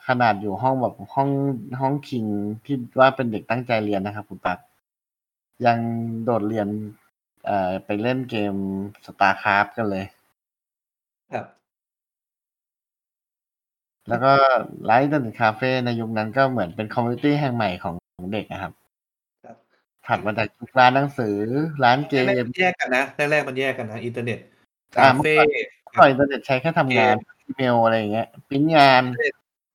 ขนาดอยู่ห้องแบบห้องคิงที่ว่าเป็นเด็กตั้งใจเรียนนะครับคุณปั๊กยังโดดเรียนไปเล่นเกม StarCraft กันเลยครับแล้วก็ไลฟ์ดนตรีคาเฟ่ในยุคนั้นก็เหมือนเป็นคอมมูนิตี้แห่งใหม่ของเด็กนะครับถัดมาจากร้านหนังสือร้านเกมแยกกันนะแรกมันแยกกันนะอินเทอร์เน็ตคาเฟ่อินเทอร์เน็ตใช้แค่ทำงานอีเมลอะไรอย่างเงี้ยปริ้นงาน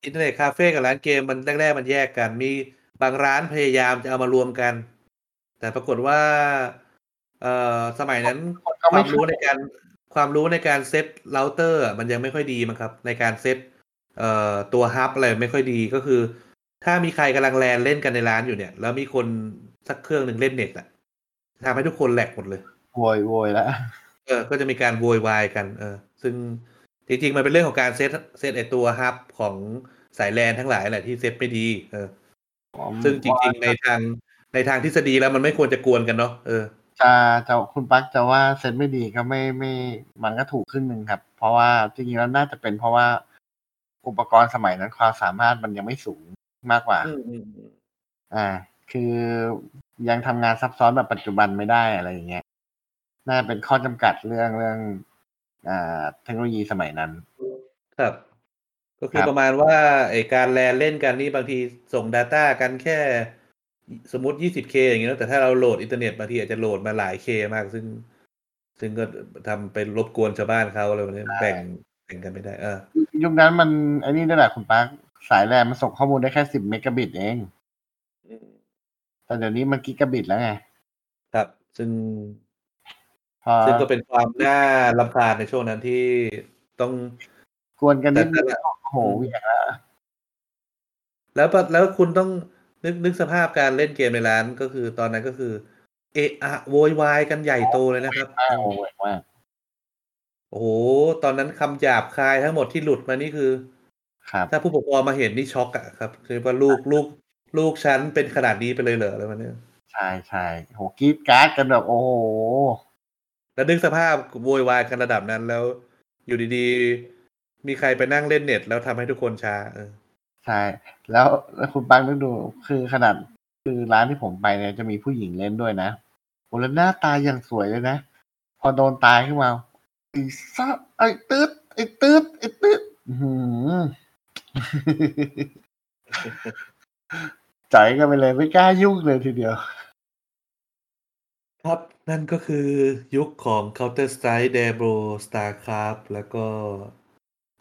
อินเทอร์เน็ตคาเฟ่กับร้านเกมมันแรกๆมันแยกกันมีบางร้านพยายามจะเอามารวมกันแต่ปรากฏว่าสมัยนั้นความรู้ในการเซตเราเตอร์มันยังไม่ค่อยดีมั้งครับในการเซตตัวฮับอะไรไม่ค่อยดีก็คือถ้ามีใครกำลังแลนเล่นกันในร้านอยู่เนี่ยแล้วมีคนสักเครื่องนึงเล่นเน็ตอ่ะทำให้ทุกคนแหลกหมดเลยโวยแล้วก็จะมีการโวยวายกันซึ่งจริงๆมันเป็นเรื่องของการเซตไอตัวฮับของสายแลนทั้งหลายแหละที่เซตไม่ดีซึ่งจริงๆในทางทฤษฎีแล้วมันไม่ควรจะกวนกันเนาะจะคุณปั๊กจะว่าเซตไม่ดีก็ไม่มันก็ถูกขึ้นนึงครับเพราะว่าจริงๆแล้วน่าจะเป็นเพราะว่าอุปกรณ์สมัยนั้นความสามารถมันยังไม่สูงมากกว่าคือยังทำงานซับซ้อนแบบปัจจุบันไม่ได้อะไรอย่างเงี้ยน่าเป็นข้อจำกัดเรื่องเทคโนโลยีสมัยนั้นครับก็คือประมาณว่าไอ้การแลนเล่นกันนี่บางทีส่ง data กันแค่สมมุติ 20k อย่างเงี้ยแต่ถ้าเราโหลดอินเทอร์เน็ตบางทีอาจจะโหลดมาหลาย k มากซึ่งก็ทำไปรบกวนชาวบ้านเขาอะไรแบบนี้แบ่งกันไม่ได้ยุคนั้นมันไอ้นี่ได้แหละคุณปั๊กสายแลนมันส่งข้อมูลได้แค่10เมกะบิตเองแต่เดี๋ยวนี้มันกิกะบิตแล้วไงครับซึ่งก็เป็นความน่ารำคาญในช่วงนั้นที่ต้องกวนกันนิดนึงโอ้โหอย่างละแล้วคุณต้องนึกสภาพการเล่นเกมในร้านก็คือตอนนั้นก็คือเอะอะโวยวายกันใหญ่โตเลยนะครับโอ้โหตอนนั้นคำหยาบคายทั้งหมดที่หลุดมานี่คือถ้าผู้ปกครองมาเห็นนี่ช็อกอะครับคือว่าลูกฉันเป็นขนาดนี้ไปเลยเหรออะไรแบบนี้ใช่ใช่โหกรี๊ดการ์ดกันแบบโอ้โหแล้วนึกสภาพโวยวายกันระดับนั้นแล้วอยู่ดีๆมีใครไปนั่งเล่นเน็ตแล้วทำให้ทุกคนช้าใช่แล้วคุณปังนึกดูคือขนาดคือร้านที่ผมไปเนี่ยจะมีผู้หญิงเล่นด้วยนะโหแล้วหน้าตาอย่างสวยเลยนะพอโดนตายขึ้นมาอีซ่าไอ้ตื๊ดใจกันไปเลยไม่กล้ายุ่งเลยทีเดียวครับนั่นก็คือยุคของ Counter-Strike, Diablo, StarCraft แล้วก็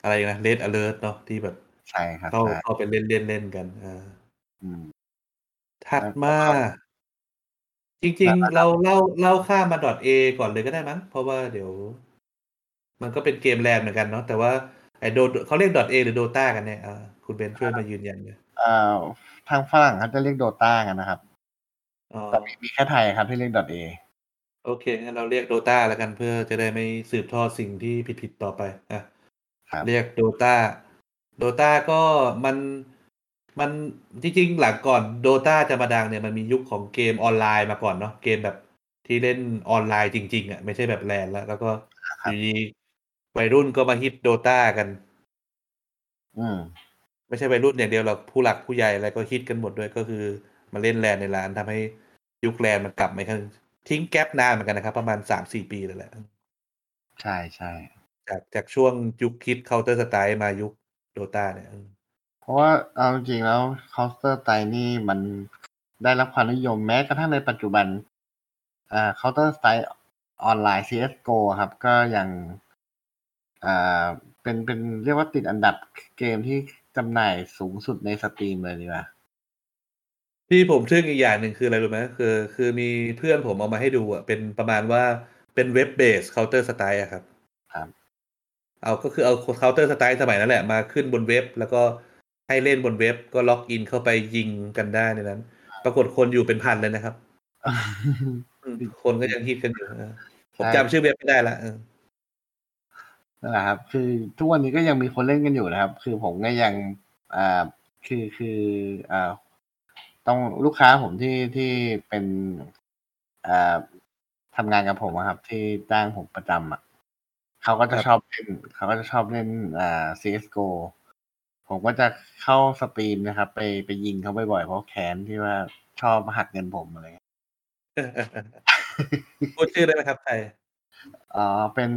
อะไรนะ Red Alert เนาะที่แบบใช่ครับเข้าไปเล่นกันถัดมาจริงๆเราเล่าข้ามมา .a ก่อนเลยก็ได้มั้งเพราะว่าเดี๋ยวมันก็เป็นเกมแลนเหมือนกันเนาะแต่ว่าไอ้โดเขาเรียก .a หรือ Dota กันเนี่ยคุณเบนช่วยมายืนยันเลยทางฝรั่งเขาจะเรียก Dota กันนะครับแต่มีแค่ไทยครับที่เรียก .a โอเคงั้นเราเรียก Dota แล้วกันเพื่อจะได้ไม่สืบทอดสิ่งที่ผิดๆต่อไปเรียก Dota ก็มันจริงๆหลังก่อน Dota จะมาดังเนี่ยมันมียุคของเกมออนไลน์มาก่อนเนาะเกมแบบที่เล่นออนไลน์จริงๆอ่ะไม่ใช่แบบแลนแล้วก็มีวัยรุ่นก็มาฮิต Dota กันไม่ใช่วัยรุ่นอย่างเดียวหรอกผู้หลักผู้ใหญ่อะไรก็ฮิตกันหมดด้วยก็คือมาเล่นแลนในร้านทำให้ยุคแลนมันกลับมาอีกครั้งทิ้งแก๊ปนานเหมือนกันนะครับประมาณ 3-4 ปีเลยแหละใช่ๆจากช่วงยุคฮิต Counter Strike มายุคDota เนี่ยเพราะว่าเอาจริงแล้ว Counter-Strike นี่มันได้รับความนิยมแม้กระทั่งในปัจจุบันCounter-Strike ออนไลน์ CS:GO ครับก็ยังเป็นเรียกว่าติดอันดับเกมที่จำหน่ายสูงสุดใน Steam เลยดีกว่าที่ผมทึ่งอีกอย่างหนึ่งคืออะไรรู้ไหมคือมีเพื่อนผมเอามาให้ดูอ่ะเป็นประมาณว่าเป็นเว็บเบส Counter-Strike อ่ะครับก็คือเอา Counter Strike สมัยนั้นแหละมาขึ้นบนเว็บแล้วก็ให้เล่นบนเว็บก็ล็อกอินเข้าไปยิงกันได้ในนั้นปรากฏคนอยู่เป็นพันเลยนะครับ คนก็ยังฮิตกันอยู่ผมจำชื่อเว็บไม่ได้ละนั่นแหละครับคือทุกวันนี้ก็ยังมีคนเล่นกันอยู่นะครับคือผมก็ยังต้องลูกค้าผมที่เป็นทำงานกับผมครับที่จ้างผมประจำเขาก็จะชอบเล่นCS:GO ผมก็จะเข้าสตรีมนะครับไปยิงเขาบ่อยๆเพราะแค้นที่ว่าชอบหักเงินผมอะไรพูดชื่อได้ไหมครับใครเป็น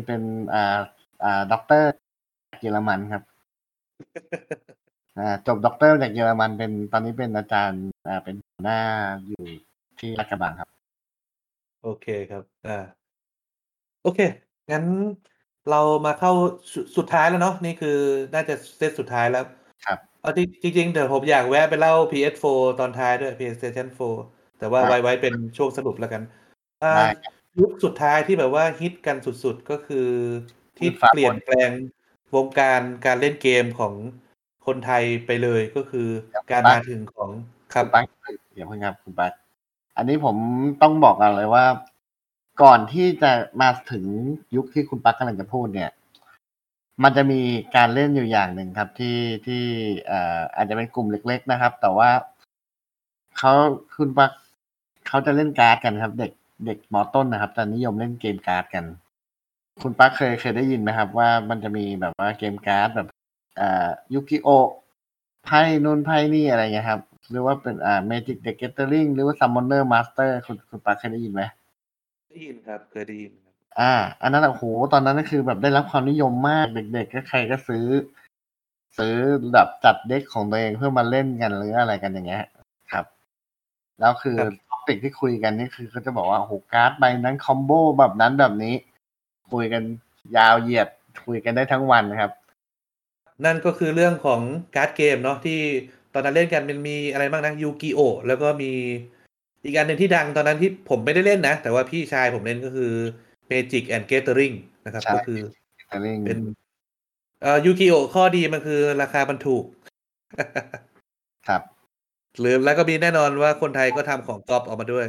ด็อกเตอร์เยอรมันครับจบด็อกเตอร์จากเยอรมันเป็นตอนนี้เป็นอาจารย์เป็นหัวหน้าอยู่ที่ลาดกระบังครับโอเคครับโอเคงั้นเรามาเข้าสุดท้ายแล้วเนาะนี่คือน่าจะเซตสุดท้ายแล้วครับ เอาจริงๆเดี๋ยวผมอยากแวะไปเล่า PS4 ตอนท้ายด้วย PlayStation 4 แต่ว่าไว้เป็นช่วงสรุปแล้วกันยุคสุดท้ายที่แบบว่าฮิตกันสุดๆก็คือที่เปลี่ยนแปลงวงการการเล่นเกมของคนไทยไปเลยก็คือการมาถึงของครับปังเดี๋ยวครับคุณปังอันนี้ผมต้องบอกกันเลยว่าก่อนที่จะมาถึงยุคที่คุณปังกำลังจะพูดเนี่ยมันจะมีการเล่นอยู่อย่างหนึ่งครับที่อาจจะเป็นกลุ่มเล็กๆนะครับแต่ว่าคุณปักเขาจะเล่นการ์ดกันครับเด็กเด็กม.ต้นนะครับจะนิยมเล่นเกมการ์ดกันคุณปักเคยได้ยินไหมครับว่ามันจะมีแบบว่าเกมการ์ดแบบยูกิโอไพ่นู่นไพ่นี่อะไรเงี้ยครับหรือว่าเป็นเมจิกเดอะแกเธอริ่งหรือว่าซัมมอนเนอร์มาสเตอร์คุณปักเคยได้ยินไหมได้ยินครับเคยได้ยินอันนั้นโอ้โหตอนนั้นก็คือแบบได้รับความนิยมมากเด็กๆก็ใครก็ซื้อแบบจัดเด็กของตัวเองเพื่อมาเล่นกันหรืออะไรกันอย่างเงี้ยครับแล้วคือท็อปิกที่คุยกันนี่คือเขาจะบอกว่าโอ้โหการ์ดใบนั้นคอมโบแบบนั้นแบบนี้คุยกันยาวเหยียดคุยกันได้ทั้งวันนะครับนั่นก็คือเรื่องของการ์ดเกมเนาะที่ตอนนั้นเล่นกันมันมีอะไรบ้างนะยูกิโอแล้วก็มีอีกอันนึงที่ดังตอนนั้นที่ผมไม่ได้เล่นนะแต่ว่าพี่ชายผมเล่นก็คือMagic and Gathering นะครับก็คือเป็นยูกิโอข้อดีมันคือราคามันถูกครับหรือแล้วก็มีแน่นอนว่าคนไทยก็ทำของก๊อปออกมาด้วย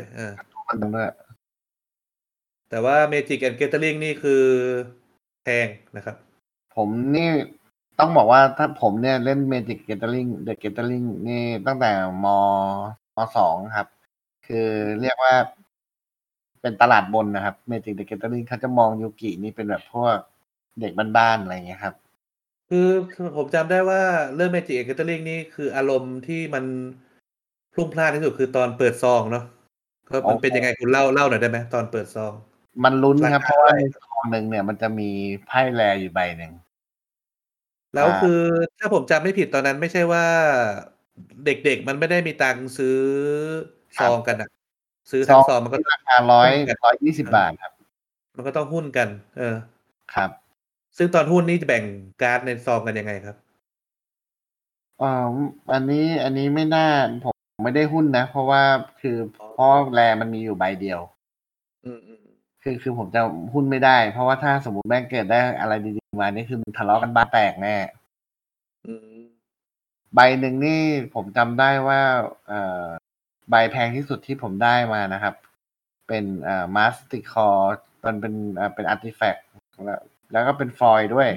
แต่ว่า Magic and Gathering นี่คือแพงนะครับผมนี่ต้องบอกว่าถ้าผมเนี่ยเล่น Magic Gathering The Gathering นี่ตั้งแต่ม.2 ครับคือเรียกว่าเป็นตลาดบนนะครับเมจิกเดอะแกเธอริ่งเขาจะมองยูกินี่เป็นแบบพวกเด็กบ้านๆอะไรเงี้ยครับคือผมจำได้ว่าเรื่องเมจิกเดอะแกเธอริ่งนี่คืออารมณ์ที่มันพลุ่งพล่านที่สุดคือตอนเปิดซองเนาะก็มันเป็นยังไงคุณเล่าหน่อยได้ไหมตอนเปิดซองมันลุ้นครับเพราะว่าในซองนึงเนี่ยมันจะมีไพ่แลอยู่ใบนึงแล้วคือถ้าผมจำไม่ผิดตอนนั้นไม่ใช่ว่าเด็กๆมันไม่ได้มีตังค์ซื้อซองกันนะซื้อทั้งซองมันก็ราคา100-120 บาทครับมันก็ต้องหุ้นกันครับซึ่งตอนหุ้นนี่จะแบ่งการ์ดในซองกันยังไงครับอันนี้ไม่น่าผมไม่ได้หุ้นนะเพราะว่าคือพ่อแลมันมีอยู่ใบเดียวคือผมจะหุ้นไม่ได้เพราะว่าถ้าสมมุติแม่งเกิดได้อะไรดีๆมานี่คือมันทะเลาะกันบ้าแตกแน่ใบหนึ่งนี่ผมจำได้ว่าใบแพงที่สุดที่ผมได้มานะครับเป็นมาสติคอร์มันเป็นอาร์ติแฟกต์แล้วก็เป็นฟอยล์ด้วย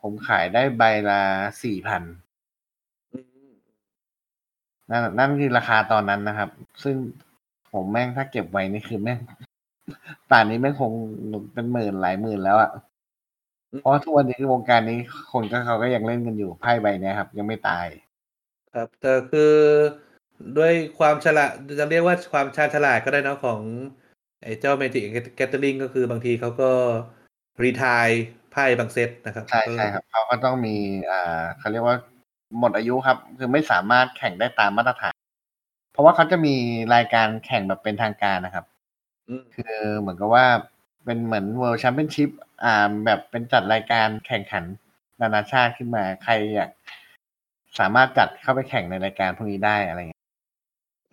ผมขายได้ใบละ 4,000 นั่นคือราคาตอนนั้นนะครับซึ่งผมแม่งถ้าเก็บไว้นี่คือแม่งป่านนี้แม่งคงเป็นหมื่นหลายหมื่นแล้วอ่ะเพราะทุกวันนี้วงการนี้คนเขาก็ยังเล่นกันอยู่ไพ่ใบนี้ครับยังไม่ตายครับแต่คือด้วยความฉลาดจะเรียกว่าความชาญฉลาดก็ได้นะของไอ้เจ้า Magic Gathering ก็คือบางทีเขาก็รีไทร์ไพ่บางเซตนะครับใช่ครับเขาก็ต้องมีเขาเรียกว่าหมดอายุครับคือไม่สามารถแข่งได้ตามมาตรฐานเพราะว่าเขาจะมีรายการแข่งแบบเป็นทางการนะครับคือเหมือนกับว่าเป็นเหมือน World Championship แบบเป็นจัดรายการแข่งขันนานาชาติขึ้นมาใครอยากสามารถจัดเข้าไปแข่งในรายการพวกนี้ได้อะไรอย่างเงี้ย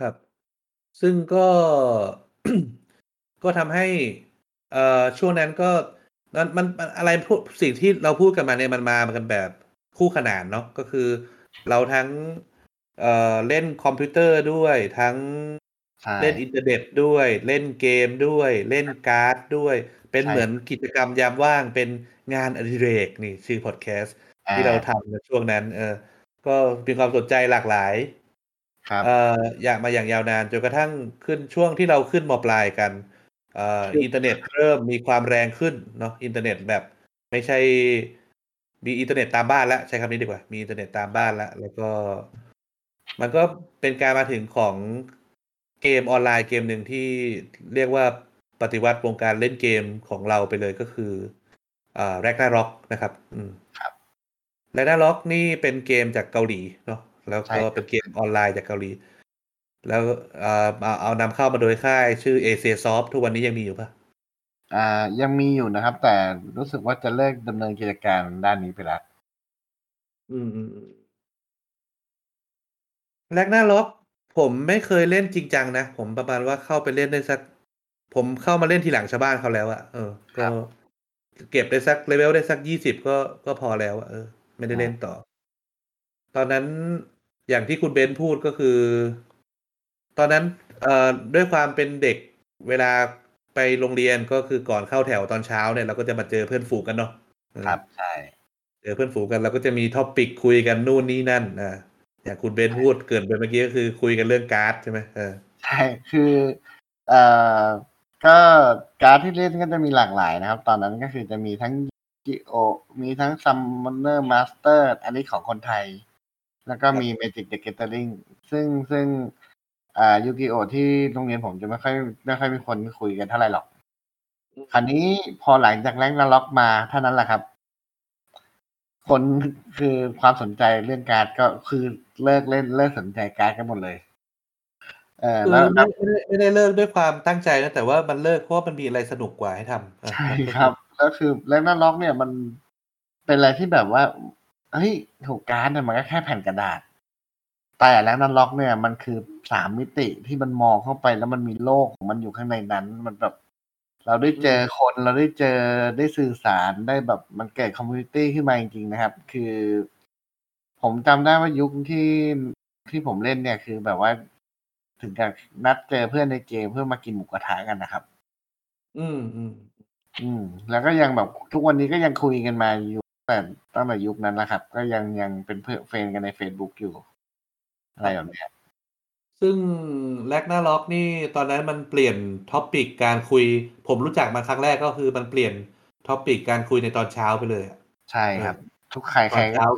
ครับซึ่งก็ ก็ทำให้ช่วงนั้นก็มันอะไรพวกสิ่งที่เราพูดกันมาเนี่ยมันมากันแบบคู่ขนานเนาะก็คือเราทั้งเล่นคอมพิวเตอร์ด้วยทั้งเล่นอินเทอร์เน็ตด้วยเล่นเกมด้วยเล่นการ์ดด้วยเป็นเหมือนกิจกรรมยามว่างเป็นงานอดิเรกนี่ชื่อพอดแคสต์ที่เราทำในช่วงนั้นก็มีความสนใจหลากหลายครับอยากมาอย่างยาวนานจนกระทั่งขึ้นช่วงที่เราขึ้นม.ปลายกันอินเทอร์เน็ตเริ่มมีความแรงขึ้นเนาะอินเทอร์เน็ตแบบไม่ใช่มีอินเทอร์เน็ตตามบ้านแล้วใช้คำนี้ดีกว่ามีอินเทอร์เน็ตตามบ้านแล้วก็มันก็เป็นการมาถึงของเกมออนไลน์เกมหนึ่งที่เรียกว่าปฏิวัติวงการเล่นเกมของเราไปเลยก็คือRagnarok นะครับครับRagnarok นี่เป็นเกมจากเกาหลีเนาะแล้วก็เป็นเกมออนไลน์จากเกาหลีแล้วเอานำเข้ามาโดยค่ายชื่อ AC Soft ทุกวันนี้ยังมีอยู่ป่ะยังมีอยู่นะครับแต่รู้สึกว่าจะเลิกดำเนินกิจการด้านนี้ไปแล้ว อืมแรกหน้าล็อกผมไม่เคยเล่นจริงจังนะผมประมาณว่าเข้าไปเล่นได้สักผมเข้ามาเล่นทีหลังชาวบ้านเขาแล้วอะก็เก็บได้สักเลเวลได้สัก20ก็พอแล้วอะไม่ได้เล่นต่อตอนนั้นอย่างที่คุณเบนซ์พูดก็คือตอนนั้นด้วยความเป็นเด็กเวลาไปโรงเรียนก็คือก่อนเข้าแถวตอนเช้าเนี่ยเราก็จะมาเจอเพื่อนฝูงกันเนาะครับใช่เจอเพื่อนฝูงกันเราก็จะมีท็อปปิกคุยกันนู่นนี่นั่นอย่างคุณเบนซ์พูดเกิดไปเมื่อกี้ก็คือคุยกันเรื่องการ์ดใช่ไหมใช่คือก็การ์ดที่เล่นก็จะมีหลากหลายนะครับตอนนั้นก็คือจะมีทั้งกิโอมีทั้งซัมมอนเนอร์มาสเตอร์อันนี้ของคนไทยแล้วก็มีเมจิกเดอะแกเธอริ่งซึ่งยูกิโอที่โรงเรียนผมจะไม่ค่อยมีคนคุยกันเท่าไหร่หรอกคราวนี้พอหลังจากแรงล็อกมาเท่านั้นแหละครับคนคือความสนใจเรื่องการ์ดก็คือเลิกเล่นเลิกสนใจการ์ดกันหมดเลยแล้วไม่ได้เลิกด้วยความตั้งใจนะแต่ว่ามันเลิกเพราะมันมีอะไรสนุกกว่าให้ทำใช่ครับแล้วคือแรงล็อกเนี่ยมันเป็นอะไรที่แบบว่าเฮ้ยถูกการ์ดเนี่ยมันก็แค่แผ่นกระดาษแต่แล้วนั้นล็อกเนี่ยมันคือ3มิติที่มันมองเข้าไปแล้วมันมีโลกมันอยู่ข้างในนั้นมันแบบเราได้เจอคนเราได้เจอได้สื่อสารได้แบบมันเกิดคอมมูนิตี้ขึ้นมาจริงๆนะครับคือผมจำได้ว่ายุคที่ผมเล่นเนี่ยคือแบบว่าถึงกับนัดเจอเพื่อนในเกมเพื่อมากินหมูกระทะกันนะครับแล้วก็ยังแบบทุกวันนี้ก็ยังคุยกันมาอยู่แต่ตั้งแต่ยุคนั้นนะครับก็ยังเป็นเพื่อนเฟรนด์กันใน Facebook อยู่อะไรแบบนี้ซึ่งแรกหน้าล็อกนี่ตอนนั้นมันเปลี่ยนท็อปิกการคุยผมรู้จักมาครั้งแรกก็คือมันเปลี่ยนท็อปิกการคุยในตอนเช้าไปเลยใช่ครับทุกใครก็พู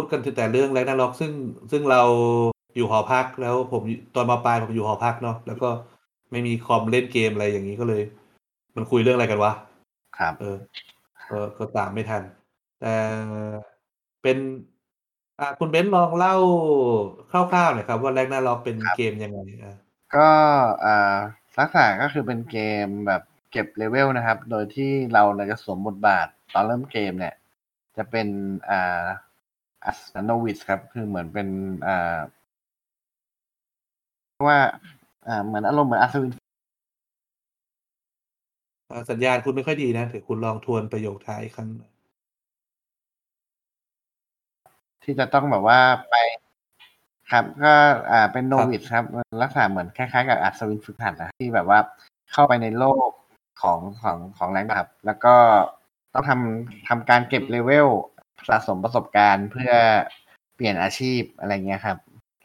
ดกันถึงแต่เรื่องแรกหน้าล็อกซึ่งเราอยู่หอพักแล้วผมตอนมาปลายผมอยู่หอพักเนาะแล้วก็ไม่มีคอมเล่นเกมอะไรอย่างนี้ก็เลยมันคุยเรื่องอะไรกันวะครับก็ตามไม่ทันแต่เป็นคุณเบนซ์ลองเล่าคร่าวๆหน่อยครับว่าแรกหน้าล็อกเป็นเกมยังไงก็ลักษณะก็คือเป็นเกมแบบเก็บเลเวลนะครับโดยที่เราจะสวมบทบาทตอนเริ่มเกมเนี่ยจะเป็นnovice ครับคือเหมือนเป็นว่าเหมือนอารมณ์เหมือนอัศวินสัญญาณคุณไม่ค่อยดีนะเดี๋ยวคุณลองทวนประโยคท้ายอีกครั้งที่จะต้องแบบว่าไปครับก็เป็นโนวิชครับลักษณะเหมือนคล้ายๆกับอัศวินฝึกหัดนะที่แบบว่าเข้าไปในโลกของแรงครับแล้วก็ต้องทำการเก็บเลเวลสะสมประสบการณ์เพื่อเปลี่ยนอาชีพอะไรเงี้ยครับ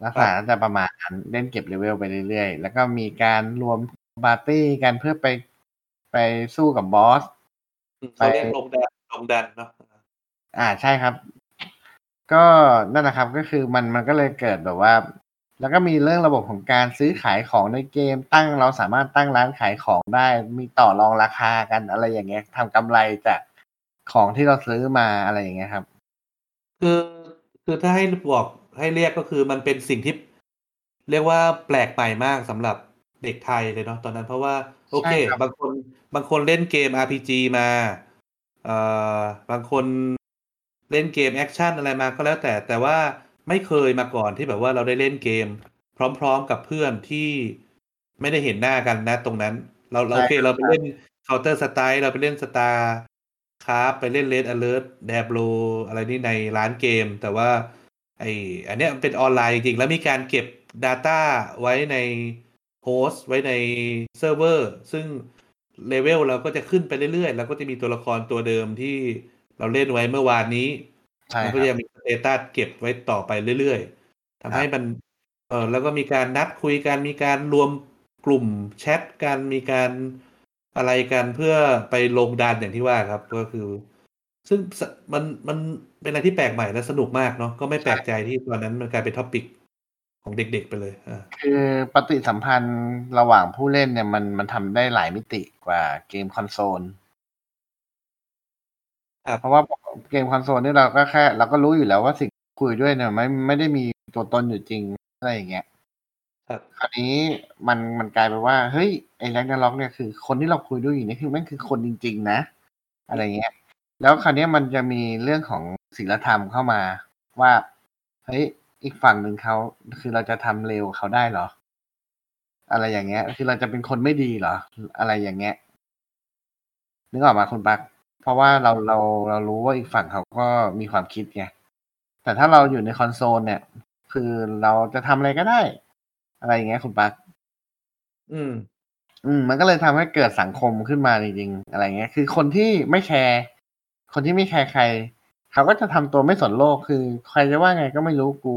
ลักษณะจะประมาณเล่นเก็บเลเวลไปเรื่อยๆแล้วก็มีการรวมปาร์ตี้กันเพื่อไปสู้กับบอสไปลงดันเนาะใช่ครับก็นั่นนะครับก็คือมันก็เลยเกิดแบบว่าแล้วก็มีเรื่องระบบของการซื้อขายของในเกมตั้งเราสามารถตั้งร้านขายของได้มีต่อรองราคากันอะไรอย่างเงี้ยทำกำไรจากของที่เราซื้อมาอะไรอย่างเงี้ยครับคือถ้าให้บอกให้เรียกก็คือมันเป็นสิ่งที่เรียกว่าแปลกใหม่มากสำหรับเด็กไทยเลยเนาะตอนนั้นเพราะว่าโอเคบางคนเล่นเกม RPG มาบางคนเล่นเกมแอคชั่นอะไรมาก็แล้วแต่ว่าไม่เคยมาก่อนที่แบบว่าเราได้เล่นเกมพร้อมๆกับเพื่อนที่ไม่ได้เห็นหน้ากันนะตรงนั้นเราโอเคเราไปเล่น Counter-Strike เราไปเล่น StarCraft ไปเล่น Red Alert Diablo อะไรนี่ในร้านเกมแต่ว่าอันเนี้ยเป็นออนไลน์จริงแล้วมีการเก็บ data ไว้ในโฮสต์ไว้ในเซิร์ฟเวอร์ซึ่งเลเวลเราก็จะขึ้นไปเรื่อยๆแล้วก็จะมีตัวละครตัวเดิมที่เราเล่นไว้เมื่อวานนี้มันก็จะมีเดต้าเก็บไว้ต่อไปเรื่อยๆทำให้มันแล้วก็มีการนัดคุยกันมีการรวมกลุ่มแชทกันมีการอะไรกันเพื่อไปลงดันอย่างที่ว่าครับก็คือซึ่งมันเป็นอะไรที่แปลกใหม่และสนุกมากเนาะก็ไม่แปลกใจที่ตอนนั้นมันกลายเป็นท็อปิกของเด็กๆไปเลยคือปฏิสัมพันธ์ระหว่างผู้เล่นเนี่ยมันทำได้หลายมิติกว่าเกมคอนโซลเพราะว่าเกมคอนโซลนี่เราก็แค่เราก็รู้อยู่แล้วว่าสิ่งคุยด้วยเนี่ยไม่ได้มีตัวตนอยู่จริงอะไรอย่างเงี้ยคราวนี้มันกลายไปว่าเฮ้ยไอ้แรงดันล็อกเนี่ยคือคนที่เราคุยด้วยอยู่นี่คือแม่งคือคนจริงๆนะอะไรเงี้ยแล้วคราวนี้มันจะมีเรื่องของ ศีลธรรมเข้ามาว่าเฮ้ยอีกฝั่งหนึ่งเขาคือเราจะทำเลวเขาได้เหรออะไรอย่างเงี้ยคือเราจะเป็นคนไม่ดีเหรออะไรอย่างเงี้ยนึกออกมาคุณปักเพราะว่าเรารู้ว่าอีกฝั่งเขาก็มีความคิดไงแต่ถ้าเราอยู่ในคอนโซลเนี่ยคือเราจะทำอะไรก็ได้อะไรอย่างเงี้ยคุณปักมันก็เลยทำให้เกิดสังคมขึ้นมาจริงๆอะไรเงี้ยคือคนที่ไม่แคร์ใครเขาก็จะทำตัวไม่สนโลกคือใครจะว่าไงก็ไม่รู้กู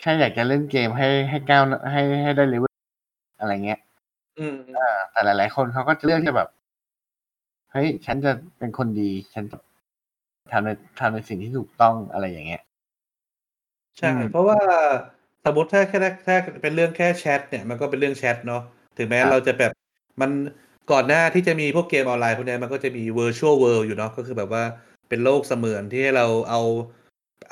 แค่อยากจะเล่นเกมให้ก้าวให้ได้เลเวลอะไรเงี้ยแต่หลายๆคนเขาก็จะเลือกจะแบบเฮ้ยฉันจะเป็นคนดีฉันทำในสิ่งที่ถูกต้องอะไรอย่างเงี้ยใช่เพราะว่าสมมติถ้าเป็นเรื่องแค่แชทเนี่ยมันก็เป็นเรื่องแชทเนาะถึงแม้เราจะแบบมันก่อนหน้าที่จะมีพวกเกมออนไลน์พวกนี้มันก็จะมี virtual world อยู่เนาะก็คือแบบว่าเป็นโลกเสมือนที่ให้เราเอา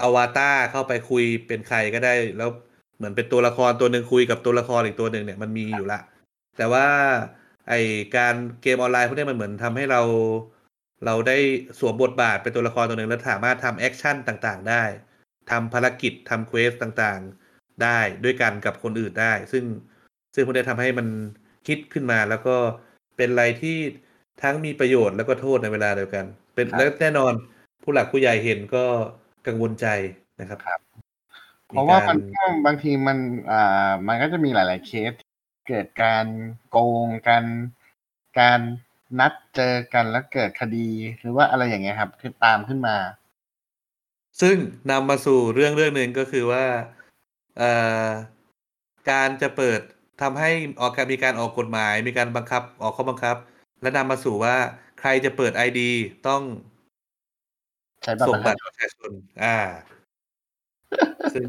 อวตารเข้าไปคุยเป็นใครก็ได้แล้วเหมือนเป็นตัวละครตัวนึงคุยกับตัวละครอีกตัวนึงเนี่ยมันมีอยู่ละแต่ว่าไอการเกมออนไลน์พวกนี้มันเหมือนทำให้เราได้สวมบทบาทเป็นตัวละครตัวนึงแล้วสามารถทำแอคชั่นต่างๆได้ทำภารกิจทำเควสต่างๆได้ด้วยกันกับคนอื่นได้ซึ่งพวกนี้ทำให้มันคิดขึ้นมาแล้วก็เป็นอะไรที่ทั้งมีประโยชน์แล้วก็โทษในเวลาเดียวกันเป็นแล้วแน่นอนผู้หลักผู้ใหญ่เห็นก็กังวลใจนะครับเพราะว่ามันบางทีมันก็จะมีหลายๆเคสเกิดการโกงกันการนัดเจอกันแล้วเกิดคดีหรือว่าอะไรอย่างเงี้ยครับคือตามขึ้นมาซึ่งนำมาสู่เรื่องนึงก็คือว่าการจะเปิดทำให้มีการออกกฎหมายมีการบังคับออกข้อบังคับและนำมาสู่ว่าใครจะเปิด ID ต้องส่งบัตรประชาชนซึ่ง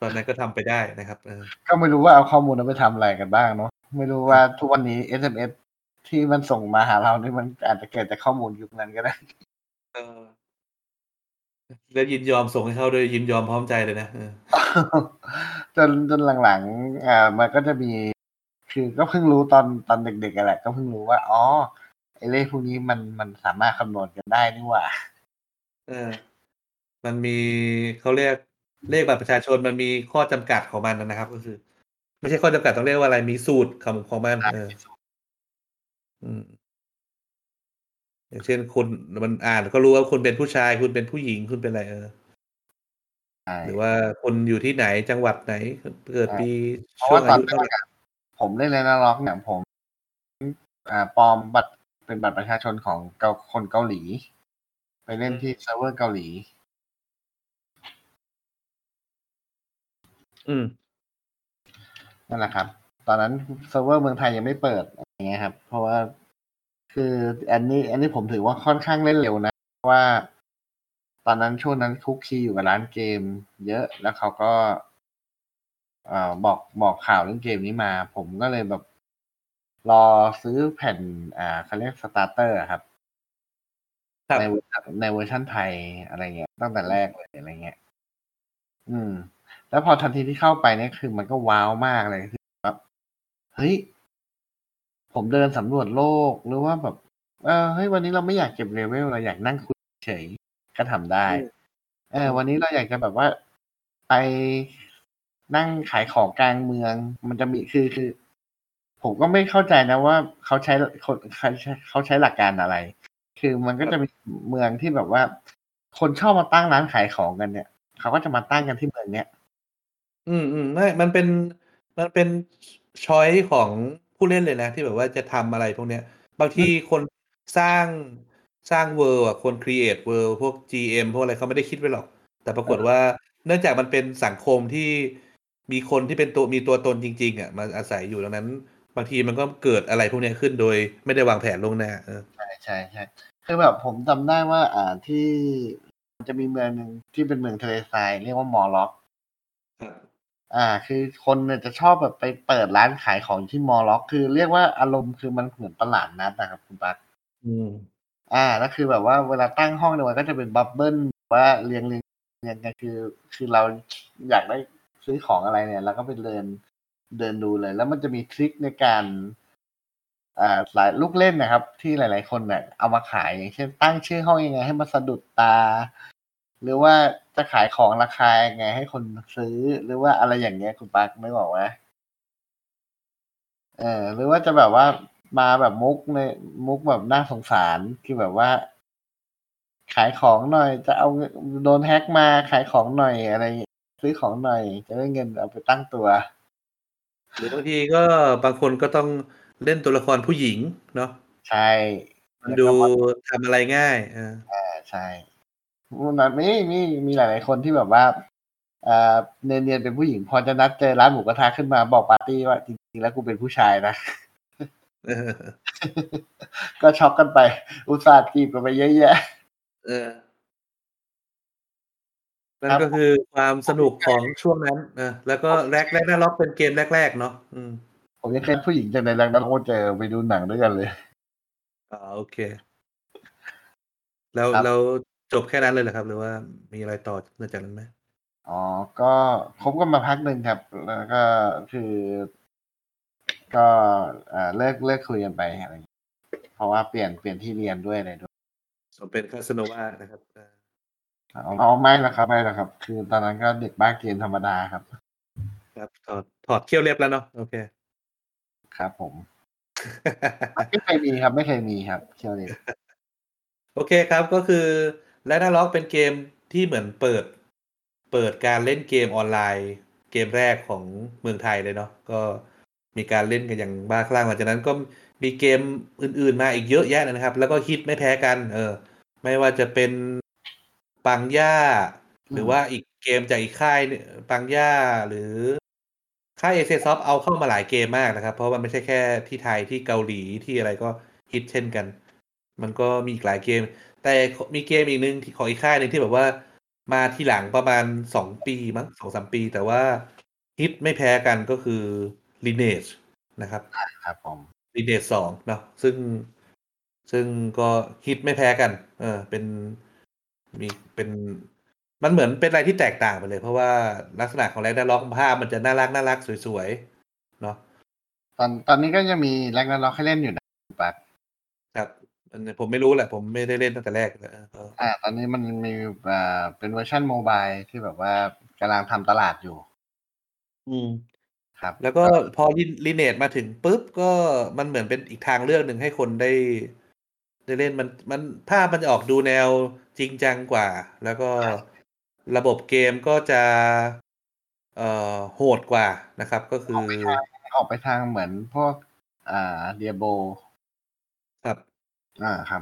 ตอนนั้นก็ทำไปได้นะครับก็ไม่รู้ว่าเอาข้อมูลนั้นไปทำอะไรกันบ้างเนาะไม่รู้ว่าทุกวันนี้ SMS ที่มันส่งมาหาเรานี่มันอาจจะเกิดจากข้อมูลยุคนั้นก็ได้แล้วยินยอมส่งให้เขาโดยยินยอมพร้อมใจเลยนะจนหลังๆมันก็จะมีคือก็เพิ่งรู้ตอนเด็กๆแหละก็เพิ่งรู้ว่าอ๋อไอ้เลขพวกนี้มันสามารถคำนวณกันได้นี่หว่ามันมีเขาเรียกเลขบัตรประชาชนมันมีข้อจำกัดของมันนะครับก็คือไม่ใช่ข้อจำกัดต้องเรียกว่าอะไรมีสูตรของมันอย่างเช่นคนมันอ่านก็รู้ว่าคุณเป็นผู้ชายคุณเป็นผู้หญิงคุณเป็นอะไรหรือว่าคนอยู่ที่ไหนจังหวัดไหนเกิดปีช่วงอายุเท่าไหร่ผมเล่นในล็อกเนี่ยผมปลอมบัตรเป็นบัตรประชาชนของคนเกาหลีไปเล่นที่เซิร์ฟเวอร์เกาหลีนั่นแหละครับตอนนั้นเซิร์ฟเวอร์เมืองไทยยังไม่เปิดอย่างเงี้ยครับเพราะว่าคืออันนี้ผมถือว่าค่อนข้างเล่นเร็วนะว่าตอนนั้นช่วงนั้นคุกคีอยู่กับร้านเกมเยอะแล้วเขาก็บอกข่าวเรื่องเกมนี้มาผมก็เลยแบบรอซื้อแผ่นเขาเรียกสตาร์เตอร์ครับในเวอร์ชันไทยอะไรเงี้ยตั้งแต่แรกเลยอะไรเงี้ยแล้วพอทันทีที่เข้าไปเนี่ยคือมันก็ว้าวมากเลยคือแบบเฮ้ยผมเดินสำรวจโลกหรือว่าแบบเฮ้ยวันนี้เราไม่อยากเก็บเลเวลเราอยากนั่งคุยเฉยก็ทำได้วันนี้เราอยากจะแบบว่าไปนั่งขายของกลางเมืองมันจะมีคือผมก็ไม่เข้าใจนะว่าเขาใช้หลักการอะไรคือมันก็จะมีเมืองที่แบบว่าคนชอบมาตั้งร้านขายของกันเนี่ยเขาก็จะมาตั้งกันที่เมืองเนี้ยไม่มันเป็นช้อยของผู้เล่นเลยนะที่แบบว่าจะทำอะไรพวกเนี้ยบางทีคนสร้างเวิลด์อ่ะคนครีเอทเวิลด์พวก GM พวกอะไรเขาไม่ได้คิดไว้หรอกแต่ปรากฏว่าเนื่องจากมันเป็นสังคมที่มีคนที่เป็นมีตัวตนจริงๆอ่ะมาอาศัยอยู่ดังนั้นบางทีมันก็เกิดอะไรพวกนี้ขึ้นโดยไม่ได้วางแผนล่วงหน้าใช่คือแบบผมจำได้ว่าที่จะมีเมืองนึงที่เป็นเมืองทะเลทรายเรียกว่ามอล็อกคือคนเนี่ยจะชอบแบบไปเปิดร้านขายของที่มอล็อกคือเรียกว่าอารมณ์คือมันเหมือนตลาดนัดนะครับคุณปั๊กแล้วคือแบบว่าเวลาตั้งห้องเนี่ยมันก็จะเป็นบับเบิ้ลว่าเรียงกันคือเราอยากได้ซื้อของอะไรเนี่ยเราก็ไปเดินดูเลยแล้วมันจะมีทริคในการ หลายลูกเล่นนะครับที่หลายๆคนเนี่ยเอามาขายอย่างเช่นตั้งชื่อห้องยังไงให้มันสะดุดตาหรือว่าจะขายของราคายังไงให้คนซื้อหรือว่าอะไรอย่างเงี้ยคุณปาร์คไม่บอกว่าหรือว่าจะแบบว่ามาแบบมุกแบบน่าสงสารคือแบบว่าขายของหน่อยจะเอาโดนแฮกมาขายของหน่อยอะไรซื้อของหน่อยจะได้เงินเอาไปตั้งตัวหรือบางทีก็บางคนก็ต้องเล่นตัวละครผู้หญิงเนาะใช่มันดูทำอะไรง่ายใช่มันมีหลายๆคนที่แบบว่าเนียนๆเป็นผู้หญิงพอจะนัดเจอร้านหมูกระทะขึ้นมาบอกปาร์ตี้ว่าจริงๆแล้วกูเป็นผู้ชายนะก็ช็อกกันไปอุตส่าห์จีบกันไปเยอะแยะนั่นก็คือความสนุกของช่วงนั้นนะแล้วก็แรกแรกน่าล็อกเป็นเกมแรกๆเนาะผมยังเคยผู้หญิงจากในแรงดันโคตรเจอไปดูหนังด้วยกันเลยโอเคแล้วเราจบแค่นั้นเลยเหรอครับหรือว่ามีอะไรต่อหลังจากนั้นไหมก็คบกันมาพักหนึ่งครับแล้วก็คือก็เลิกคุยกันไปอะไรเพราะว่าเปลี่ยนที่เรียนด้วยอะไรด้วยสมเป็นคาสโนวานะครับไม่ละครับคือตอนนั้นก็เด็กบ้าเกมธรรมดาครับถอดเขี้ยวเล็บแล้วเนาะโอเคครับผมไม่เคยมีครับเขี้ยวเล็บโอเคครับก็คือและน่าล็อกเป็นเกมที่เหมือนเปิดการเล่นเกมออนไลน์เกมแรกของเมืองไทยเลยเนาะก็มีการเล่นกันอย่างบ้าคลั่งหลังจากนั้นก็มีเกมอื่นๆมาอีกเยอะแยะนะครับแล้วก็ฮิตไม่แพ้กันไม่ว่าจะเป็นปังย่าหรือว่าอีกเกมจากอีกค่ายปังย่าหรือค่ายเอเซซอฟเอาเข้ามาหลายเกมมากนะครับเพราะมันไม่ใช่แค่ที่ไทยที่เกาหลีที่อะไรก็ฮิตเช่นกันมันก็มีอีกหลายเกมแต่มีเกมอีกนึงของอีกค่ายนึงที่แบบว่ามาที่หลังประมาณ2ปีมั้ง 2-3 ปีแต่ว่าฮิตไม่แพ้กันก็คือ Lineage นะครับครับผม Lineage 2เนาะซึ่งก็ฮิตไม่แพ้กันเป็นมันเหมือนเป็นอะไรที่แตกต่างไปเลยเพราะว่าลักษณะของแร็กนาร็อกภาพมันจะน่ารักสวยๆเนาะตอนนี้ก็ยังมีแร็กนาร็อกให้เล่นอยู่นะครับผมไม่รู้แหละผมไม่ได้เล่นตั้งแต่แรกเลยตอนนี้มันมีเป็นเวอร์ชั่นโมบายที่แบบว่ากำลังทำตลาดอยู่ครับแล้วก็พอลิเนจมาถึงปุ๊บก็มันเหมือนเป็นอีกทางเลือกหนึ่งให้คนได้เล่นมันภาพมันจะออกดูแนวจริงจังกว่าแล้วก็ระบบเกมก็จะโหดกว่านะครับก็คือออกไปทางเหมือนพวกDiablo ครับครับ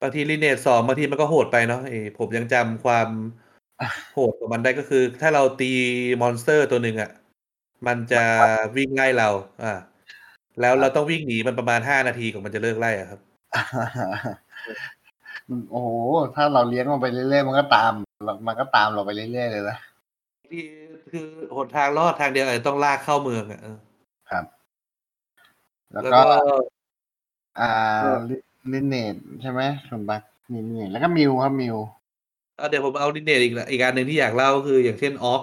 บางทีลิเนจ2บางทีมันก็โหดไปเนาะผมยังจำความโหดของมันได้ก็คือถ้าเราตีมอนสเตอร์ตัวหนึ่งอ่ะมันจะวิ่งไล่เราแล้วเราต้องวิ่งหนีมันประมาณ5นาทีกว่ามันจะเลิกไล่อ่ะครับโอ้โหถ้าเราเลี้ยงมันไปเรื่อยๆมันก็ตามเราไปเรื่อยๆเลยนะที่คือหนทางรอดทางเดียวต้องลากเข้าเมืองอ่ะครับแล้วก็ลินเนตใช่ไหมสมบัติลินเนตแล้วก็มิวครับมิวเดี๋ยวผมเอาลินเนตอีกอันหนึ่งที่อยากเล่าคืออย่างเช่นออก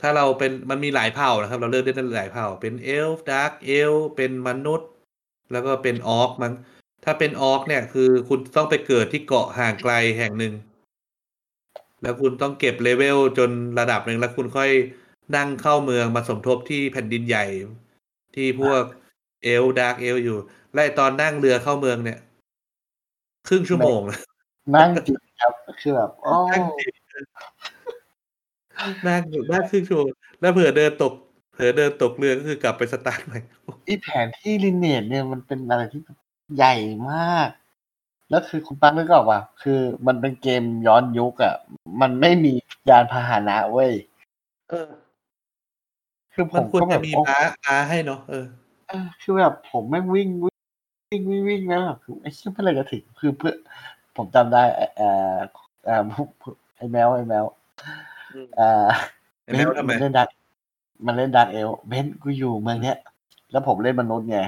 ถ้าเราเป็นมันมีหลายเผ่านะครับเราเลือกได้หลายเผ่าเป็นเอลฟ์ดาร์กเอลฟ์เป็นมนุษย์แล้วก็เป็นออกมั้งถ้าเป็นออกเนี่ยคือคุณต้องไปเกิดที่เกาะห่างไกลแห่งหนึ่งแล้วคุณต้องเก็บเลเวลจนระดับหนึ่งแล้วคุณค่อยนั่งเข้าเมืองมาสมทบที่แผ่นดินใหญ่ที่พวกเอลดาร์กเอลอยู่ไล่ตอนนั่งเรือเข้าเมืองเนี่ยครึ่งชั่วโมงนั่งจิบครับคือแบบนั่งอยู่ได้ครึ่งชั่วโมงแล้วเผื่อเดินตกเรือก็คือกลับไปสตาร์ทใหม่อีแผนที่ลิเนจเนี่ยมันเป็นอะไรที่ใหญ่มากแล้วคือคุณปังนึกออกป่ะคือมันเป็นเกมย้อนยุคอ่ะมันไม่มียานพาหนะเว้ยคือผมก็แบบมีม้าให้เนาะคือแบบผมไม่วิ่งนะคือไอ้ชื่ออะไรจะถึงคือเพื่อผมจำได้ไอ้แมวทำไมมันเล่นดักเอลเบนกูอยู่เมืองเนี้ยแล้วผมเล่นมนุษย์ไง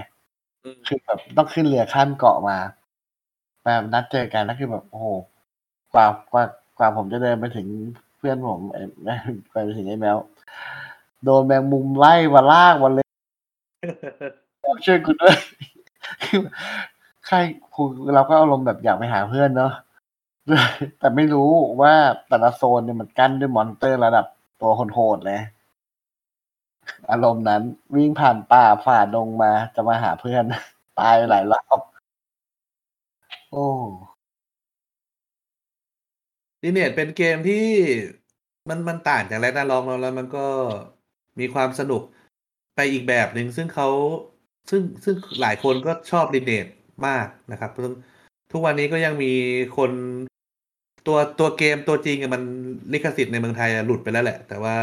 คือแบบต้องขึ้นเรือข้ามเกาะมาแบบนัดเจอกันแล้วคือแบบโอ้โหกว่าผมจะเดินไปถึงเพื่อนผมไปถึงไอ้แมวโดนแมงมุมไล่มาลากวันเลยแม ช่วยกูด้วยใครเราก็อารมณ์แบบอยากไปหาเพื่อนเนาะแต่ไม่รู้ว่าแต่ละโซนเนี่ยมันกั้นด้วยมอนสเตอร์ระดับตัวโหดๆเลยอารมณ์นั้นวิ่งผ่านป่าฝ่าดงมาจะมาหาเพื่อนตายหลายรอบโอ้Lineageเป็นเกมที่มันต่างจากแรกน่าลองแล้วมันก็มีความสนุกไปอีกแบบหนึ่งซึ่งเขาซึ่งหลายคนก็ชอบLineageมากนะครับทุกวันนี้ก็ยังมีคนตัวเกมตัวจริงมันลิขสิทธิ์ในเมืองไทยหลุดไปแล้วแหละแต่ว่า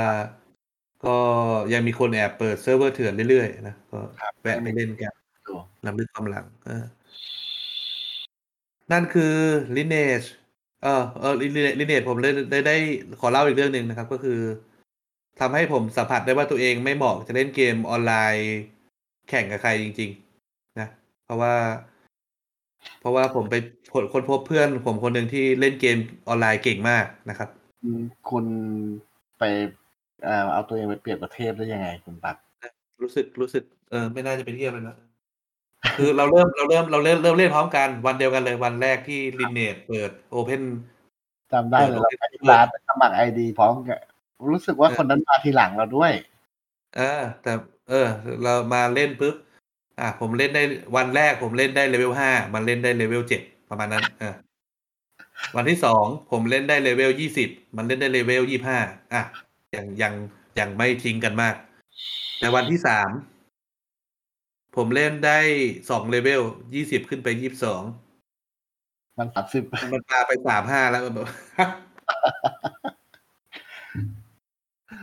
ก็ยังมีคนแอบเปิดเซิร์ฟเวอร์เถื่อนเรื่อยๆนะก็แวะไปเล่นกันนำลึกความหลังนั่นคือLineage Lineageผมได้ขอเล่าอีกเรื่องนึงนะครับก็คือทำให้ผมสัมผัสได้ว่าตัวเองไม่เหมาะจะเล่นเกมออนไลน์แข่งกับใครจริงๆนะเพราะว่าผมไปค้นพบเพื่อนผมคนหนึ่งที่เล่นเกมออนไลน์เก่งมากนะครับคุณไปเอาตัวเองไปเปรียบกับเทพได้ยังไงคุณปักรู้สึกไม่น่าจะเป็นเทียบเลยนะ คือเราเริ่มเล่นพร้อมกันวันเดียวกันเลยวันแรกที่Lineage เปิด Open จำได้เลยเราไปสมัคร ID พร้อมกันรู้สึกว่าคนนั้นมาทีหลังเราด้วยแต่เรามาเล่นปึ๊บผมเล่นได้วันแรกผมเล่นได้เลเวล5มันเล่นได้เลเวล7ประมาณนั้นวันที่2ผมเล่นได้เลเวล20มันเล่นได้เลเวล25ยังไม่ทิ้งกันมากแต่วันที่3ผมเล่นได้2เลเวล20ขึ้นไป22มัน30มันพาไป35แล้วแบบ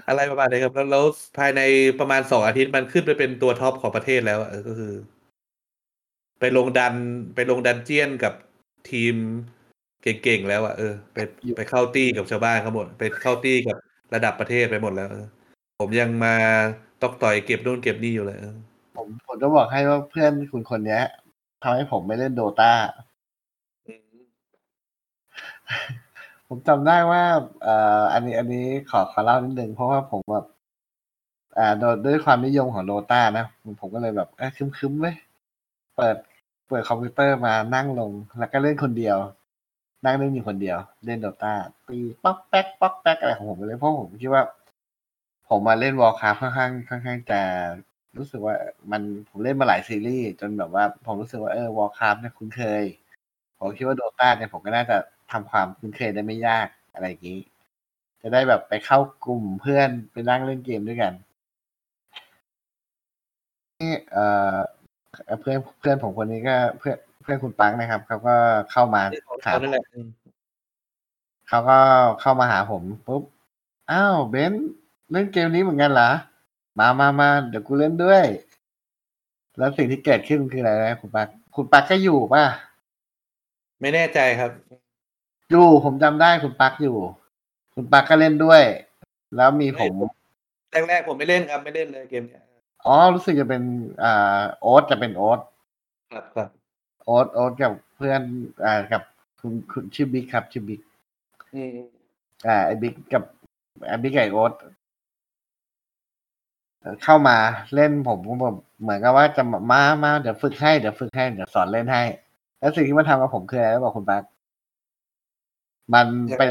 อะไรประมาณนี้ครับแล้วภายในประมาณ2อาทิตย์มันขึ้นไปเป็นตัวท็อปของประเทศแล้วก็คือไปลงดันเจียนกับทีมเก่งๆแล้วไปเข้าตี้กับชาวบ้านเขาหมดไปเข้าตี้กับระดับประเทศไปหมดแล้วผมยังมาตอกต่อยเก็บนู่นเก็บนี่อยู่เลยผมจะบอกให้ว่าเพื่อนคุณคนนี้ทำให้ผมไม่เล่นโดตาผมจำได้ว่าอันนี้ขอเล่านิดนึงเพราะว่าผมแบบด้วยความนิยมของโดต้านะผมก็เลยแบบคึ้มๆเลยเปิดคอมพิวเตอร์มานั่งลงแล้วก็เล่นคนเดียวนั่งเล่นอยู่คนเดียวเล่นโดต้าตีป๊อกแป๊กป๊อกแป๊กอะไรของผมไปเลยเพราะผมคิดว่าผมมาเล่น Warcraft ค่อนข้างจะรู้สึกว่าผมเล่นมาหลายซีรีส์จนแบบว่าผมรู้สึกว่าWarcraft เนี่ยคุ้นเคยผมคิดว่าโดต้าเนี่ยผมก็น่าจะทำความคุ้นเคยได้ไม่ยากอะไรอย่างนี้จะได้แบบไปเข้ากลุ่มเพื่อนไปนั่งเล่นเกมด้วยกันเพื่อนผมคนนี้ก็เพื่อนคุณปังนะครับเขาก็เข้ามาถามเขาก็เข้ามาหาผมปุ๊บอ้าวเบนเล่นเกมนี้เหมือนกันเหรอมาเดี๋ยวกูเล่นด้วยแล้วสิ่งที่เกิดขึ้นคืออะไรนะคุณปังก็อยู่ป่ะไม่แน่ใจครับอยู่ผมจำได้คุณปักอยู่คุณปักก็เล่นด้วยแล้วมีผมแรกผมไม่เล่นครับไม่เล่นเลยเกมเนี้ยอ๋อรู้สึกจะเป็นโอ๊ตจะเป็นโอ๊ตครับโอ๊ตกับเพื่อนกับคุณชื่อบิ๊กครับชื่อบิ๊กไอ้บิ๊กกับไอ้บิ๊กไก่โอ๊ตเข้ามาเล่นผมก็แบบเหมือนกับว่าจะมาเดี๋ยวฝึกให้เดี๋ยวสอนเล่นให้แล้วสิ่งที่มันทำกับผมคืออะไรแล้วบอกคุณปักมันไป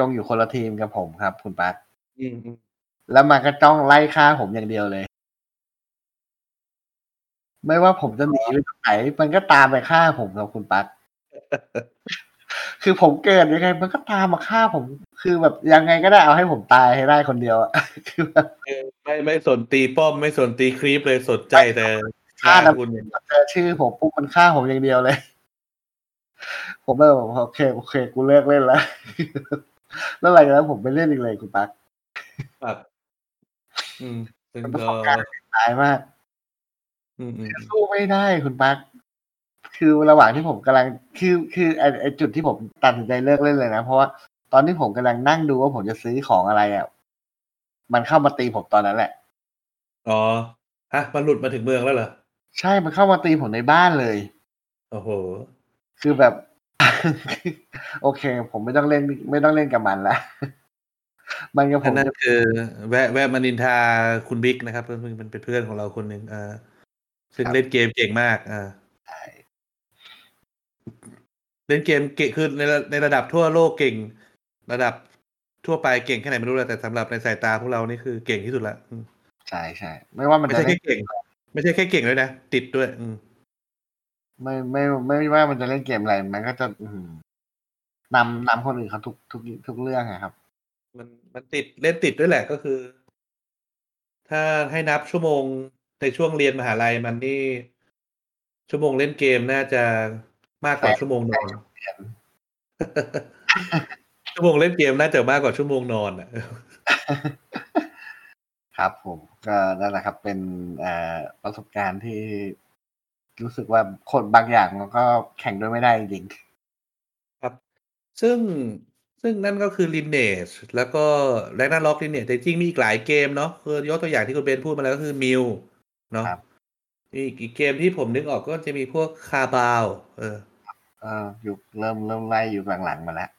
ลงอยู่คนละทีมกับผมครับคุณปักแล้วมันก็จ้องไล่ฆ่าผมอย่างเดียวเลยไม่ว่าผมจะหนีไปไหนมันก็ตามไปฆ่าผมครับคุณปัก คือผมเกิดยังไงมันก็ตามมาฆ่าผมคือแบบยังไงก็ได้เอาให้ผมตายให้ได้คนเดียว คือแบบไม่สนตีป้อมไม่สนตีครีปเลยสนใจแต่ฆ่าคุณเจอชื่อผมปุ๊บมันฆ่าผมอย่างเดียวเลยผมเลยบอกโอเคกูเลิกเล่นแล้วแล้วอะไรแล้วผมไม่เล่นอีกเลยคุณปักครับเป็นประสบการณ์ตายมากสู้ไม่ได้คุณปักคือระหว่างที่ผมกำลังคือไอ้จุดที่ผมตัดสินใจเลิกเล่นเลยนะเพราะว่าตอนที่ผมกำลังนั่งดูว่าผมจะซื้อของอะไรอ่ะมันเข้ามาตีผมตอนนั้นแหละอ๋อฮะมันหลุดมาถึงเมืองแล้วเหรอใช่มันเข้ามาตีผมในบ้านเลยโอ้โหคือแบบโอเคผมไม่ต้องเล่นกับมันละมันกับผมนั่นคือแวะมานินทาคุณบิ๊กนะครับเป็นเพื่อนของเราคนหนึ่ง ซึ่งเล่นเกมเก่งมากเล่นเกมเก่งคือในระดับทั่วโลกเก่งระดับทั่วไปเก่งแค่ไหนไม่รู้แต่สำหรับในสายตาพวกเรานี่คือเก่งที่สุดละใช่ใช่ไม่ว่ามันจะไม่ใช่แค่เก่งเลยนะติดด้วยไม่ว่ามันจะเล่นเกมอะไรมันก็จะนำคนอื่นเขาทุกเรื่องครับมันติดเล่นติดด้วยแหละก็คือถ้าให้นับชั่วโมงในช่วงเรียนมหาลัยมันนี่ชั่วโมงเล่นเกมน่าจะมากกว่าชั่วโมงนอน ชั่วโมงเล่นเกมน่าจะมากกว่าชั่วโมงนอนอ่ะครับผมก็นั่นแหละครับเป็นประสบการณ์ที่รู้สึกว่าคนบางอย่างมันก็แข่งด้วยไม่ได้จริงครับซึ่งนั่นก็คือ Lineage แล้วก็ Red Alert Lineage แต่จริงมีอีกหลายเกมเนาะคือยกตัวอย่างที่คุณเบนพูดมาแล้วก็คือมิวเนาะอีกเกมที่ผมนึกออกก็จะมีพวกคาบาวอยู่เริ่มไล่อยู่หลังๆมาแล้ว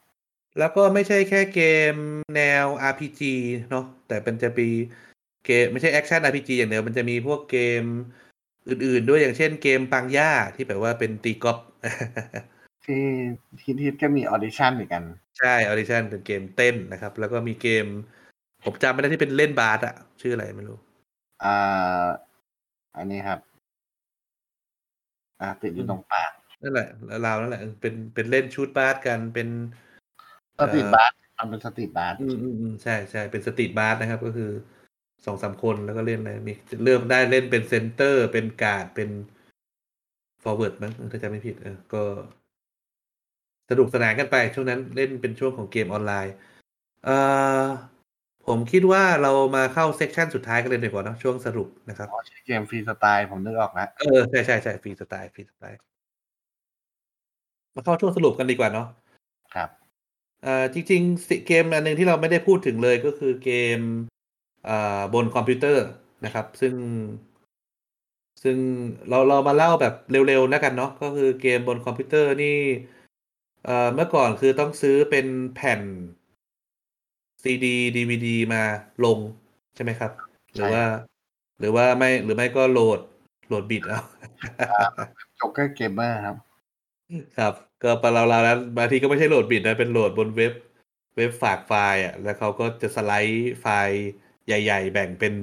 แล้วก็ไม่ใช่แค่เกมแนว RPG เนาะแต่เป็นจะมีเกมไม่ใช่แอคชั่น RPG อย่างเดียวมันจะมีพวกเกมอื่นๆด้วยอย่างเช่นเกมปังย่าที่แปลว่าเป็นตีกอล์ฟที่ก็มีออดิชั่นเหมือนกันใช่ออดิชั่นเป็นเกมเต้นนะครับแล้วก็มีเกมผมจำไม่ได้ที่เป็นเล่นบาสอะชื่ออะไรไม่รู้อันนี้ครับติดอยู่ตรงปากนั่นแหละเรานั่นแหละเป็นเล่นชูตบาสกันเป็นสตรีทบาสมันเป็นสตรีทบาสใช่ใช่เป็นสตรีทบาสนะครับก็คือ 2-3 คนแล้วก็เล่นอะไรมีเริ่มได้เล่นเป็นเซนเตอร์เป็นการ์ดเป็นฟอร์เวิร์ดมั้งถ้าจำไม่ผิดก็สนุกสนานกันไปช่วงนั้นเล่นเป็นช่วงของเกมออนไลน์ผมคิดว่าเรามาเข้าเซกชันสุดท้ายกันเลยดีกว่าเนาะช่วงสรุปนะครับอ๋อเกมฟรีสไตล์ผมนึกออกแล้วใช่ใช่ใช่ฟรีสไตล์มาเข้าช่วงสรุปกันดีกว่าเนาะครับจริงๆเกมอันนึงที่เราไม่ได้พูดถึงเลยก็คือเกมบนคอมพิวเตอร์นะครับซึ่งเรามาเล่าแบบเร็วๆแล้วกันเนาะก็คือเกมบนคอมพิวเตอร์นี่เมื่อก่อนคือต้องซื้อเป็นแผ่น CD DVD มาลงใช่ไหมครับหรือว่าไม่หรือไม่ก็โหลดบิตเอาจบก็เกมเมอร์ครับครับก็ปะเราแล้วบางทีก็ไม่ใช่โหลดบิตนะเป็นโหลดบนเว็บฝากไฟล์อ่ะแล้วเขาก็จะสไลด์ไฟล์ใหญ่ๆแบ่งเป็น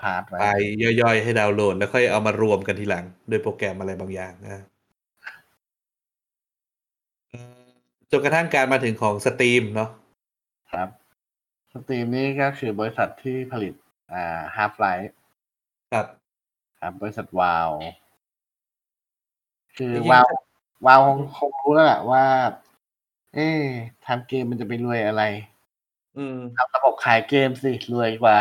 พาร์ทไฟล์ย่อยๆให้ดาวน์โหลดแล้วค่อยเอามารวมกันทีหลังโดยโปรแกรมอะไรบางอย่างนะจนกระทั่งการมาถึงของ Steam เนาะครับ Steam นี่ก็คือบริษัทที่ผลิตHalf-Life ครับครับบริษัท WoW คือ WoW คงรู้แล้วแหละว่าทำเกมมันจะไปรวยอะไรทำระบบขายเกมสิรวยกว่า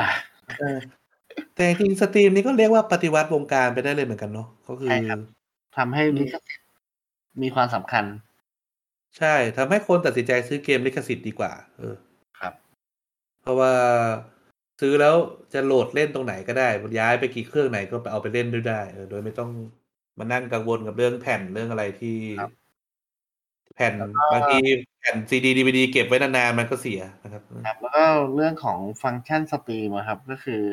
แต่จริง Steam นี่ก็เรียกว่าปฏิวัติวงการไปได้เลยเหมือนกันเนาะก็คือทำให้ลิขสิทธิ์มีความสำคัญใช่ทำให้คนตัดสินใจซื้อเกมลิขสิทธิ์ดีกว่าครับเพราะว่าซื้อแล้วจะโหลดเล่นตรงไหนก็ได้ย้ายไปกี่เครื่องไหนก็เอาไปเล่นด้วยได้โดยไม่ต้องมานั่งกังวลกับเรื่องแผ่นเรื่องอะไรที่แผ่นบางทีแผ่น CD DVD เก็บไว้นานๆมันก็เสียนะครับแล้วก็เรื่องของฟังก์ชันสตรีมครับก็คือ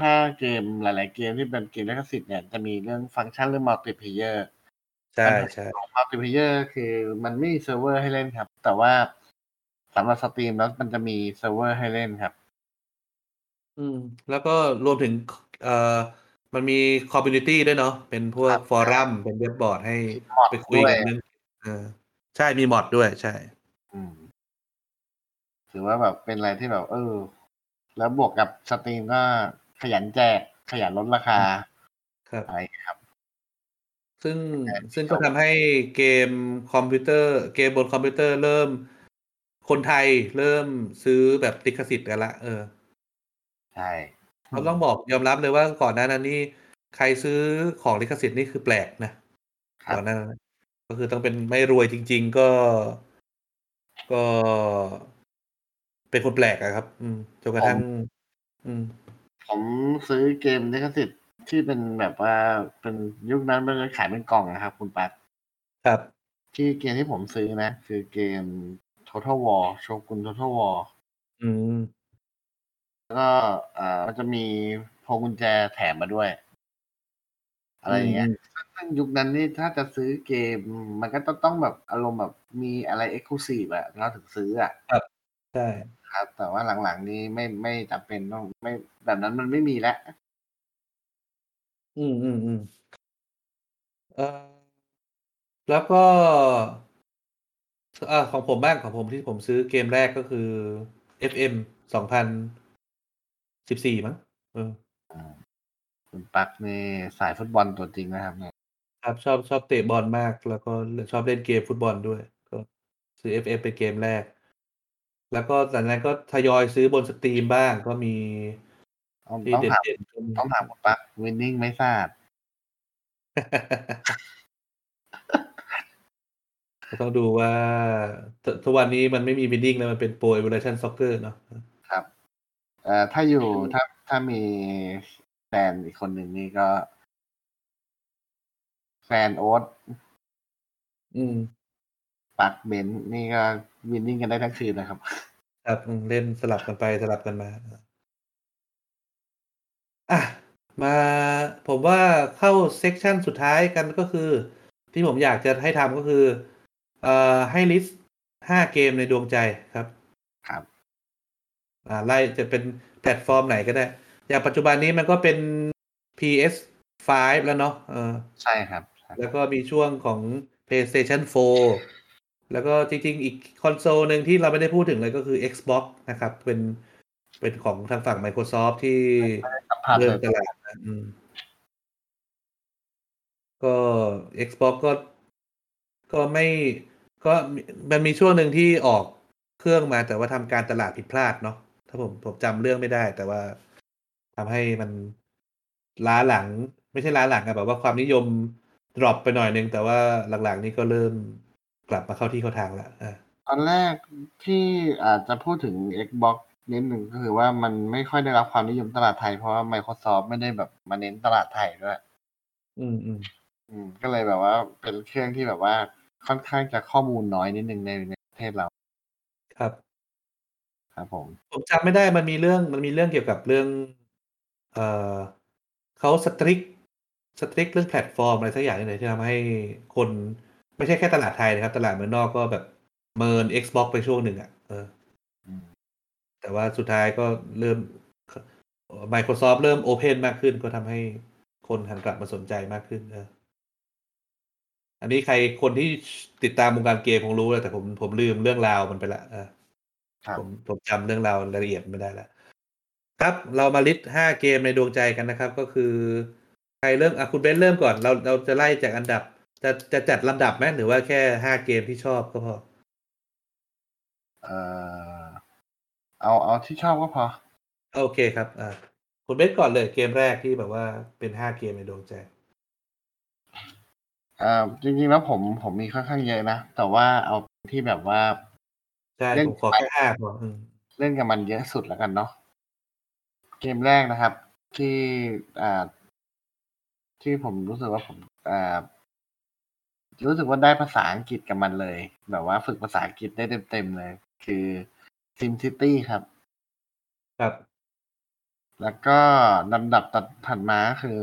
ถ้าเกมหลายๆเกมที่เป็นเกมลิขสิทธิ์เนี่ยจะมีเรื่องฟังก์ชันเรื่องมัลติเพลเยอร์ใช่ใช่มัลติเพลเยอร์คือมันไม่มีเซิร์ฟเวอร์ให้เล่นครับแต่ว่าสำหรับสตรีมแล้วมันจะมีเซิร์ฟเวอร์ให้เล่นครับแล้วก็รวมถึงมันมีคอมมูนิตี้ด้วยเนาะเป็นพวกฟอรัมเป็นเว็บบอร์ดให้ไปคุยกันเรื่องใช่มีมอดด้วยใช่ถือว่าแบบเป็นอะไรที่แบบแล้วบวกกับสตรีมก็ขยันแจกขยันลดราคาอะไรครับซึ่งก็ทำให้เกมคอมพิวเตอร์เกมบนคอมพิวเตอร์เริ่มคนไทยเริ่มซื้อแบบลิขสิทธิ์กันละใช่เราต้องบอกยอมรับเลยว่าก่อนหน้านั้นนี่ใครซื้อของลิขสิทธิ์นี่คือแปลกนะก่อนหน้านั้นก็คือต้องเป็นไม่รวยจริงๆก็เป็นคนแปลกอะครับจนกระทั่งผมซื้อเกมลิขสิทธิ์ที่เป็นแบบว่าเป็นยุคนั้นมันขายเป็นกล่องนะครับคุณปั๊กครับที่เกมที่ผมซื้อนะคือเกม Total War โชกุน Total War แล้วก็มันจะมีพวงกุญแจแถมมาด้วย อะไรอย่างเงี้ยซึ่งยุคนั้นนี่ถ้าจะซื้อเกมมันก็ต้องแบบอารมณ์แบบมีอะไร exclusive อ่ะเราถึงซื้ออ่ะครับใช่ครับแต่ว่าหลังๆนี้ไม่จำเป็นต้องไม่แบบนั้นมันไม่มีแล้วแล้วก็ของผมบ้างของผมที่ผมซื้อเกมแรกก็คือ FM 2014มั้งคุณปักนี่สายฟุตบอลตัวจริงนะครับเนี่ยครับชอบเตะบอลมากแล้วก็ชอบเล่นเกมฟุตบอลด้วยก็ซื้อ FM เป็นเกมแรกแล้วก็หลังจากนั้นก็ทยอยซื้อบน Steam บ้างก็มีต้องถามคุณปัก Winning ไม่ทราบ ต้องดูว่าทุกวันนี้มันไม่มีบิดดิ้งแล้วมันเป็นโปรเอเวอเรชั่นซ็อกเกอร์เนาะครับถ้าอยู่ถ้ามีแฟนอีกคนหนึ่งนี่ก็แฟนโอ๊ตปักเบนนี่ก็วินนิ่งกันได้ทั้งคืนนะครับครับเล่นสลับกันไปสลับกันมาอ่ะมาผมว่าเข้าเซกชันสุดท้ายกันก็คือที่ผมอยากจะให้ทำก็คือให้ลิสต์5เกมในดวงใจครับครับไล่จะเป็นแพลตฟอร์มไหนก็ได้อย่างปัจจุบันนี้มันก็เป็น PS5 แล้วเนาะใช่ครับแล้วก็มีช่วงของ PlayStation 4 แล้วก็จริงๆอีกคอนโซลหนึ่งที่เราไม่ได้พูดถึงเลยก็คือ Xbox นะครับเป็นของทางฝั่ง Microsoft ที่เริ่มตลาดก็ Xbox ก็ไม่ก็มันมีช่วงหนึ่งที่ออกเครื่องมาแต่ว่าทำการตลาดผิดพลาดเนาะถ้าผมจำเรื่องไม่ได้แต่ว่าทำให้มันล้าหลังไม่ใช่ล้าหลังอะแบบว่าความนิยมดรอปไปหน่อยนึงแต่ว่าหลังๆนี้ก็เริ่มกลับมาเข้าที่เข้าทางแล้วตอนแรกที่อาจจะพูดถึง Xbox นิดหนึ่งก็คือว่ามันไม่ค่อยได้รับความนิยมตลาดไทยเพราะว่า Microsoft ไม่ได้แบบมาเน้นตลาดไทยด้วยก็เลยแบบว่าเป็นเครื่องที่แบบว่าค่อนข้างจะข้อมูลน้อยนิดนึงในประเทศเราครับครับผมจำไม่ได้มันมีเรื่องเกี่ยวกับเรื่องเขาสตริกเรื่องแพลตฟอร์มอะไรสักอย่างเลยที่ทำให้คนไม่ใช่แค่ตลาดไทยนะครับตลาดเมืองนอกก็แบบเมิน Xbox ไปช่วงหนึ่งอ่ะแต่ว่าสุดท้ายก็เริ่ม Microsoft เริ่ม Open มากขึ้นก็ทำให้คนหันกลับมาสนใจมากขึ้นอันนี้ใครคนที่ติดตามวงการเกมคงรู้แล้วแต่ผมลืมเรื่องราวมันไปละผมจำเรื่องราวรายละเอียดไม่ได้ละครับเรามาลิสต์5เกมในดวงใจกันนะครับก็คือใครเริ่มคุณเบนเริ่มก่อนเราจะไล่จากอันดับจะจัดลำดับไหมหรือว่าแค่5เกมที่ชอบก็พอเอาที่ชอบก็พอโอเคครับคุณเบนก่อนเลยเกมแรกที่แบบว่าเป็น5เกมในดวงใจจริงๆแล้วผมมีค่อนข้างเยอะนะแต่ว่าเอาที่แบบว่าเล่นขอแค่5พอเล่นกับมันเยอะสุดแล้วกันเนาะเกมแรกนะครับที่ผมรู้สึกว่าผมรู้สึกว่าได้ภาษาอังกฤษกับมันเลยแบบว่าฝึกภาษาอังกฤษได้เต็มเลยคือ SimCity ครับครับแล้วก็ลำดับถัดมาคือ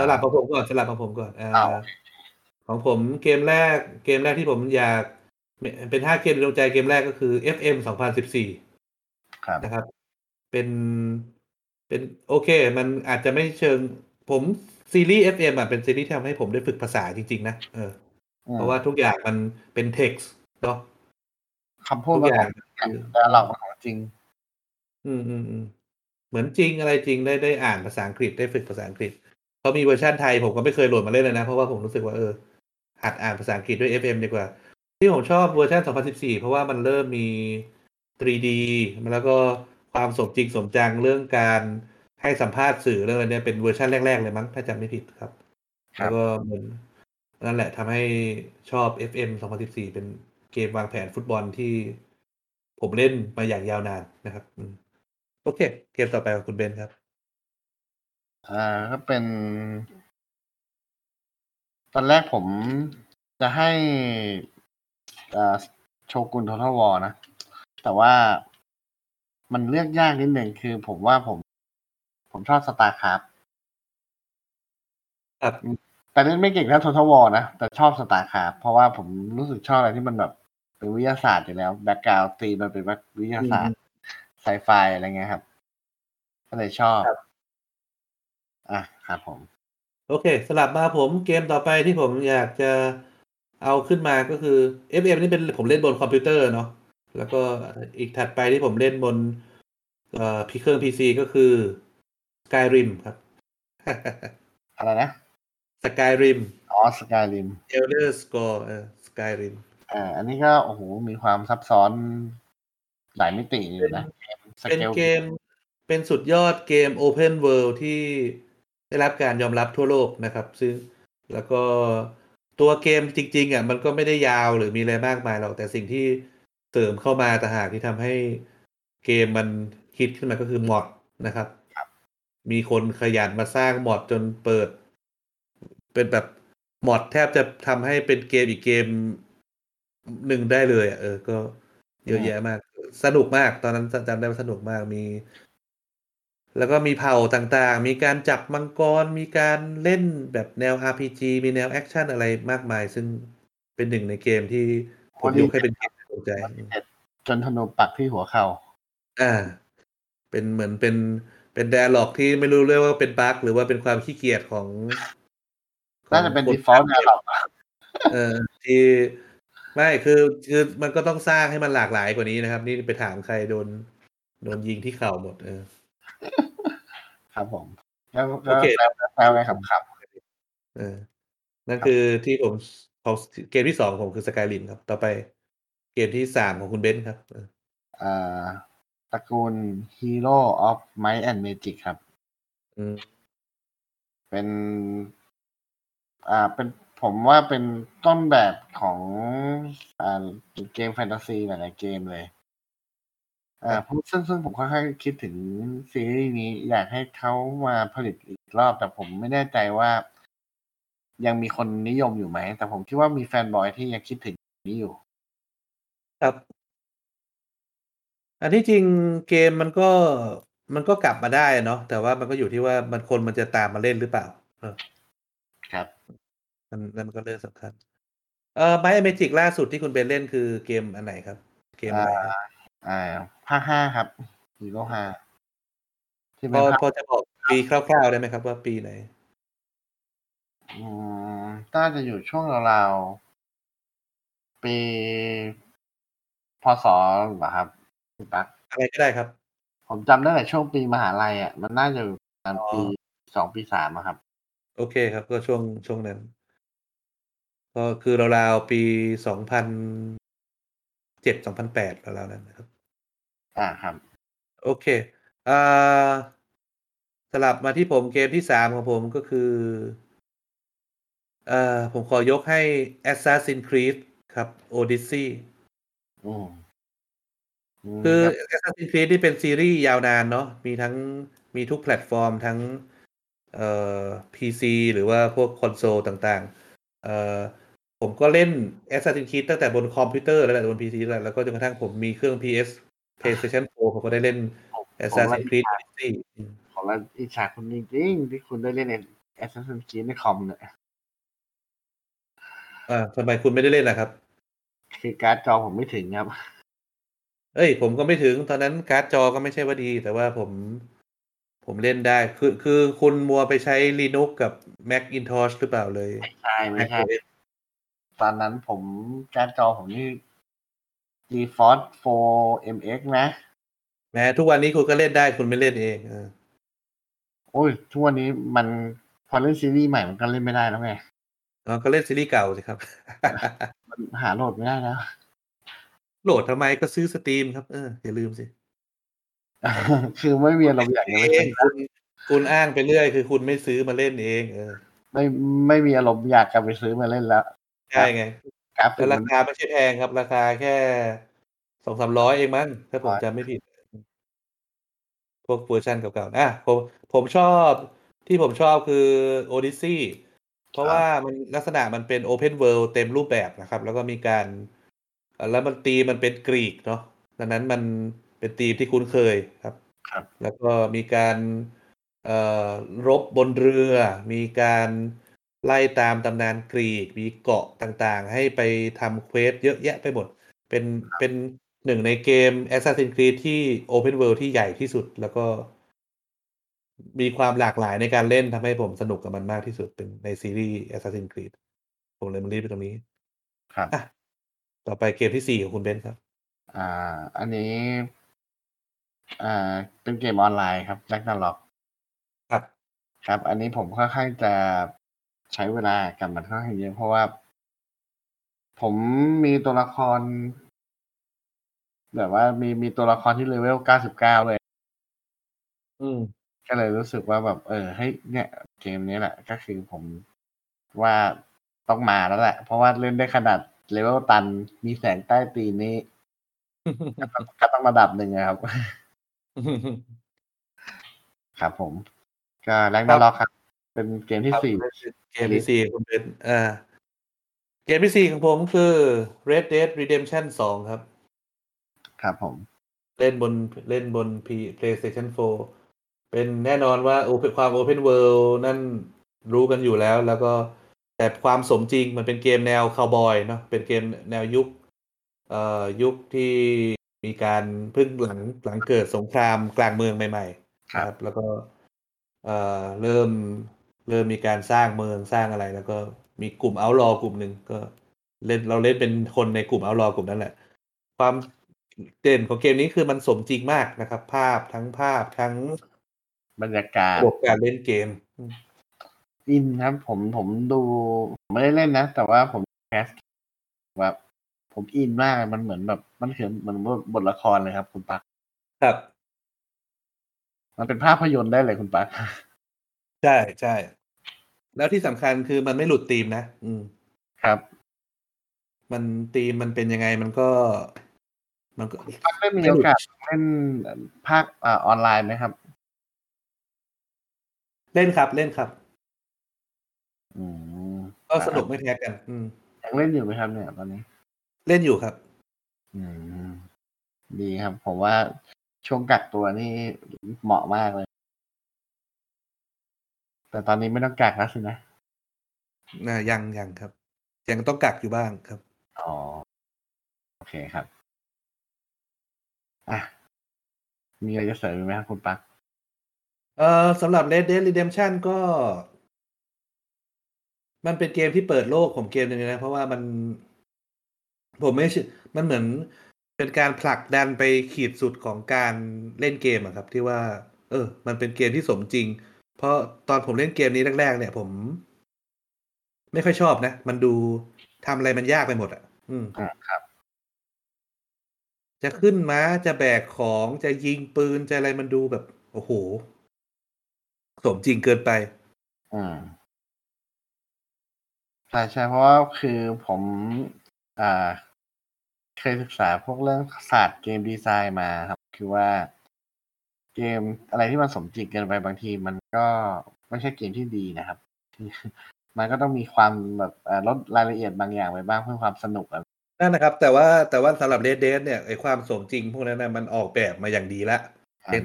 สลับของผมก่อนของผมเกมแรกที่ผมอยากเป็น5เกมในดวงใจเกมแรกก็คือ FM 2014ครับนะครับเป็นโอเคมันอาจจะไม่เชิงผมซีรีส์ FM อ่ะเป็นซีรีส์ที่ทำให้ผมได้ฝึกภาษาจริงๆนะเพราะว่าทุกอย่างมันเป็น text เนาะคำพูดทุกอย่างแต่เราของจริงเหมือนจริงอะไรจริงได้อ่านภาษาอังกฤษได้ฝึกภาษาอังกฤษเขามีเวอร์ชันไทยผมก็ไม่เคยโหลดมาเล่นเลยนะเพราะว่าผมรู้สึกว่าหัดอ่านภาษาอังกฤษด้วย FM ดีกว่าที่ผมชอบเวอร์ชัน2014เพราะว่ามันเริ่มมี 3D แล้วก็ความสมจริงสมจังเรื่องการให้สัมภาษณ์สื่อเรื่องอะไรเนี่ยเป็นเวอร์ชันแรกๆเลยมั้งถ้าจำไม่ผิดครับแล้วก็เหมือนนั่นแหละทำให้ชอบ FM 2014เป็นเกมวางแผนฟุตบอลที่ผมเล่นมาอย่างยาวนานนะครับโอเคเกมต่อไปของคุณเบนครับก็เป็นตอนแรกผมจะให้โชกุน Total War นะแต่ว่ามันเลือกยากนิดหนึ่งคือผมว่าผมชอบ StarCraft แต่เล่นไม่เก่งเท่า Total War นะแต่ชอบ StarCraft เพราะว่าผมรู้สึกชอบอะไรที่มันแบบเป็นวิทยาศาสตร์อยู่แล้วแบ็คกราวด์ตีมันเป็นวิทยาศาสตร์ไซไฟอะไรเงี้ยครับก็เลยชอบอ่ะครับผมโอเคสลับมาผมเกมต่อไปที่ผมอยากจะเอาขึ้นมาก็คือ FM นี่เป็นผมเล่นบนคอมพิวเตอร์เนาะแล้วก็อีกถัดไปที่ผมเล่นบนเครื่อง PC ก็คือ Skyrim ครับอะไรนะ Skyrim อ๋อ Skyrim Elder Scrolls Skyrim อันนี้ก็โอ้โหมีความซับซ้อนหลายมิติอยู่นะเป็นเกมเป็นสุดยอดเกม Open World ที่ได้รับการยอมรับทั่วโลกนะครับซึ่งแล้วก็ตัวเกมจริงๆอ่ะมันก็ไม่ได้ยาวหรือมีอะไรมากมายหรอกแต่สิ่งที่เสริมเข้ามาต่างหากที่ทำให้เกมมันฮิตขึ้นมาก็คือมอดนะครับมีคนขยันมาสร้างมอดจนเปิดเป็นแบบมอดแทบจะทำให้เป็นเกมอีกเกมหนึ่งได้เลยอ่ะก็เยอะแยะมากสนุกมากตอนนั้นจำได้ว่าสนุกมากมีแล้วก็มีเผ่าต่างๆมีการจับมังกรมีการเล่นแบบแนว RPG มีแนวแอคชั่นอะไรมากมายซึ่งเป็นหนึ่งในเกมที่ผมยกให้เป็นเกมที่ถูกใจจนธนูปักที่หัวเข่าเป็นเหมือนเป็น dialogue ที่ไม่รู้เรียกว่าเป็นบั๊กหรือว่าเป็นความขี้เกียจของน่าจะเป็น default dialogue ที่ไม่คือมันก็ต้องสร้างให้มันหลากหลายกว่านี้นะครับนี่ไปถามใครโดนยิงที่เข่าหมดครับผมแล้วโอเคแล้วไงครับนั่นคือที่ผมเกมที่2ผมคือ Skyrim ครับต่อไปเกมที่3ของคุณเบนซ์ครับตระกูล Hero of Might and Magic ครับเป็นเป็นผมว่าเป็นต้นแบบของเกมแฟนตาซีหลายๆเกมเลยซึ่งผมค่อนข้างคิดถึงซีรีส์นี้อยากให้เขามาผลิตอีกรอบแต่ผมไม่แน่ใจว่ายังมีคนนิยมอยู่ไหมแต่ผมคิดว่ามีแฟนบอยที่ยังคิดถึงนี้อยู่ครับอันที่จริงเกมมันก็กลับมาได้เนาะแต่ว่ามันก็อยู่ที่ว่าคนมันจะตามมาเล่นหรือเปล่าครับมันก็เรื่องสำคัญไมค์เมจิกล่าสุดที่คุณเบนเล่นคือเกมอันไหนครับเกมอะไรภาค5ครับปีก็5ที่พอจะบอกปีคร่าวๆได้ไหมครับว่าปีไหนน่าจะอยู่ช่วงราวๆปีพศหรอครับอะไรก็ได้ครับผมจำได้แต่ช่วงปีมหาลัยอ่ะมันน่าจะอยู่ประมาณปี2ปี3อะครับโอเคครับก็ช่วงนั้นก็คือราวๆปี2007 2008ราวๆนั้นนะครับครับโอเคสลับมาที่ผมเกมที่3ของผมก็คือผมขอยกให้ Assassin's Creed ครับ Odyssey คือ Assassin's Creed ที่เป็นซีรีส์ยาวนานเนาะมีทุกแพลตฟอร์มทั้งPC หรือว่าพวกคอนโซลต่างๆผมก็เล่น Assassin's Creed ตั้งแต่บนคอมพิวเตอร์แล้วแหละบน PC แล้วก็จนกระทั่งผมมีเครื่อง PlayStation 4ผมก็ได้เล่น Assassin's Creed Odyssey ขอรับอิจฉาคุณจริงๆที่คุณได้เล่น Assassin's Creed ในคอมเนี่ยทำไมคุณไม่ได้เล่นล่ะครับคือการ์ดจอผมไม่ถึงครับผมก็ไม่ถึงตอนนั้นการ์ดจอก็ไม่ใช่ว่าดีแต่ว่าผมเล่นได้คือคุณมัวไปใช้ Linux กับ Macintosh หรือเปล่าเลยไม่ใช่ตอนนั้นผมการ์ดจอผมนี่GeForce 4 MX นะแม้ทุกวันนี้คุณก็เล่นได้คุณไม่เล่นเองโอ้ยทุกวันนี้มันพอเล่นซีรีส์ใหม่มันก็เล่นไม่ได้แล้วไงก็เล่นซีรีส์เก่าสิครับมันหาโหลดไม่ได้แล้วโหลดทำไมก็ซื้อ Steam ครับอย่าลืมสิ คือไม่มีอะไรอย่างนี้คุณอ้างไปเรื่อยคือคุณไม่ซื้อมาเล่นเองไม่มีอารมณ์อยากกลับไปซื้อมาเล่นแล้วใช่ไงแต่ราคาไม่ใช่แพงครับราคาแค่ 200-300 เองมั้งถ้าผมจำไม่ผิดพวกเวอร์ชันเก่าๆผมชอบที่ผมชอบคือ Odyssey เพราะว่ามันลักษณะมันเป็น Open World เต็มรูปแบบนะครับแล้วก็มีการแล้วมันตีมันเป็นกรีกเนาะดังนั้นมันเป็นตีมที่คุ้นเคยครับแล้วก็มีการรบบนเรือมีการ ไล่ตามตำนานกรีกมีเกาะต่างๆให้ไปทำเควสเยอะแยะไปหมดเป็นหนึ่งในเกม Assassin's Creed ที่ Open World ที่ใหญ่ที่สุดแล้วก็มีความหลากหลายในการเล่นทำให้ผมสนุกกับมันมากที่สุดเป็นในซีรีส์ Assassin's Creed ผมเลยมารีดไปตรงนี้ครับต่อไปเกมที่4ของคุณเบนซ์ครับอันนี้เป็นเกมออนไลน์ครับ Ragnarok ครับครับอันนี้ผมค่อนข้างจะใช้เวลากับมันค่อนข้างเยอะเพราะว่าผมมีตัวละครแบบว่ามีตัวละครที่เลเวล99เลยก็เลยรู้สึกว่าแบบเฮ้ยเนี่ยเกมนี้แหละก็คือผมว่าต้องมาแล้วแหละเพราะว่าเล่นได้ขนาดเลเวลตันมีแสงใต้ตีนนี้ก็ต้องระดับหนึ่งนะครับครับผมก็แรงดันรอครับเป็นเกมที่4ของผมเกมที่4ของผมคือ Red Dead Redemption 2 ครับครับผมเล่นบน PlayStation 4 เป็นแน่นอนว่าความ Open World นั่นรู้กันอยู่แล้วแล้วก็แต่ความสมจริงมันเป็นเกมแนวคาวบอยเนาะเป็นเกมแนวยุคที่มีการพึ่งหลังเกิดสงครามกลางเมืองใหม่ๆครับแล้วก็เริ่มมีการสร้างเมืองสร้างอะไรแล้วก็มีกลุ่มเอาท์ลอว์กลุ่มนึงก็เราเล่นเป็นคนในกลุ่มเอาท์ลอว์กลุ่มนั้นแหละความเด่นของเกมนี้คือมันสมจริงมากนะครับภาพทั้งบรรยากาศการเล่นเกมอินครับผมดูไม่ได้เล่นนะแต่ว่าผมแคสแบบผมอินมากมันเหมือนแบบมันคือมันบทละครเลยครับคุณปักครับมันเป็นภาพยนตร์ได้เลยคุณปักใช่ใช่แล้วที่สำคัญคือมันไม่หลุดธีมนะครับมันธีมมันเป็นยังไงมันก็ได้มีโอกาสเล่นภาคออนไลน์ไหมครับเล่นครับก็สนุกไม่แพ้กันยังเล่นอยู่ไหมครับเนี่ยตอนนี้เล่นอยู่ครับดีครับผมว่าช่วงกักตัวนี่เหมาะมากเลยแต่ตอนนี้ไม่ต้องกักแล้วสินะยังครับยังต้องกักอยู่บ้างครับอ๋อโอเคครับมีอะไรจะเสริมไหมครับคุณปักสำหรับ Red Dead Redemption ก็มันเป็นเกมที่เปิดโลกของเกมนึงนะเพราะว่ามันเหมือนเป็นการผลักดันไปขีดสุดของการเล่นเกมอะครับที่ว่ามันเป็นเกมที่สมจริงเพราะตอนผมเล่นเกมนี้แรกๆเนี่ยผมไม่ค่อยชอบนะมันดูทำอะไรมันยากไปหมดอ่ะครับจะขึ้นม้าจะแบกของจะยิงปืนจะอะไรมันดูแบบโอ้โหสมจริงเกินไปใช่เพราะว่าคือผมเคยศึกษาพวกเรื่องศาสตร์เกมดีไซน์มาครับคือว่าเกมอะไรที่มันสมจริงเกินไปบางทีมันก็ไม่ใช่เกมที่ดีนะครับมันก็ต้องมีความแบบลดรายละเอียดบางอย่างไปบ้างเพื่อความสนุกนั่นนะครับแต่ว่าสำหรับ Red Dead เนี่ยไอ้ความสมจริงพวกนั้นนะมันออกแบบมาอย่างดีละ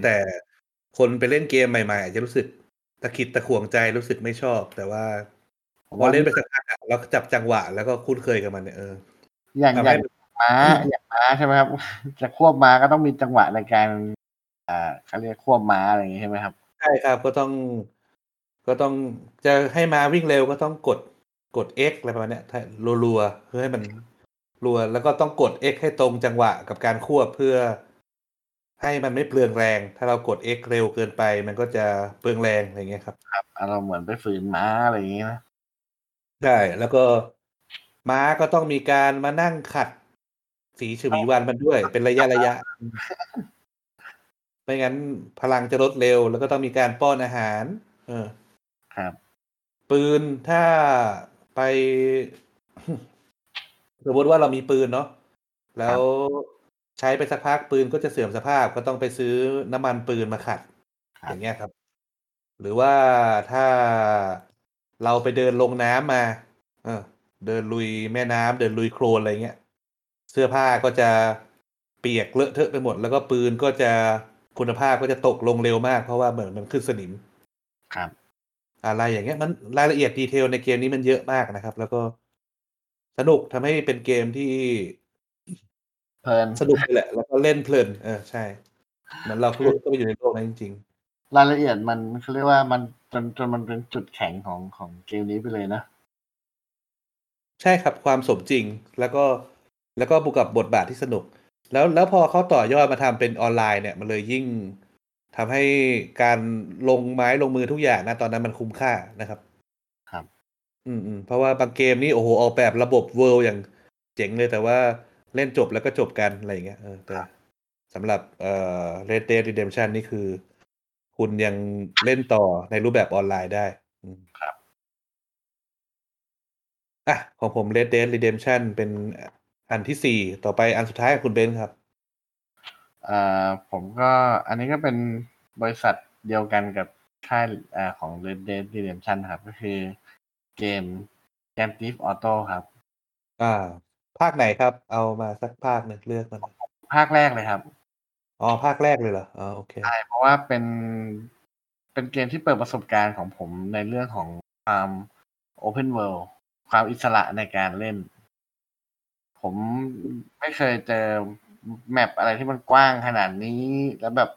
แต่คนไปเล่นเกมใหม่ๆอาจจะรู้สึกตะขิดตะขวงใจรู้สึกไม่ชอบแต่ว่าพอเล่นไปสักพักแล้วจับจังหวะแล้วก็คุ้นเคยกับมันเนี่ยอย่างม้าใช่ไหมครับจะควบม้าก็ต้องมีจังหวะในการเขาเรียกควบม้าอะไรอย่างนี้ใช่ไหมครับใช่ครับก็ต้องจะให้ม้าวิ่งเร็วก็ต้องกด X อะไรประมาณนี้รัวๆเพื่อให้มันรัวแล้วก็ต้องกด X ให้ตรงจังหวะกับการควบเพื่อให้มันไม่เปลืองแรงถ้าเรากด X เร็วเกินไปมันก็จะเปลืองแรงอะไรอย่างเงี้ยครับเราเหมือนไปฝืนม้าอะไรอย่างนี้นะใช่แล้วก็ม้าก็ต้องมีการมานั่งขัดสีฉวีวรรณมันด้วยเป็นระยะไม่งั้นพลังจะลดเร็วแล้วก็ต้องมีการป้อนอาหารครับปืนถ้าไปสมมติว่าเรามีปืนเนาะแล้วใช้ไปสักพักปืนก็จะเสื่อมสภาพก็ต้องไปซื้อน้ำมันปืนมาขัดอย่างเงี้ยครับหรือว่าถ้าเราไปเดินลงน้ำมาเดินลุยแม่น้ำเดินลุยโคลนอะไรเงี้ยเสื้อผ้าก็จะเปียกเลอะเทอะไปหมดแล้วก็ปืนก็จะคุณภาพก็จะตกลงเร็วมากเพราะว่าเหมือนมันขึ้นสนิมครับ อะไรอย่างเงี้ยมันรายละเอียดดีเทลในเกมนี้มันเยอะมากนะครับแล้วก็สนุกทำให้เป็นเกมที่เพลินสนุกเลยแหละแล้วก็เล่นเพลินใช่เหมือนเราก็ไปอยู่ในโลกนั้นจริงๆรายละเอียดมันเขาเรียกว่ามันจนมันเป็นจุดแข็งของเกมนี้ไปเลยนะใช่ครับความสมจริงแล้วก็บวกกับบทบาทที่สนุกแล้วพอเขาต่อยอดมาทำเป็นออนไลน์เนี่ยมันเลยยิ่งทำให้การลงไม้ลงมือทุกอย่างนะตอนนั้นมันคุ้มค่านะครับครับเพราะว่าบางเกมนี่โอ้โหออกแบบระบบเวิลด์อย่างเจ๋งเลยแต่ว่าเล่นจบแล้วก็จบกันอะไรอย่างเงี้ยแต่สำหรับRed Dead Redemption นี่คือคุณยังเล่นต่อในรูปแบบออนไลน์ได้ครับอ่ะของผม Red Dead Redemption เป็นอันที่4ต่อไปอันสุดท้ายของคุณเบนซ์ครับผมก็อันนี้ก็เป็นบริษัทเดียวกันกับค่ายของ Red Dead Redemption ครับก็คือเกม Grand Theft Auto ครับภาคไหนครับเอามาสักภาคนึงเลือกมันภาคแรกเลยครับอ๋อภาคแรกเลยเหรอโอเคใช่เพราะว่าเป็นเกมที่เปิดประสบการณ์ของผมในเรื่องของความ Open World ความอิสระในการเล่นผมไม่เคยเจอแมปอะไรที่มันกว้างขนาดนี้แล้วแบบ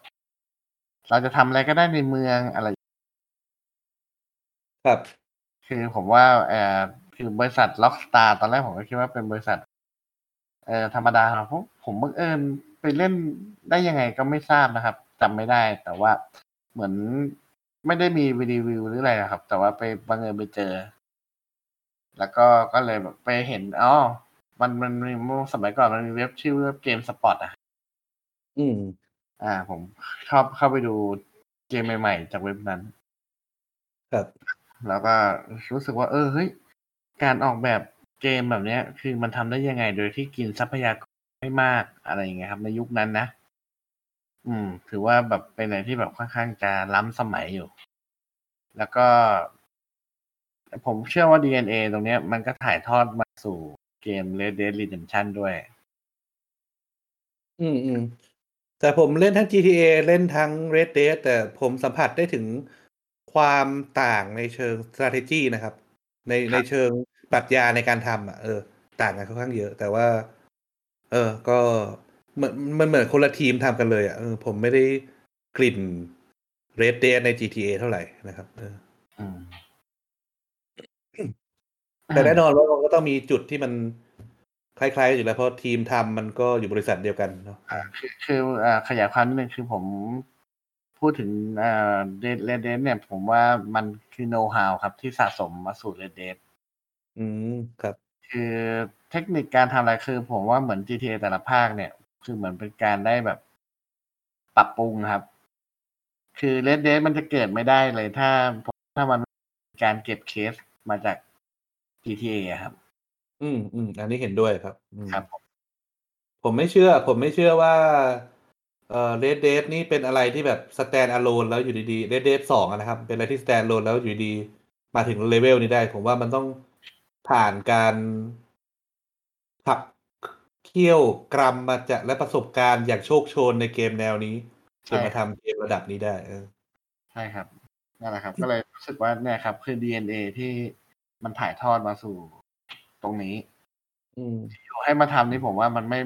เราจะทำอะไรก็ได้ในเมืองอะไรครับคือผมว่าคือบริษัท Rockstar ตอนแรกผมก็คิดว่าเป็นบริษัทธรรมดาครับผมบังเอิญไปเล่นได้ยังไงก็ไม่ทราบนะครับจำไม่ได้แต่ว่าเหมือนไม่ได้มีรีวิวหรืออะไรนะครับแต่ว่าไปบังเอิญไปเจอแล้วก็เลยแบบไปเห็นอ๋อมันสมัยก่อนมันมีเว็บชื่อเว็บเกมสปอตอ่ะผมชอบเข้าไปดูเกมใหม่ๆจากเว็บนั้นครับแล้วก็รู้สึกว่าเฮ้ยการออกแบบเกมแบบนี้คือมันทำได้ยังไงโดยที่กินทรัพยากรไม่มากอะไรอย่างเงี้ยครับในยุคนั้นนะถือว่าแบบเป็นอะไรที่แบบค่อนข้างจะล้ำสมัยอยู่แล้วก็ผมเชื่อว่า DNA ตรงเนี้ยมันก็ถ่ายทอดมาสู่เกม Red Dead Redemption ด้วยแต่ผมเล่นทั้ง GTA เล่นทั้ง Red Dead แต่ผมสัมผัสได้ถึงความต่างในเชิง strategy นะครับในเชิงปรัชญาในการทำต่างกันค่อนข้างเยอะแต่ว่าก็มันเหมือนคนละทีมทำกันเลยผมไม่ได้กลิ่น Red Dead ใน GTA เท่าไหร่นะครับแต่แน่นอนว่ามันก็ต้องมีจุดที่มันคล้ายๆกันอยู่แล้วเพราะทีมทำมันก็อยู่บริษัทเดียวกันเนาะคือขยายความนิดนึงคือผมพูดถึงRed Dead เนี่ยผมว่ามันคือโนว์ฮาวครับที่สะสมมาสู่ Red Dead ครับคือเทคนิคการทำอะไรคือผมว่าเหมือน GTA แต่ละภาคเนี่ยคือเหมือนเป็นการได้แบบปรับปรุงครับคือ Red Dead มันจะเกิดไม่ได้เลยถ้ามันการเก็บเคสมาจากGTA ครับอันนี้เห็นด้วยครับครับผมไม่เชื่อว่าRed Dead นี่เป็นอะไรที่แบบ stand alone แล้วอยู่ดีๆ Red Dead 2 อ่ะนะครับเป็นอะไรที่ stand alone แล้วอยู่ดีมาถึงเลเวลนี้ได้ผมว่ามันต้องผ่านการขับเคี่ยวกรำมาจากและประสบการณ์อย่างโชคโชนในเกมแนวนี้จนมาทำเกมระดับนี้ได้ใช่ครับนั่นแหละครับก็เลยรู้สึกว่าเนี่ยครับคือ DNA ที่มันถ่ายทอดมาสู่ตรงนี้อยู่ให้มาทำนี่ผมว่ามันไม่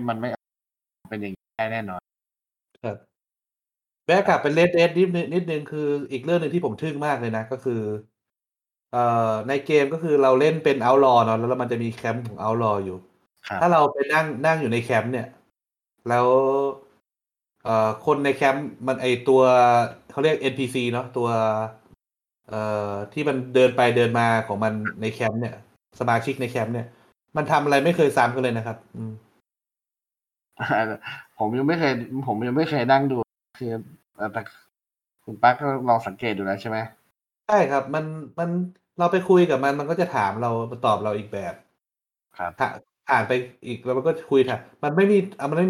เป็นอย่างนี้แน่นอนครับแวะกลับไปRed Deadนิดนึงคืออีกเรื่องนึงที่ผมทึ่งมากเลยนะก็คือในเกมก็คือเราเล่นเป็นเอาท์ลอว์เนาะแล้วมันจะมีแคมป์ของเอาท์ลอว์อยู่ถ้าเราไปนั่งอยู่ในแคมป์เนี่ยแล้วคนในแคมป์มันไอตัวเขาเรียก NPC เนาะตัวที่มันเดินไปเดินมาของมันในแคมป์เนี่ยสมาชิกในแคมป์เนี่ยมันทำอะไรไม่เคยซ้ำกันเลยนะครับผมยังไม่เคยนั่งดูคือแต่คุณปั๊กก็ลองสังเกตดูนะใช่ไหมใช่ครับมันเราไปคุยกับมันก็จะถามเราตอบเราอีกแบบครับอ่านไปอีกแล้วมันก็คุยค่ะมันไม่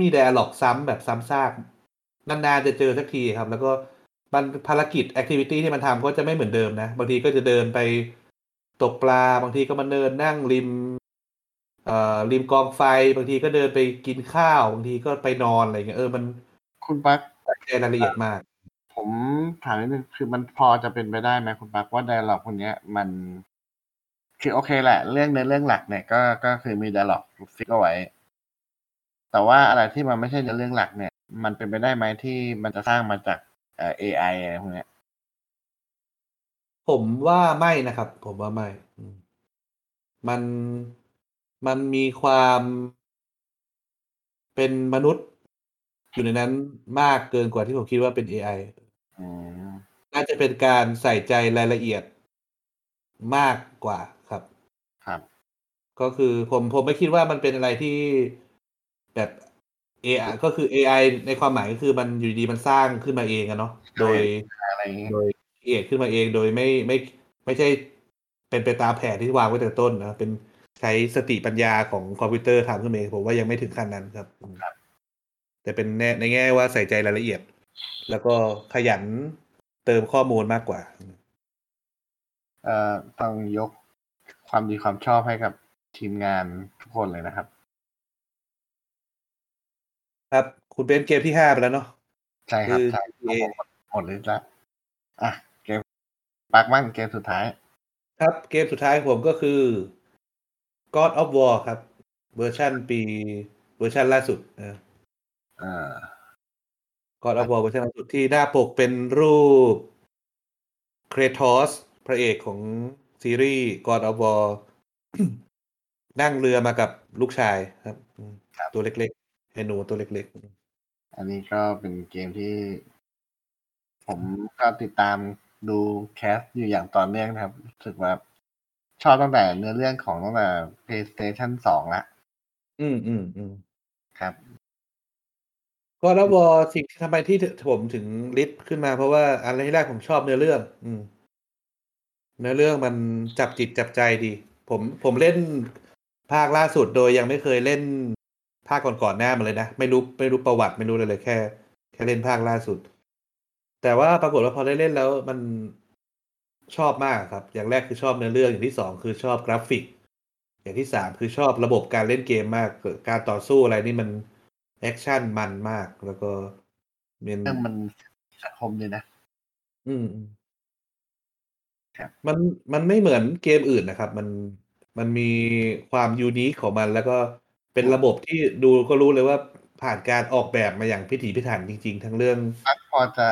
มี dialogue ซ้ำแบบซ้ำซากนานๆจะเจอสักทีครับแล้วก็มันภารกิจ activity ที่มันทำก็จะไม่เหมือนเดิมนะบางทีก็จะเดินไปตกปลาบางทีก็มาเดินนั่งริมกองไฟบางทีก็เดินไปกินข้าวบางทีก็ไปนอนอะไรเงี้ยมันคุณปั๊กใจรายละเอียดมากผ ผมถามนิดนึงคือมันพอจะเป็นไปได้ไหมคุณปักว่าไดอะล็อกคนเนี้ยมันคือโอเคแหละเรื่องในเรื่องหลักเนี่ยก็คือมีไดอะล็อกฟิกเอาไว้แต่ว่าอะไรที่มันไม่ใช่ในเรื่องหลักเนี่ยมันเป็นไปได้ไหมที่มันจะสร้างมาจากAI อะไรพวกเนี้ยผมว่าไม่นะครับผมว่าไม่มันมีความเป็นมนุษย์อยู่ในนั้นมากเกินกว่าที่ผมคิดว่าเป็น AI น่าจะเป็นการใส่ใจรายละเอียดมากกว่าครับครับก็คือผมไม่คิดว่ามันเป็นอะไรที่แบบ AI ก็คือ AI ในความหมายก็คือมันอยู่ดีมันสร้างขึ้นมาเองอะเนาะโดยเอกขึ้นมาเองโดยไม่ใช่เป็นไปตามแผนที่วางไว้แต่ต้นนะเป็นใช้สติปัญญาของคอมพิวเตอร์ทำขึ้นมาเองผมว่ายังไม่ถึงขั้นนั้นครับแต่เป็นในแง่ว่าใส่ใจรายละเอียดแล้วก็ขยันเติมข้อมูลมากกว่าต้องยกความดีความชอบให้กับทีมงานทุกคนเลยนะครับครับคุณเป็นเกมที่5ไปแล้วเนาะใช่ครับหมดเลยละอ่ะเกมปักมั่นเกมสุดท้ายครับเกมสุดท้ายของผมก็คือ God of War ครับเวอร์ชั่นล่าสุดนะGod of War เวอร์ชั่นล่าสุดที่หน้าปกเป็นรูป Kratos พระเอกของซีรีส์ God of War นั่งเรือมากับลูกชายครับตัวเล็กๆไอ้หนูตัวเล็กๆอันนี้ก็เป็นเกมที่ผมก็ติดตามดูแคสอยู่อย่างต่อเนื่องนะครับรู้สึกว่าชอบตั้งแต่เนื้อเรื่องของตั้งแต่ PlayStation 2 ละครับก็แล้ววอสิ่งที่ทำไมที่ผมถึงลิสต์ขึ้นมาเพราะว่าอันแรกผมชอบเนื้อเรื่องเนื้อเรื่องมันจับจิตจับใจดีผมเล่นภาคล่าสุดโดยยังไม่เคยเล่นภาคก่อนๆหน้ามาเลยนะไม่รู้ประวัติไม่รู้เลยแค่เล่นภาคล่าสุดแต่ว่าปรากฏว่าพอได้เล่นแล้วมันชอบมากครับอย่างแรกคือชอบเนื้อเรื่องอย่างที่2คือชอบกราฟิกอย่างที่3คือชอบระบบการเล่นเกมมากการต่อสู้อะไรนี่มันแอคชั่นมันมากแล้วก็มันสังคมเลยนะมันไม่เหมือนเกมอื่นนะครับมันมีความยูนิคของมันแล้วก็เป็นระบบที่ดูก็รู้เลยว่าผ่านการออกแบบมาอย่างพิถีพิถันจริงๆทั้งเรื่องพอจะ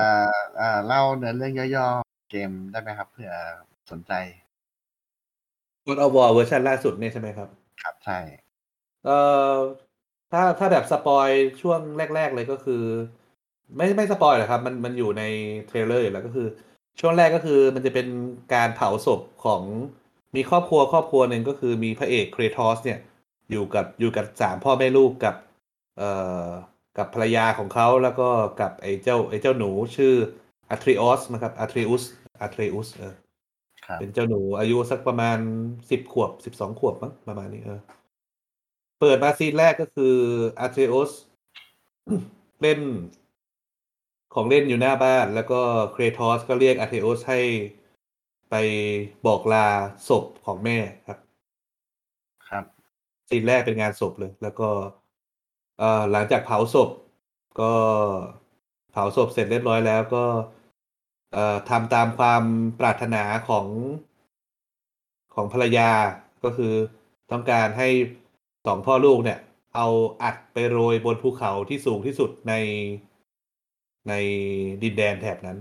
เล่าเนื้อเรื่องย่อๆเกมได้ไหมครับเผื่อสนใจ God of War เวอร์ชันล่าสุดเนี่ยใช่ไหมครับครับใช่ถ้าแบบสปอยช่วงแรกๆเลยก็คือไม่สปอยหรอกครับมันอยู่ในเทรลเลอร์แล้วก็คือช่วงแรกก็คือมันจะเป็นการเผาศพของมีครอบครัวนึงก็คือมีพระเอกเครทอสเนี่ยอยู่กับ3พ่อแม่ลูกกับภรรยาของเขาแล้วก็กับไอ้เจ้าหนูชื่ออาทริออสนะครับอาทริอุสเป็นเจ้าหนูอายุสักประมาณ10ขวบ12ขวบมั้งประมาณนี้เปิดมาซีนแรกก็คืออาทริอุสเล่นของเล่นอยู่หน้าบ้านแล้วก็เครทอสก็เรียกอาทริอุสให้ไปบอกลาศพของแม่ครับซีนแรกเป็นงานศพเลยแล้วก็หลังจากเผาศพก็เผาศพเสร็จเรียบร้อยแล้วก็ทำตามความปรารถนาของภรรยาก็คือต้องการให้2พ่อลูกเนี่ยเอาอัดไปโรยบนภูเขาที่สูงที่สุดในดินแดนแถบนั้น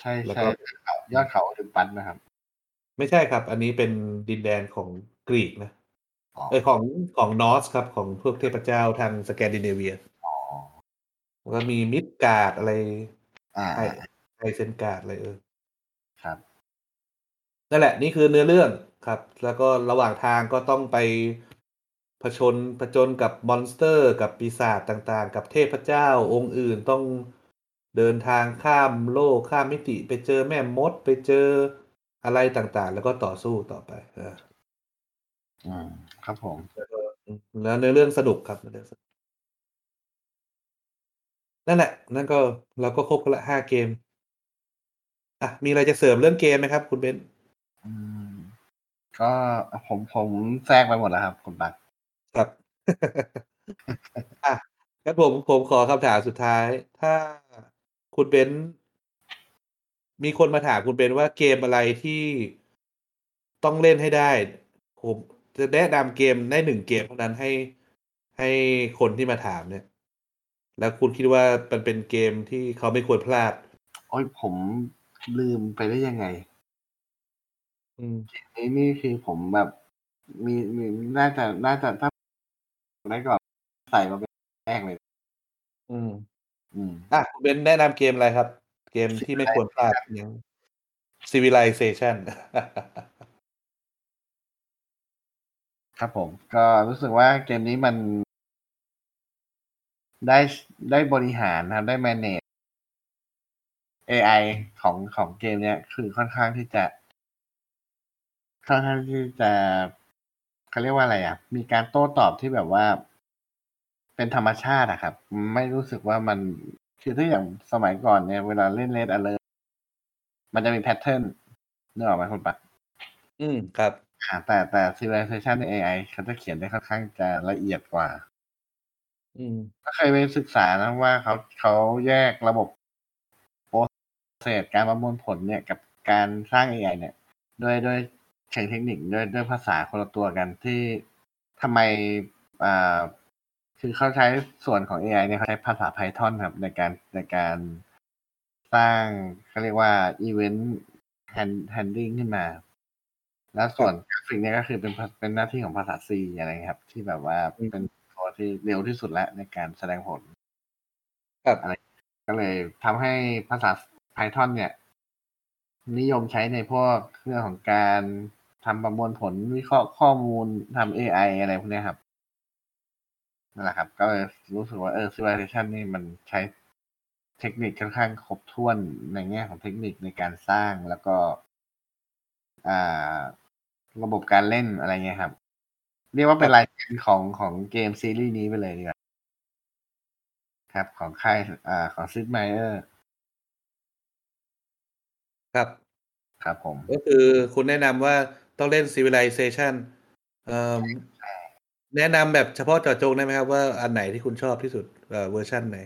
ใช่แล้วก็ยอดเขาถึงปันนะครับไม่ใช่ครับอันนี้เป็นดินแดนของกรีกนะของนอร์สครับของพวกเทพเจ้าทางสแกนดิเนเวียแล้วก็มีมิดการ์ดอะไรไอเซนการ์ดอะไรครับนั่นแหละนี่คือเนื้อเรื่องครับแล้วก็ระหว่างทางก็ต้องไปผจญกับมอนสเตอร์กับปีศาจต่างๆกับเทพเจ้าองค์อื่นต้องเดินทางข้ามโลกข้ามมิติไปเจอแม่มดไปเจออะไรต่างๆแล้วก็ต่อสู้ต่อไปครับผมแล้วในเรื่องสนุกครับนั่นแหละนั่นก็เราก็ครบกันละ5เกมมีอะไรจะเสริมเรื่องเกมไหมครับคุณเบนก็ผมแทรกไปหมดแล้วครับคุณบัตรครับ งั้นผมขอคำถามสุดท้ายถ้า คุณเบนซ์มีคนมาถามคุณเบนซ์ว่าเกมอะไรที่ต้องเล่นให้ได้ผมจะแนะนำเกมได้1เกมเท่านั้นให้คนที่มาถามเนี่ยแล้วคุณคิดว่ามันเป็นเกมที่เขาไม่ควรพลาดโอ้ยผมลืมไปได้ยังไงนี่คือผมแบบมีน่าจะถ้าได้ก่อนใส่มาเป็นแรกเลยอ่ะคุณเบนแนะนำเกมอะไรครับเกมที่ไม่ควรพลาดอย่าง Civilization ครับผมก็รู้สึกว่าเกมนี้มันได้บริหารนะได้ manage AI ของเกมเนี้ยคือค่อนข้างที่จะเขาเรียกว่าอะไรอ่ะมีการโต้ตอบที่แบบว่าเป็นธรรมชาติอะครับไม่รู้สึกว่ามันคือถ้าอย่างสมัยก่อนเนี่ยเวลาเล่น Red Alert มันจะมีแพทเทิร์นนึกออกไหมคุณปักครับแต่ Civilization ใน AI เขาจะเขียนได้ค่อนข้างจะละเอียดกว่าก็เคยไปศึกษานะว่าเขาแยกระบบโปรเซสการประมวลผลเนี่ยกับการสร้าง AI เนี่ยด้วยเชิงเทคนิคด้วยภาษาคนละตัวกันที่ทำไมคือเขาใช้ส่วนของ AI เนี่ยเขาใช้ภาษา Python ครับในการสร้างเขาเรียกว่า Event Handling ขึ้นมาแล้วส่วนกราฟิกเนี่ยก็คือเป็นหน้าที่ของภาษา C อะไรครับที่แบบว่าเป็นตัวที่เร็วที่สุดแล้วในการแสดงผลครับอะไรก็เลยทำให้ภาษา Python เนี่ยนิยมใช้ในพวกเรื่องของการทำประมวลผลวิเคราะห์ข้อมูลทำ AI อะไรพวกนี้ครับนั่นแหละครับก็รู้สึกว่าCivilization นี่มันใช้เทคนิคค่อนข้างครบถ้วนในแง่ของเทคนิคในการสร้างแล้วก็ระบบการเล่นอะไรเงี้ยครับเรียกว่าเป็นรายการของเกมซีรีส์นี้ไปเลยดีกว่าครับของค่ายของซิดไมเออร์ครับครับผมก็คือคุณแนะนำว่าต้องเล่น Civilization แนะนำแบบเฉพาะเจาะจงได้ไหมครับว่าอันไหนที่คุณชอบที่สุดเวอร์ชั่นไหน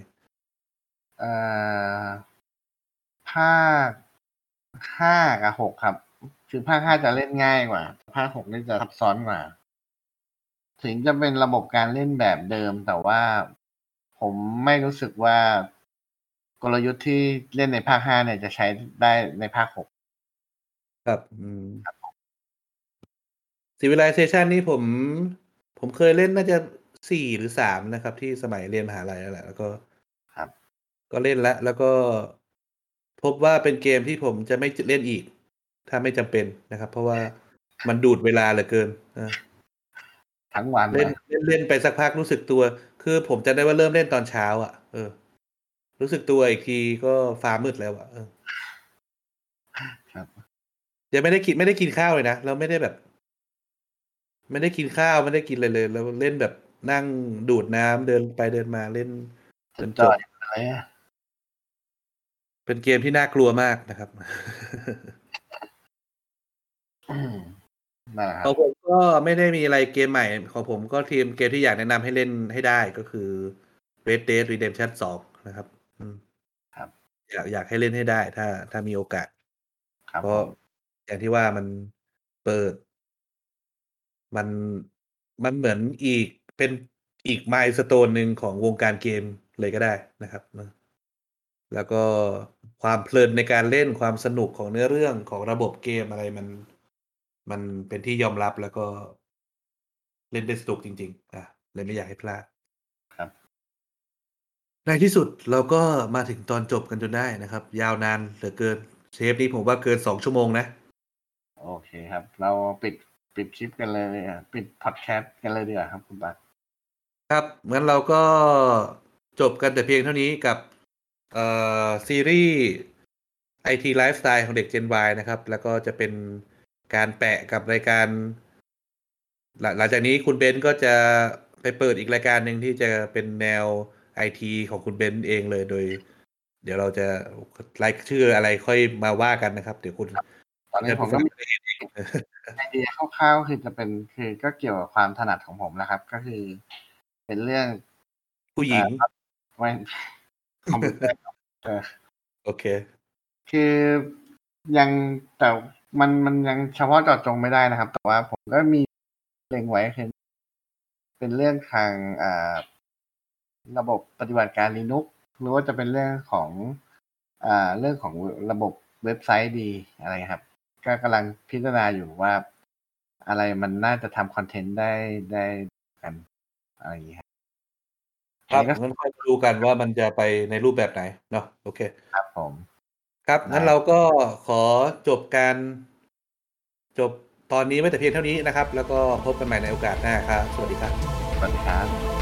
ภาค5กับ6ครับคือภาค5จะเล่นง่ายกว่าภาค6นี่จะซับซ้อนกว่าถึงจะเป็นระบบการเล่นแบบเดิมแต่ว่าผมไม่รู้สึกว่ากลยุทธ์ที่เล่นในภาค5เนี่ยจะใช้ได้ในภาค6ครับCivilization นี่ผมเคยเล่นน่าจะ4หรือ3นะครับที่สมัยเรียนมหาลัยนั่นแหละแล้วก็ครับก็เล่นแล้วก็พบว่าเป็นเกมที่ผมจะไม่เล่นอีกถ้าไม่จำเป็นนะครับเพราะว่ามันดูดเวลาเหลือเกินทั้งวันเล่นไปสักพักรู้สึกตัวคือผมจะได้ว่าเริ่มเล่นตอนเช้าอ่ะรู้สึกตัวอีกทีก็ฟ้ามืดแล้วอ่ะครับยังไม่ได้กินข้าวเลยนะแล้วไม่ได้กินอะไรเลยแล้วเล่นแบบนั่งดูดน้ำเดินไปเดินมาเล่นจนจบอะไรอ่ะเป็นเกมที่น่ากลัวมากนะครับของผมก็ไม่ได้มีอะไรเกมใหม่ของผมก็ทีมเกมที่อยากแนะนำให้เล่นให้ได้ก็คือ Red Dead Redemption 2 นะครับครับอยากให้เล่นให้ได้ถ้ามีโอกาสเพราะอย่างที่ว่ามันเปิดมันเหมือนอีกเป็นอีกไมล์สโตนหนึ่งของวงการเกมเลยก็ได้นะครับแล้วก็ความเพลินในการเล่นความสนุกของเนื้อเรื่องของระบบเกมอะไรมันเป็นที่ยอมรับแล้วก็เล่นได้สนุกจริงๆเลยไม่อยากให้พลาดครับในที่สุดเราก็มาถึงตอนจบกันจนได้นะครับยาวนานเหลือเกินเทปนี้ผมว่าเกิน2ชั่วโมงนะโอเคครับเราปิดคลิปกันเลยปิดพอดแคสต์กันเลยดีกว่าครับคุณบัตครับงั้นเราก็จบกันแต่เพียงเท่านี้กับซีรีส์ IT Lifestyle ของเด็ก Gen Y นะครับแล้วก็จะเป็นการแปะกับรายการหลังจากนี้คุณเบนก็จะไปเปิดอีกรายการหนึ่งที่จะเป็นแนว IT ของคุณเบนเองเลยโดยเดี๋ยวเราจะไลค์ชื่ออะไรค่อยมาว่ากันนะครับเดี๋ยวคุณตอนนี้ผมก็มีไอเดียคร่าวๆคือก็เกี่ยวกับความถนัดของผมนะครับก็คือเป็นเรื่องผู้หญิงคอมพิวเตอร์ โอเคคือยังแต่มันยังเฉพาะเจาะจงไม่ได้นะครับแต่ว่าผมก็มีเล็งไว้เป็นเรื่องทางระบบปฏิบัติการ Linux หรือว่าจะเป็นเรื่องของระบบเว็บไซต์ดีอะไรครับก็กำลังพิจารณาอยู่ว่าอะไรมันน่าจะทำคอนเทนต์ได้กันอะไรอย่างนี้ครับครับงั้นค่อยดูกันว่ามันจะไปในรูปแบบไหนเนาะโอเคครับผมครับงั้นเราก็ขอจบตอนนี้ไว้แต่เพียงเท่านี้นะครับแล้วก็พบกันใหม่ในโอกาสหน้าครับสวัสดีครับ